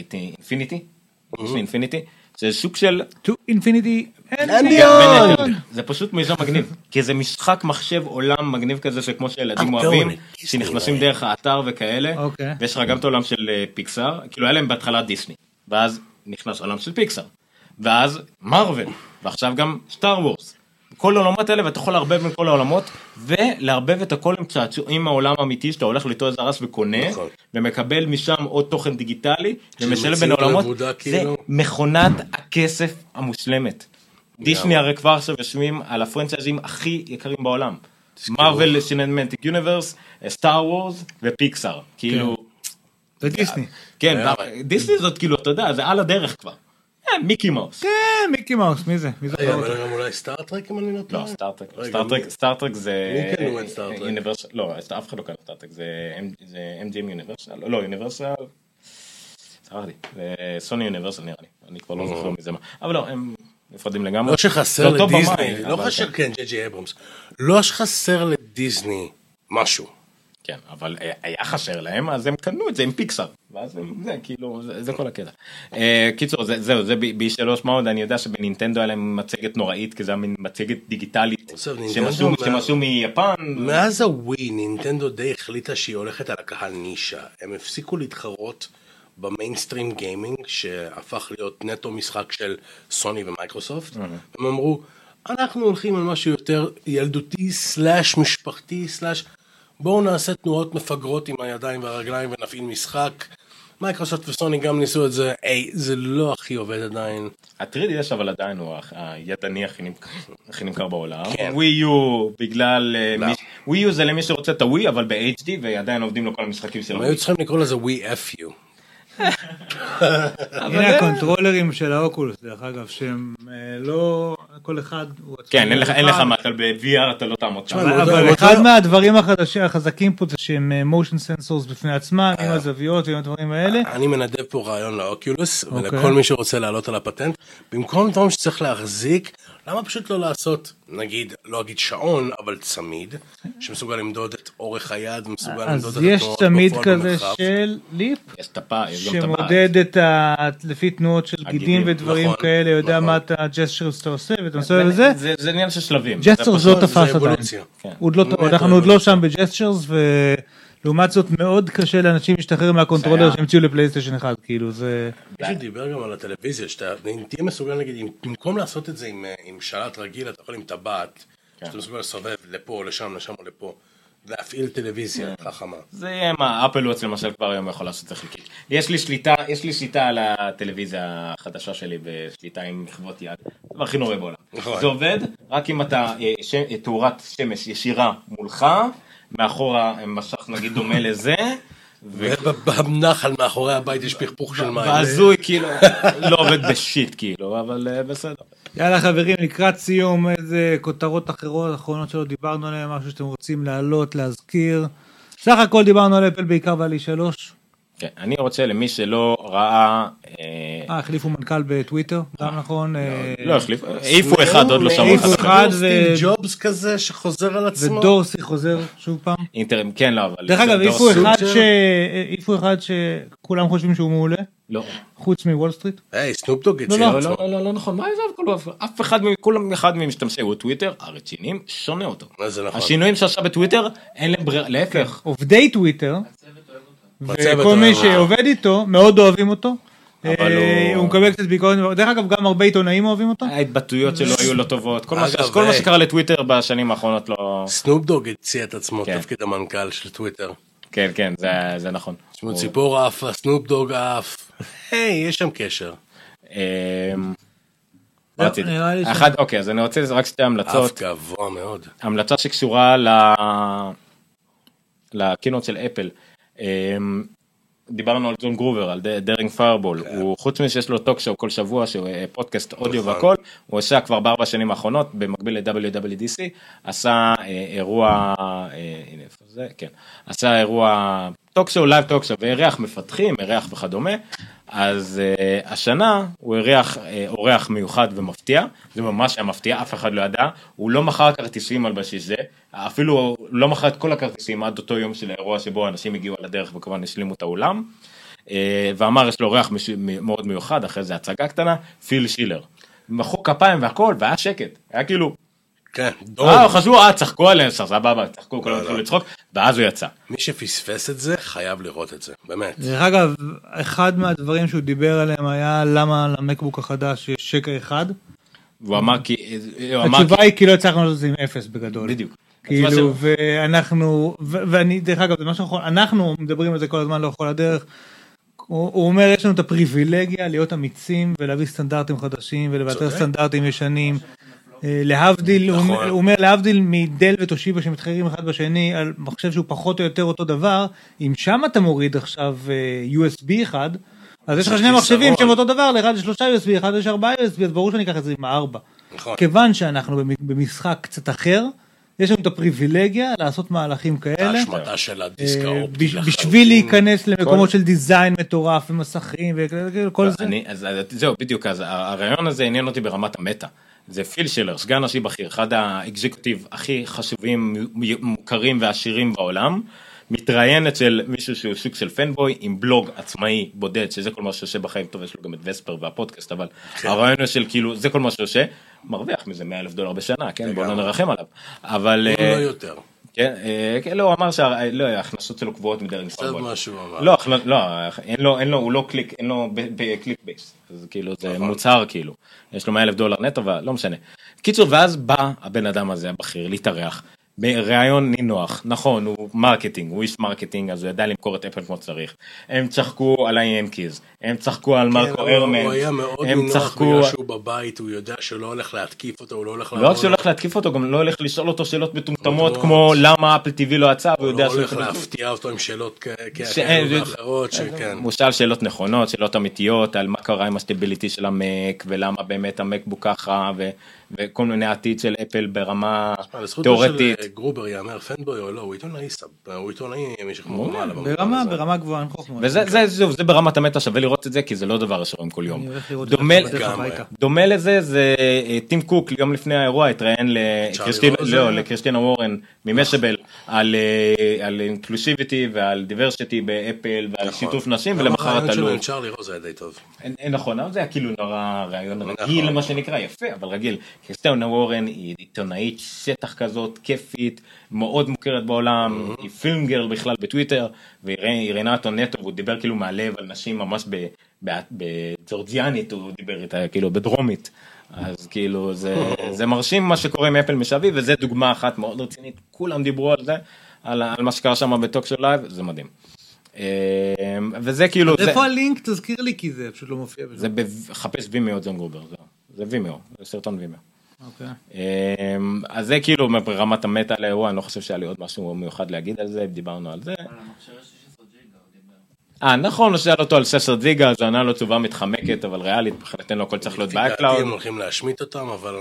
את אינפיניטי, אינפיניטי, זה סוג של... To Infinity and Beyond. זה פשוט מיזם מגניב, כי זה משחק מחשב עולם מגניב כזה, שכמו שילדים אוהבים, שנכנסים דרך האתר וכאלה, ויש לך גם את העולם של פיקסאר, כאילו היה להם בהתחלה דיסני, ואז נכנס עולם של פיקסאר, ואז מרוול, ועכשיו גם סטאר וורס. כל העולמות האלה, ואתה יכול להרבב בין כל העולמות, ולהרבב את הכל עם צעצועים העולם האמיתי, שאתה הולך לתו איזה רס וקונה, נכון. ומקבל משם עוד תוכן דיגיטלי, ומשלב בין העולמות, כאילו. זה מכונת הכסף המושלמת. Yeah. דיסני הרי כבר עכשיו יושבים על הפרנצ'ייזים הכי יקרים בעולם. מרוול סינמטיק יוניברס, סטאר וורס ופיקסאר. כאילו... זה דיסני. כן, yeah. דיסני זאת כאילו, אתה יודע, זה על הדרך כבר. מיקי מאוס. כן, מיקי מאוס, מי זה? אבל גם אולי סטארטרק אם אני לא טועה? לא, סטארטרק. סטארטרק זה... מי כן הוא אין סטארטרק? לא, אף אחד לא כאן סטארטרק, זה אם ג'י אם יוניברסל, לא, יוניברסל... סבבה לי, זה סוני יוניברסל נראה לי, אני כבר לא זוכר מזה מה. אבל לא, הם נפרדים לגמרי. לא שחסר לדיסני, לא חסר, כן, ג'י ג'י אברמס, לא שחסר לדיסני משהו. כן, אבל היה חשר להם, אז הם קנו את זה עם פיקסאר, ואז זה כאילו, זה כל הקטע. קיצור, זהו, זה ב-שלוש מאוד, אני יודע שבנינטנדו היה להם מצגת נוראית, כי זה היה מין מצגת דיגיטלית, שמשהו מיפן. מאז הווי, נינטנדו די החליטה שהיא הולכת על הקהל נישה, הם הפסיקו להתחרות במיינסטרים גיימינג, שהפך להיות נטו משחק של סוני ומייקרוסופט, הם אמרו, אנחנו הולכים על משהו יותר ילדותי, סלאש משפחתי, סלאש, בואו נעשה תנועות מפגרות עם הידיים והרגליים ונפעיל משחק. מייקרוסופט וסוני גם ניסו את זה. איי, זה לא הכי עובד עדיין. הטריד יש, אבל עדיין הוא הידני הכי נמכר בעולם. ווי יו, בגלל... ווי יו זה למי שרוצה את הווי, אבל ב-אייץ' די, ועדיין עובדים לו כל המשחקים שלו. היו צריכים לקרוא לזה ווי אף יו. הנה הקונטרולרים של האוקולוס, דרך אגב, שהם לא... כל אחד הוא... כן, אין לך מה, ב-וי אר אתה לא תעמוד שם. אבל אחד מהדברים החזקים פה זה שהם motion sensors בפני עצמם, עם הזוויות ועם הדברים האלה. אני מנדב פה רעיון לאוקולוס, ולכל מי שרוצה לעלות על הפטנט, במקום דברים שצריך להחזיק, למה פשוט לא לעשות, נגיד, לא אגיד שעון, אבל צמיד, שמסוגל למדוד את אורך היד, מסוגל למדוד את... אז יש צמיד כזה של ליפ, שמודד לפי תנועות של גידים ודברים כאלה, יודע מה אתה ג'סטר שאתה עושה, ואתה מסוגל לזה. זה עניין של שלבים. ג'סטרס לא תפס עדיין. אנחנו עוד לא שם בג'סטרס, ולעומת זאת מאוד קשה לאנשים להשתחרר מהקונטרולר שהמציאו לפלייסטיישן אחד, כאילו זה... מישהו דיבר גם על הטלוויזיה, שאתה תהיה מסוגל, נגיד, במקום לעשות את זה עם שלט רגיל, אתה יכול עם טבעת, שאתה מסוגל לסובב לפה, לשם, לשם או לפה. להפעיל טלוויזיה, חכמה. זה יהיה מה, אפל וואץ למשל כבר היום יכול לעשות את זה חלקית. יש לי שליטה, יש לי שליטה על הטלוויזיה החדשה שלי, בשליטה עם מחוות יד. זה הכי נורא בעולם. זה עובד, רק אם אתה תאורת שמש ישירה מולך, מאחורה משך נגיד דומה לזה, ובנחל מאחורי הבית יש פכפוך של מים. ועזוי, כאילו, לא עובד בשיט, כאילו, אבל בסדר. יאללה חברים, לקראת סיום, איזה כותרות אחרות, אחרונות שלא דיברנו עליהן, משהו שאתם רוצים להעלות, להזכיר. סך הכל דיברנו על אפל בעיקר ועל אי שלוש. כן, אני רוצה למי שלא ראה... אה, החליפו מנכ"ל בטוויטר, גם נכון? לא, החליפו, איפה אחד עוד לא שמור. איפה אחד ו... ג'ובס כזה שחוזר על עצמו. ודורסי חוזר שוב פעם. אינטרים, כן, לא, אבל... דרך אגב, איפה אחד שכולם חושבים שהוא מעולה? לא. חוץ מוול סטריט? היי, סנופ דוג הציע עצמו. לא, לא, לא נכון, מה זה? אף אחד, כולם אחד ממשתמשי הוא טוויטר, הרצינים שונה אותו. זה נכון. השינויים שעשה בטוויטר, אין להם ברירה, להפך. עובדי טוויטר וכל מי שעובד איתו, מאוד אוהבים אותו, הוא מקבל קצת ביקורת, דרך אגב גם הרבה עיתונאים אוהבים אותו. ההתבטאויות שלו היו לא טובות, כל מה שקרה לטוויטר בשנים האחרונות לא... סנופ דוג הציע את עצמו, תפקיד המנכ"ל של טוויטר. כן, כן, זה נכון. שמות ציפור אף, סנופ דוג אף, היי, יש שם קשר. אוקיי, אז אני רוצה רק שתי המלצות. אף גבוה מאוד. המלצה שקשורה לקינות של אפל. דיברנו על ג'ון גרובר, על דרינג פיירבול, הוא חוץ משיש לו טוק שואו כל שבוע, שהוא פודקאסט אודיו והכל, הוא עשה כבר בארבע שנים האחרונות, במקביל ל-דאבליו דאבליו די סי, עשה אירוע, הנה איפה זה, כן, עשה אירוע טוק שואו, לייב טוק שואו, והריח מפתחים, הריח וכדומה, אז השנה הוא הריח אורח מיוחד ומפתיע, זה ממש המפתיע, אף אחד לא ידע, הוא לא מכר כרטיסים על בסיס זה, אפילו הוא לא מכר את כל הכרטיסים עד אותו יום של האירוע שבו האנשים הגיעו על הדרך וכמובן השלימו את האולם, ואמר יש לו אורח מאוד מיוחד, אחרי זה הצגה קטנה, פיל שילר. מחאו כפיים והכל, והיה שקט, היה כאילו, כן, דום. חזרו, אה, צחקו עליהם, סבבה, צחקו, כולם התחילו לצחוק, ואז הוא יצא. מי שפספס את זה, חייב לראות את זה, באמת. דרך אגב, אחד מהדברים שהוא דיבר עליהם היה, למה למקבוק החדש יש שקע אחד? הוא אמר כי... התשובה היא כי לא הצלחנו לעשות את זה עם אפס בגדול. בדיוק. כאילו, ואנחנו, ואני, דרך אגב, זה משהו נכון, אנחנו מדברים על זה כל הזמן לאורך כל הדרך, הוא אומר, יש לנו את הפריבילגיה להיות אמיצים ולהביא סטנדרטים חדשים ולבטר סטנדרטים ישנים. להבדיל, הוא אומר, להבדיל מדל ותושיבה שמתחרים אחד בשני, על מחשב שהוא פחות או יותר אותו דבר, אם שם אתה מוריד עכשיו יו אס בי אחד, אז יש לך שני מחשבים שהם אותו דבר, לאחד יש שלושה יו אס בי, אחד יש ארבעה יו אס בי, אז ברור שאני אקח את זה עם הארבע. כיוון שאנחנו במשחק קצת אחר, יש לנו את הפריבילגיה לעשות מהלכים כאלה. ההשמדה של הדיסק האופטי. בשביל להיכנס למקומות של דיזיין מטורף ומסכים וכל זה. זהו, בדיוק, אז הרעיון הזה עניין אותי ברמת המטה. זה פיל שילר, סגן ראשי בכיר, אחד האקזקוטיב הכי חשובים, מוכרים ועשירים בעולם, מתראיין אצל מישהו שהוא שוק של פנבוי, עם בלוג עצמאי בודד, שזה כל מה שיושב בחיים, טוב, יש לו גם את וספר והפודקאסט, אבל הרעיון הוא של כאילו, זה כל מה שיושב, מרוויח מזה מאה אלף דולר בשנה, כן, בואו נרחם עליו, אבל... לא יותר. כן, לא, הוא אמר שההכנסות שלו קבועות מדרג מסוים. לא, לא, אין לו, הוא לא קליק, אין לו בקליק בייס, אז כאילו זה מוצר כאילו, יש לו מאה אלף דולר נטו, אבל לא משנה. קיצור, ואז בא הבן אדם הזה, הבכיר, להתארח, ברעיון נינוח, נכון, הוא מרקטינג, הוא איש מרקטינג, אז הוא ידע למכור את אפל כמו צריך. הם צחקו על ה-Yankees, הם צחקו על מרקו הרמנס, הוא היה מאוד נינוח בגלל שהוא בבית, הוא יודע שלא הולך להתקיף אותו, הוא לא הולך לעבור. לא רק שהוא הולך להתקיף אותו, גם לא הולך לשאול אותו שאלות מטומטמות, כמו למה אפל טי וי לא יצא, הוא לא הולך להפתיע אותו עם שאלות כאלה ואחרות, שכן. הוא שאל שאלות נכונות, שאלות אמיתיות, על מה קרה עם הסטביליטי של המק, ולמה באמת המקבוק ככה, וכל מיני עתיד של אפל ברמה תיאורטית. גרובר יאמר פנבוי או לא, הוא עיתונאי, הוא עיתונאי משכמו מעלה. ברמה, ברמה גבוהה. וזה ברמת המטה, שווה לראות את זה, כי זה לא דבר שרואים כל יום. דומה לזה, זה טים קוק, יום לפני האירוע, התראיין לקריסטינה וורן ממשבל, על אינקלוסיביטי ועל דיברסיטי באפל, ועל שיתוף נשים, ולמחרת הלוב. צ'רלי רוז היה די טוב. נכון, אבל זה היה כאילו נורא רעיון רגיל, מה שנקרא, יפה, אבל רגיל. קריסטינה וורן היא עיתונאית שטח כזאת, כיפית, מאוד מוכרת בעולם, היא פילם גרל בכלל בטוויטר, והיא רנאטו נטו, הוא דיבר כאילו מהלב על נשים ממש בג'ורג'יאנית, הוא דיבר איתה כאילו בדרומית, אז כאילו זה מרשים מה שקורה עם אפל משבי, וזה דוגמה אחת מאוד רצינית, כולם דיברו על זה, על מה שקרה שם בטוק של לייב, זה מדהים. וזה כאילו... איפה הלינק? תזכיר לי כי זה פשוט לא מופיע. זה חפש וימיו, ג'ון גרובר, זה וימיו, זה סרטון וימיו. Okay. אז זה כאילו ברמת המטה על האירוע, אני לא חושב שהיה לי עוד משהו מיוחד להגיד על זה, דיברנו על זה. אה, נכון, הוא שאל אותו על שש עשרה ג'יגה, אז ענה לו תשובה מתחמקת, אבל ריאלית, בכלל לא כל צריך להיות באקלאוד. הם הולכים להשמיט אותם, אבל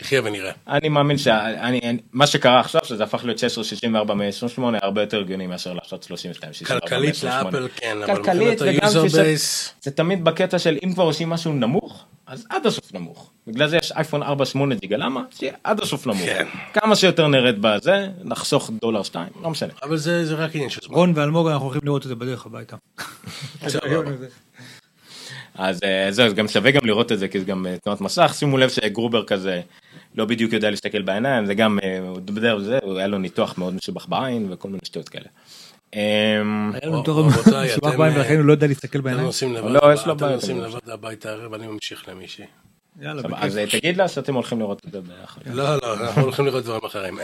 נחיה ונראה. אני מאמין שמה שקרה עכשיו, שזה הפך להיות שש עשרה שישים וארבע מאה עשרים ושמונה, הרבה יותר הגיוני מאשר לעשות שלושים ושתיים שישים וארבע מאה עשרים ושמונה. כלכלית לאפל, כן, אבל מבחינת היוזר בייס. זה תמיד בקטע של אם כבר עושים משהו נמוך, אז עד הסוף נמוך. בגלל זה יש אייפון ארבע שמונה ג'יגה, למה? שיהיה עד הסוף נמוך. כמה שיותר נרד בזה, נחסוך דולר שתיים, לא משנה. אבל זה רק עניין של זמן. רון ואלמוג, אנחנו הולכים לראות את זה בדרך הביתה. אז זהו, גם שווה גם לראות את זה, כי זה גם תנועת מסך. שימו לב שגרובר כזה לא בדיוק יודע להסתכל בעיניים, זה גם, בדרך זה, היה לו ניתוח מאוד משובח בעין, וכל מיני שטויות כאלה. משובח בעין, ולכן הוא לא יודע להסתכל בעיניים. אתם נוסעים לבד הביתה ערב, אני ממשיך למישהי. אז תגיד לה שאתם הולכים לראות את זה באחר. לא, לא, אנחנו הולכים לראות דברים אחרים.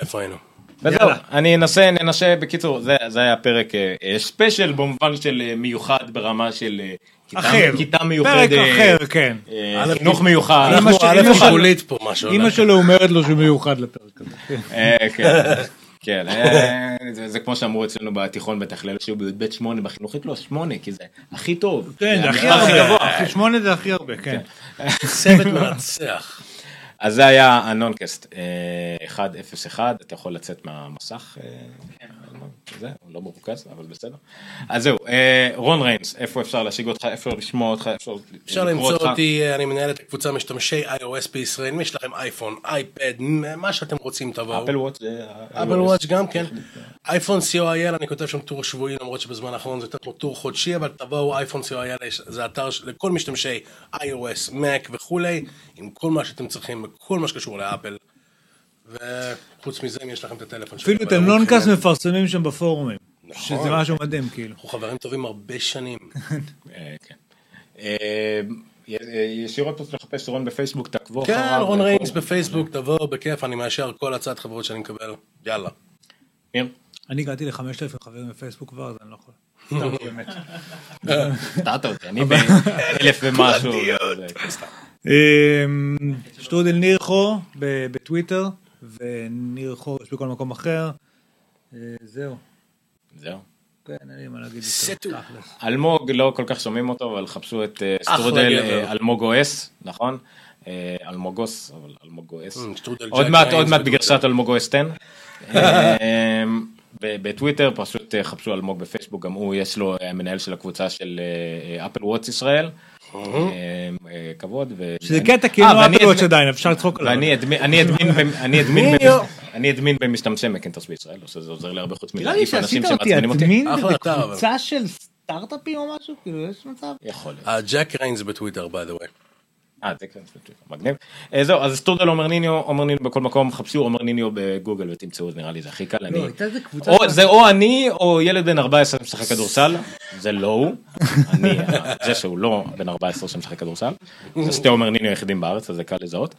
איפה היינו? וזהו, אני אנסה, ננסה, בקיצור, זה היה פרק ספיישל במובן של מיוחד ברמה של כיתה מיוחדת. פרק אחר, כן. חינוך מיוחד. אמא שלו אומרת לו שהוא מיוחד לפרק הזה. כן. כן, זה כמו שאמרו אצלנו בתיכון בתכלל, שהוא ביוד בית שמונה, בחינוכית לא, שמונה, כי זה הכי טוב. כן, זה הכי הרבה, שמונה זה הכי הרבה, כן. סבט מרצח. אז זה היה הנונקאסט, אחד אפס אחד, אתה יכול לצאת מהמסך? כן. זה, הוא לא מבוקס, אבל בסדר. אז זהו, רון ריינס, איפה אפשר להשיג אותך, איפה לשמוע אותך, איפה לקרוא אותך? אפשר למצוא אותי, אני מנהל את הקבוצה משתמשי iOS בישראל, אם יש לכם אייפון, אייפד, מה שאתם רוצים תבואו. אפל וואץ' אפל וואץ' גם כן. אייפון סי או איי אל, אני כותב שם טור שבועי, למרות שבזמן האחרון זה יותר טור חודשי, אבל תבואו אייפון סי או איי אל, זה אתר לכל משתמשי iOS, Mac וכולי, עם כל מה שאתם צריכים, כל מה שקשור לאפל. וחוץ מזה, אם יש לכם את הטלפון... אפילו את הנונקאסט מפרסמים שם בפורומים. נכון. שזה משהו מדהים, כאילו. אנחנו חברים טובים הרבה שנים. כן. ישירות פשוט לחפש רון בפייסבוק, תעקבו אחריו. כן, רון ריינס בפייסבוק, תבואו, בכיף, אני מאשר כל הצעת חברות שאני מקבל. יאללה. ניר? אני הגעתי לחמשת אלפים חברים בפייסבוק כבר, אז אני לא יכול. טוב, באמת. טעת אותי, אני באלף ומשהו. שטרודל ניר חו בטוויטר וניר חו יש בכל מקום אחר. זהו זהו אלמוג לא כל כך שומעים אותו, אבל חפשו את שטרודל אלמוג אוס, נכון? אלמוגוס, אבל אלמוג אוס עוד מעט, עוד מעט בגרסת אלמוג אוס עשר בטוויטר, פשוט חפשו אלמוג בפייסבוק, גם הוא יש לו מנהל של הקבוצה של אפל וואץ' ישראל כבוד, שזה קטע כאילו אפל וואץ' עדיין אפשר לצחוק עליו. אני אדמין במשתמשי מקינטוש בישראל, זה עוזר לי הרבה חוץ מזה. תראה לי שעשית אותי אדמין בקבוצה של סטארט-אפים או משהו, כאילו יש מצב? יכול להיות. הג'ק ריינס בטוויטר, by the way. אה, זה קטע בטוויטר, מגניב. זהו, אז סטודל עומר ניניו, עומר ניניו בכל מקום, חפשו עומר ניניו בגוגל ותמצאו, נראה לי זה הכי קל. זה או אני או ילד בן ארבע עשרה שמשחק כדורסל, זה לא הוא, זה שהוא לא בן ארבע עשרה שמשחק כדורסל, זה שתי עומר ניניו יחידים בארץ, אז זה קל לזהות.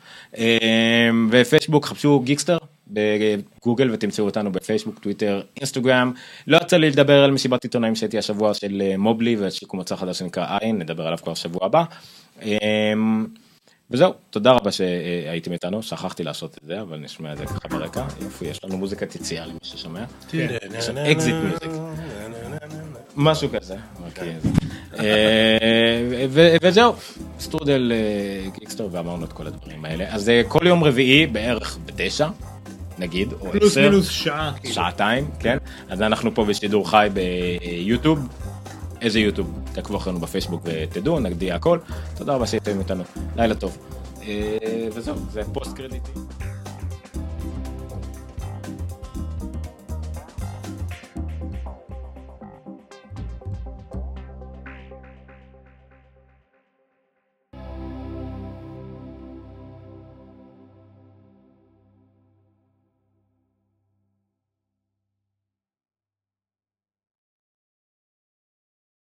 ופייסבוק, חפשו גיקסטר בגוגל ותמצאו אותנו בפייסבוק, טוויטר, אינסטגרם. לא יצא לי לדבר על מסיבת עיתונאים שהייתי השבוע של מובלי, ושיקום מצא חדש שנקרא עין, נדבר עליו כבר שבוע הבא. וזהו, תודה רבה שהייתם איתנו, שכחתי לעשות את זה, אבל נשמע את זה ככה ברקע, איפה יש לנו מוזיקת יציאה למי ששומע, יש לנו אקזיט מיוזיק, משהו כזה, וזהו, סטרודל גיקסטור ואמרנו את כל הדברים האלה, אז כל יום רביעי בערך בתשע, נגיד, או עשר, פלוס מינוס שעה, שעתיים, כן, אז אנחנו פה בשידור חי ביוטיוב, איזה יוטיוב, תעקבו אחרינו בפייסבוק ותדעו, נגדיע הכל. תודה רבה שהייתם איתנו. לילה טוב. וזהו, זה פוסט קרדיטי.